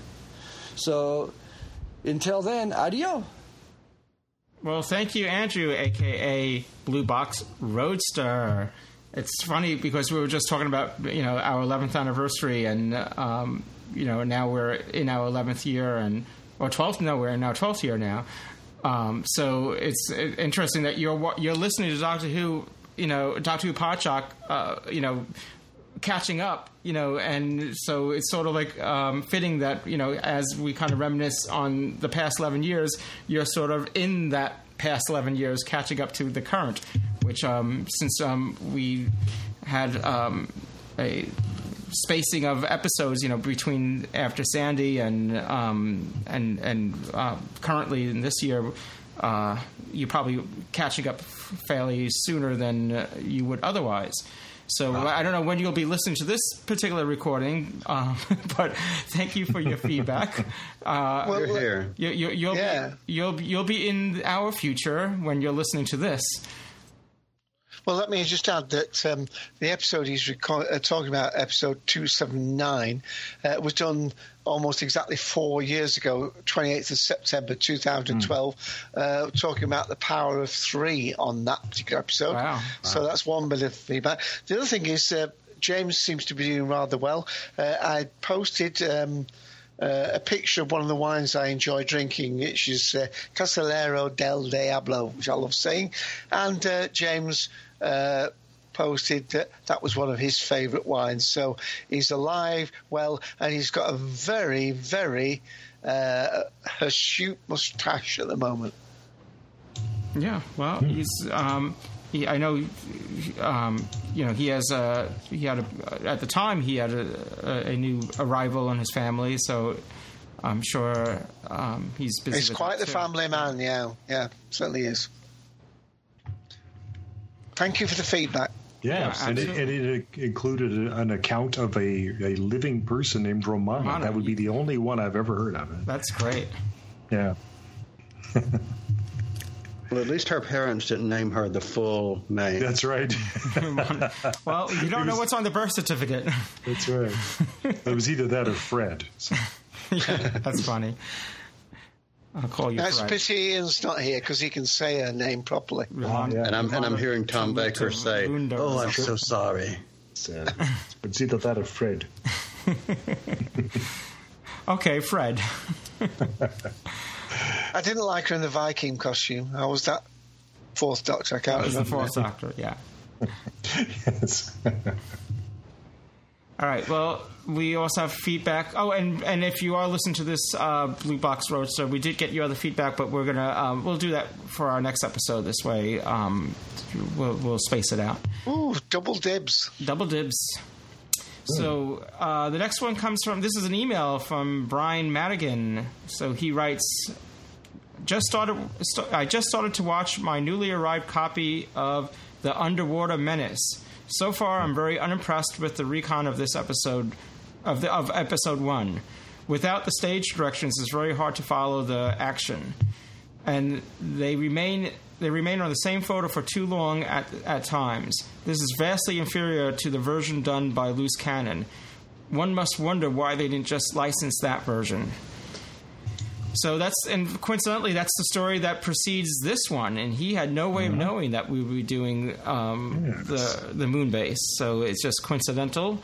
So until then, adio. Well, thank you, Andrew, a k a. Blue Box Roadster. It's funny because we were just talking about, you know, our eleventh anniversary, and, um, you know, now we're in our eleventh year, and or twelfth, no, we're in our twelfth year now. Um, so it's interesting that you're you're listening to Doctor Who, you know, Doctor Who Podshock, uh, you know, catching up, you know, and so it's sort of like um, fitting that, you know, as we kind of reminisce on the past eleven years, you're sort of in that past eleven years catching up to the current, which um, since um, we had um, a spacing of episodes, you know, between after Sandy and um, and and uh, currently in this year, uh, you're probably catching up fairly sooner than uh, you would otherwise. So wow. I don't know when you'll be listening to this particular recording, um, but thank you for your feedback. Uh, well, you, you, you, you'll, yeah. be, you'll, you'll be in our future when you're listening to this. Well, let me just add that um, the episode he's reco- uh, talking about, episode two seventy-nine, uh, was done almost exactly four years ago, twenty-eighth of September two thousand twelve, mm. uh, talking about the power of three on that particular episode. Wow. Wow. So that's one bit of feedback. The other thing is uh, James seems to be doing rather well. Uh, I posted um, uh, a picture of one of the wines I enjoy drinking, which is uh, Casalero del Diablo, which I love saying. And uh, James... Uh, posted that that was one of his favourite wines. So he's alive, well, and he's got a very, very uh, hirsute moustache at the moment. Yeah, well, hmm. he's. Um, he, I know, um, you know, he has a. He had a, at the time he had a, a new arrival in his family, so I'm sure um, he's busy. He's with quite the too. family man, yeah, yeah, certainly is. Thank you for the feedback. Yes, yeah, and, it, and it included an account of a, a living person named Romana. Romana. That would be the only one I've ever heard of. It. That's great. Yeah. Well, at least her parents didn't name her the full name. That's right. Well, you don't was, know what's on the birth certificate. That's right. It was either that or Fred. So. Yeah, that's funny. I'll call you. That's a pity Ian's not here because he can say her name properly. Ron, yeah. And I'm and I'm hearing Tom Baker say, "Oh, I'm so sorry." So, but it's either that or Fred. Okay, Fred. I didn't like her in the Viking costume. I was that fourth Doctor. I can't remember. The fourth Doctor, yeah. Yes. All right, well, we also have feedback. Oh, and, and if you are listening to this uh, Blue Box Roadster, we did get your other feedback, but we're going to um, – we'll do that for our next episode this way. Um, we'll, we'll space it out. Ooh, double dibs. Double dibs. Ooh. So uh, the next one comes from – this is an email from Brian Madigan. So he writes, "Just started. St- I just started to watch my newly arrived copy of The Underwater Menace. So far, I'm very unimpressed with the recon of this episode, of the, of episode one. Without the stage directions, it's very hard to follow the action, and they remain they remain on the same photo for too long at at times. This is vastly inferior to the version done by Loose Cannon. One must wonder why they didn't just license that version." So that's, and coincidentally, that's the story that precedes this one, and he had no way of knowing that we would be doing um, yes. the the Moonbase. So it's just coincidental.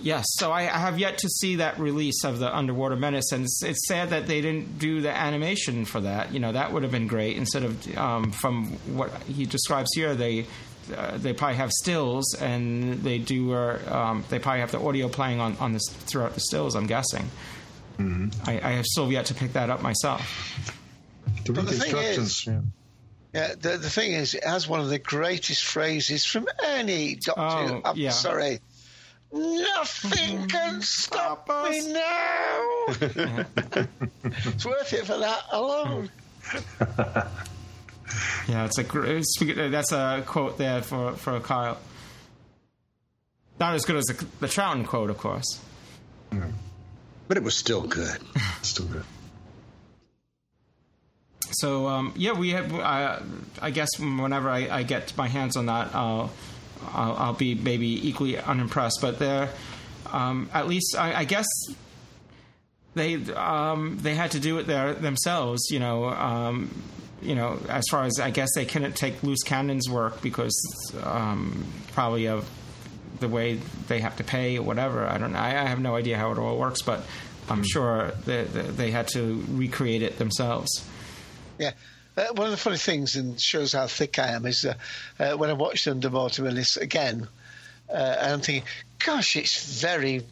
Yes. So I, I have yet to see that release of the Underwater Menace, and it's, it's sad that they didn't do the animation for that. You know, that would have been great. Instead of um, from what he describes here, they uh, they probably have stills, and they do uh, um, they probably have the audio playing on on this throughout the stills, I'm guessing. Mm-hmm. I, I have still yet to pick that up myself. The reconstructions. The thing is, yeah. Yeah, the, the thing is, it has one of the greatest phrases from any Doctor. Oh, I'm yeah. sorry. Nothing can stop us now. It's worth it for that alone. Yeah, it's a that's a quote there for for Kyle. Not as good as the, the Troughton quote, of course. Mm. But it was still good. Still good. So um, yeah, we have. Uh, I guess whenever I, I get my hands on that, I'll, I'll, I'll be maybe equally unimpressed. But there, um, at least I, I guess they um, they had to do it there themselves. You know, um, you know. As far as I guess they couldn't take Loose Cannon's work because um, probably of the way they have to pay or whatever. I don't know. I, I have no idea how it all works, but I'm sure they, they, they had to recreate it themselves. Yeah. Uh, one of the funny things, and shows how thick I am, is uh, uh, when I watched Underwater Menace again, uh, and I'm thinking, gosh, it's very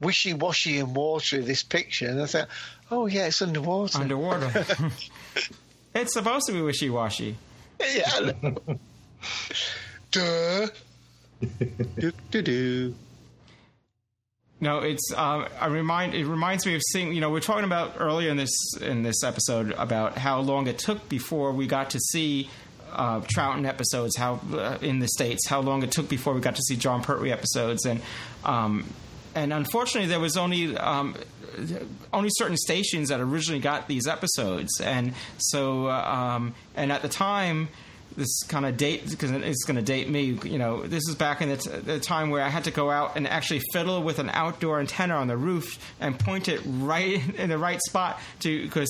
wishy-washy and watery, this picture. And I thought, oh, yeah, it's underwater. Underwater. It's supposed to be wishy-washy. Yeah. Duh. do, do, do. No, it's. Uh, I remind. It reminds me of seeing. You know, we we're talking about earlier in this in this episode about how long it took before we got to see uh, Troughton episodes. How uh, in the States, how long it took before we got to see John Pertwee episodes, and um, and unfortunately, there was only um, only certain stations that originally got these episodes, and so uh, um, and at the time. This kind of date, because it's going to date me, you know, this is back in the, t- the time where I had to go out and actually fiddle with an outdoor antenna on the roof and point it right in the right spot to, because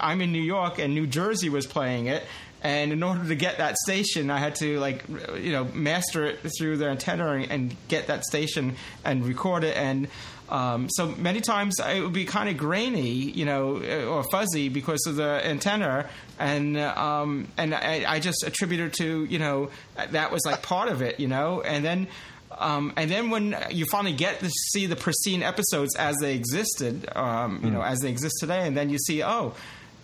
I'm in New York and New Jersey was playing it. And in order to get that station, I had to, like, you know, master it through their antenna and, and get that station and record it. And um, so many times it would be kind of grainy, you know, or fuzzy because of the antenna. And um, and I, I just attributed to, you know, that was, like, part of it, you know. And then um, and then when you finally get to see the pristine episodes as they existed, um, you mm. know, as they exist today, and then you see, oh,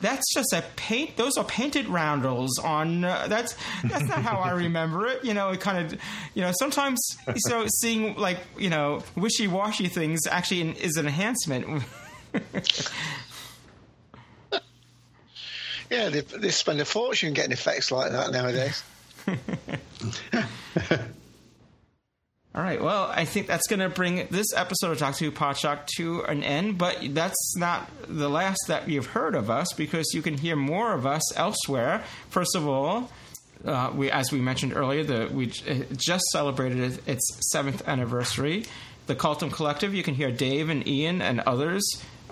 that's just a paint. Those are painted roundels on. Uh, that's that's not how I remember it. You know, it kind of. You know, sometimes so seeing like you know wishy washy things actually is an enhancement. Yeah, they, they spend a fortune getting effects like that nowadays. All right, well, I think that's going to bring this episode of Doctor Who Podshock to an end, but that's not the last that you've heard of us because you can hear more of us elsewhere. First of all, uh, we, as we mentioned earlier, the, we just celebrated its seventh anniversary. The Cultum Collective, you can hear Dave and Ian and others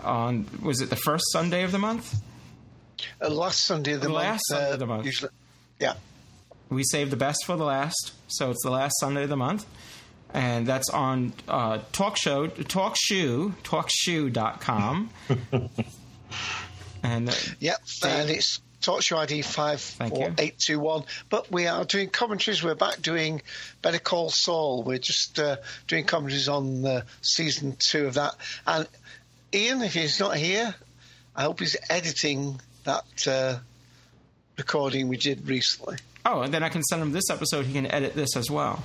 on, was it the first Sunday of the month? Uh, last Sunday of the, the month. Last Sunday uh, of the month. Usually, yeah. We saved the best for the last, so it's the last Sunday of the month. And that's on uh, talk show, talkshoe, talkshoe dot com. and uh, yep, and it's Talkshoe I D five four eight two one. But we are doing commentaries. We're back doing Better Call Saul. We're just uh, doing commentaries on uh, season two of that. And Ian, if he's not here, I hope he's editing that uh, recording we did recently. Oh, and then I can send him this episode. He can edit this as well.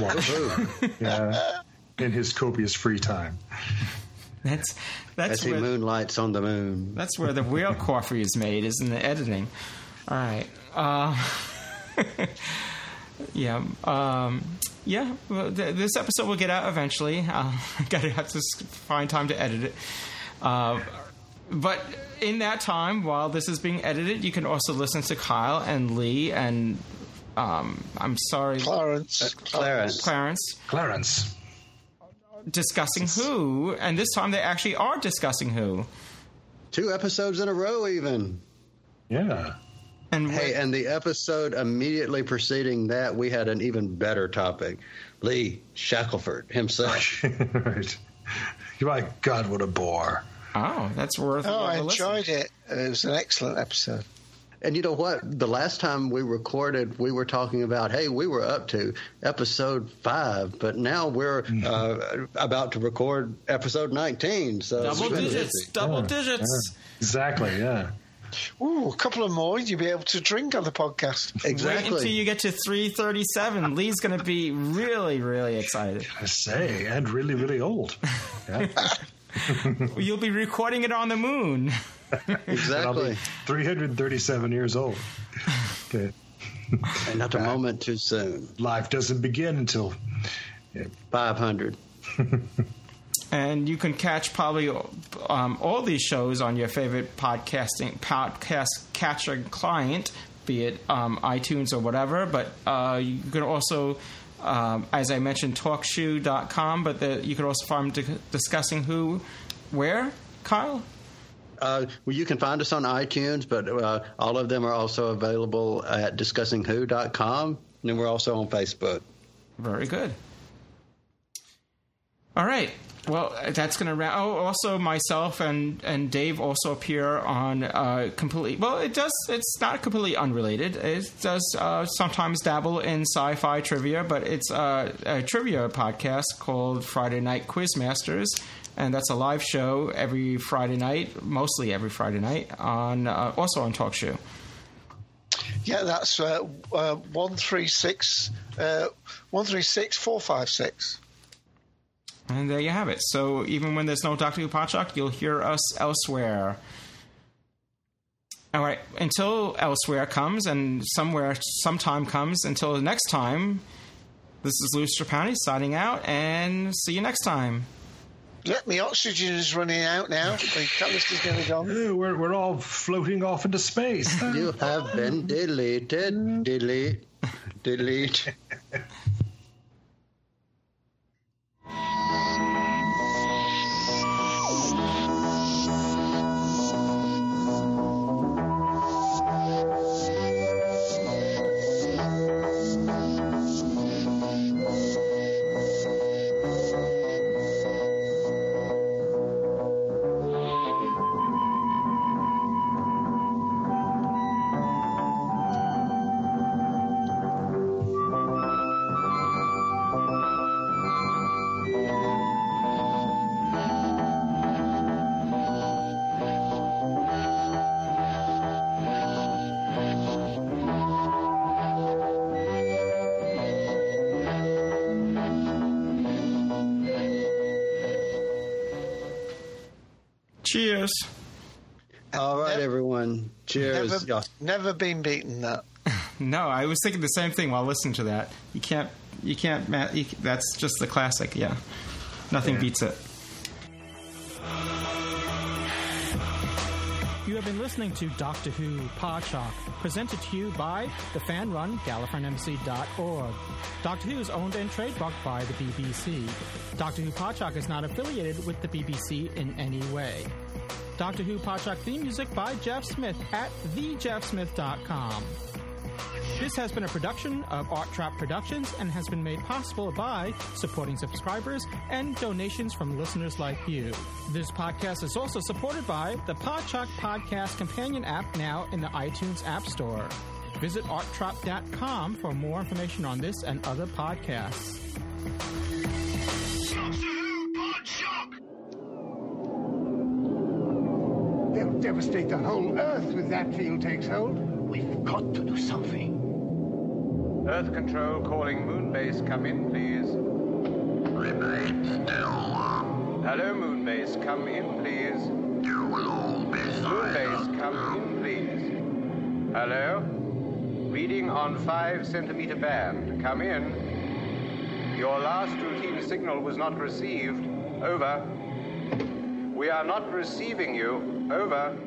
Yeah, in his copious free time. That's that's as where, he moonlights on the moon. That's where the real coffee is made, is in the editing. All right. Uh, yeah. Um, yeah. Well, th- this episode will get out eventually. Uh, I gotta have to find time to edit it. Uh, but in that time, while this is being edited, you can also listen to Kyle and Lee and. Um, I'm sorry, Clarence. Uh, Clarence. Clarence. Clarence. Discussing Who, and this time they actually are discussing Who. Two episodes in a row, even. Yeah. And hey, and the episode immediately preceding that, we had an even better topic. Lee Shackelford himself. Right. My God, what a bore! Oh, that's worth. Oh, I enjoyed it. It was an excellent episode. And you know what? The last time we recorded, we were talking about, hey, we were up to episode five, but now we're uh, about to record episode nineteen. So double digits, double digits. Yeah, exactly, yeah. Ooh, a couple of more, you'll be able to drink on the podcast. Exactly. Wait until you get to three thirty-seven. Lee's going to be really, really excited. I say, and really, really old. Yeah. You'll be recording it on the moon. Exactly. three hundred thirty-seven years old. Okay. Another uh, moment too soon. Life doesn't begin until yeah. five hundred. And you can catch probably um, all these shows on your favorite podcasting podcast catcher client, be it um, iTunes or whatever. But uh, you can also, um, as I mentioned, talk shoe dot com. But the, you can also find di- discussing who, where, Kyle? Uh, well, you can find us on iTunes, but uh, all of them are also available at discussing who dot com. And then we're also on Facebook. Very good. All right. Well, that's going to wrap. Oh, also myself and, and Dave also appear on uh, completely. Well, it does. It's not completely unrelated. It does uh, sometimes dabble in sci-fi trivia, but it's uh, a trivia podcast called Friday Night Quizmasters, and that's a live show every Friday night, mostly every Friday night, on uh, also on TalkShoe. Yeah, that's uh, uh, one three six uh, one three six four five six. And there you have it. So even when there's no Doctor Who Podshock, you'll hear us elsewhere. All right. Until elsewhere comes and somewhere, sometime comes, until next time, this is Louis Trapani signing out, and see you next time. Yep, my oxygen is running out now. The catalyst is nearly gone. We're, we're all floating off into space. You have been deleted. Delete. Delete. Cheers. All right, never, everyone. Cheers. Never, never been beaten that. No, I was thinking the same thing while listening to that. You can't, you can't, you, that's just the classic, yeah. Nothing yeah. beats it. You have been listening to Doctor Who Podshock, presented to you by the fan-run Gallifreyan Embassy dot org. Doctor Who is owned and trademarked by the B B C. Doctor Who Podshock is not affiliated with the B B C in any way. Doctor Who Podshock theme music by Jeff Smith at the jeff smith dot com. This has been a production of Art Trap Productions and has been made possible by supporting subscribers and donations from listeners like you. This podcast is also supported by the Podshock Podcast Companion app, now in the iTunes App Store. Visit art trap dot com for more information on this and other podcasts. Doctor Who Podshock! They'll devastate the whole Earth when that field takes hold. We've got to do something. Earth Control calling Moonbase, come in, please. Remain still. Hello, Moonbase, come in, please. You will all be silent. Moonbase, come in, please. Hello? Reading on five centimeter band. Come in. Your last routine signal was not received. Over. We are not receiving you. Over.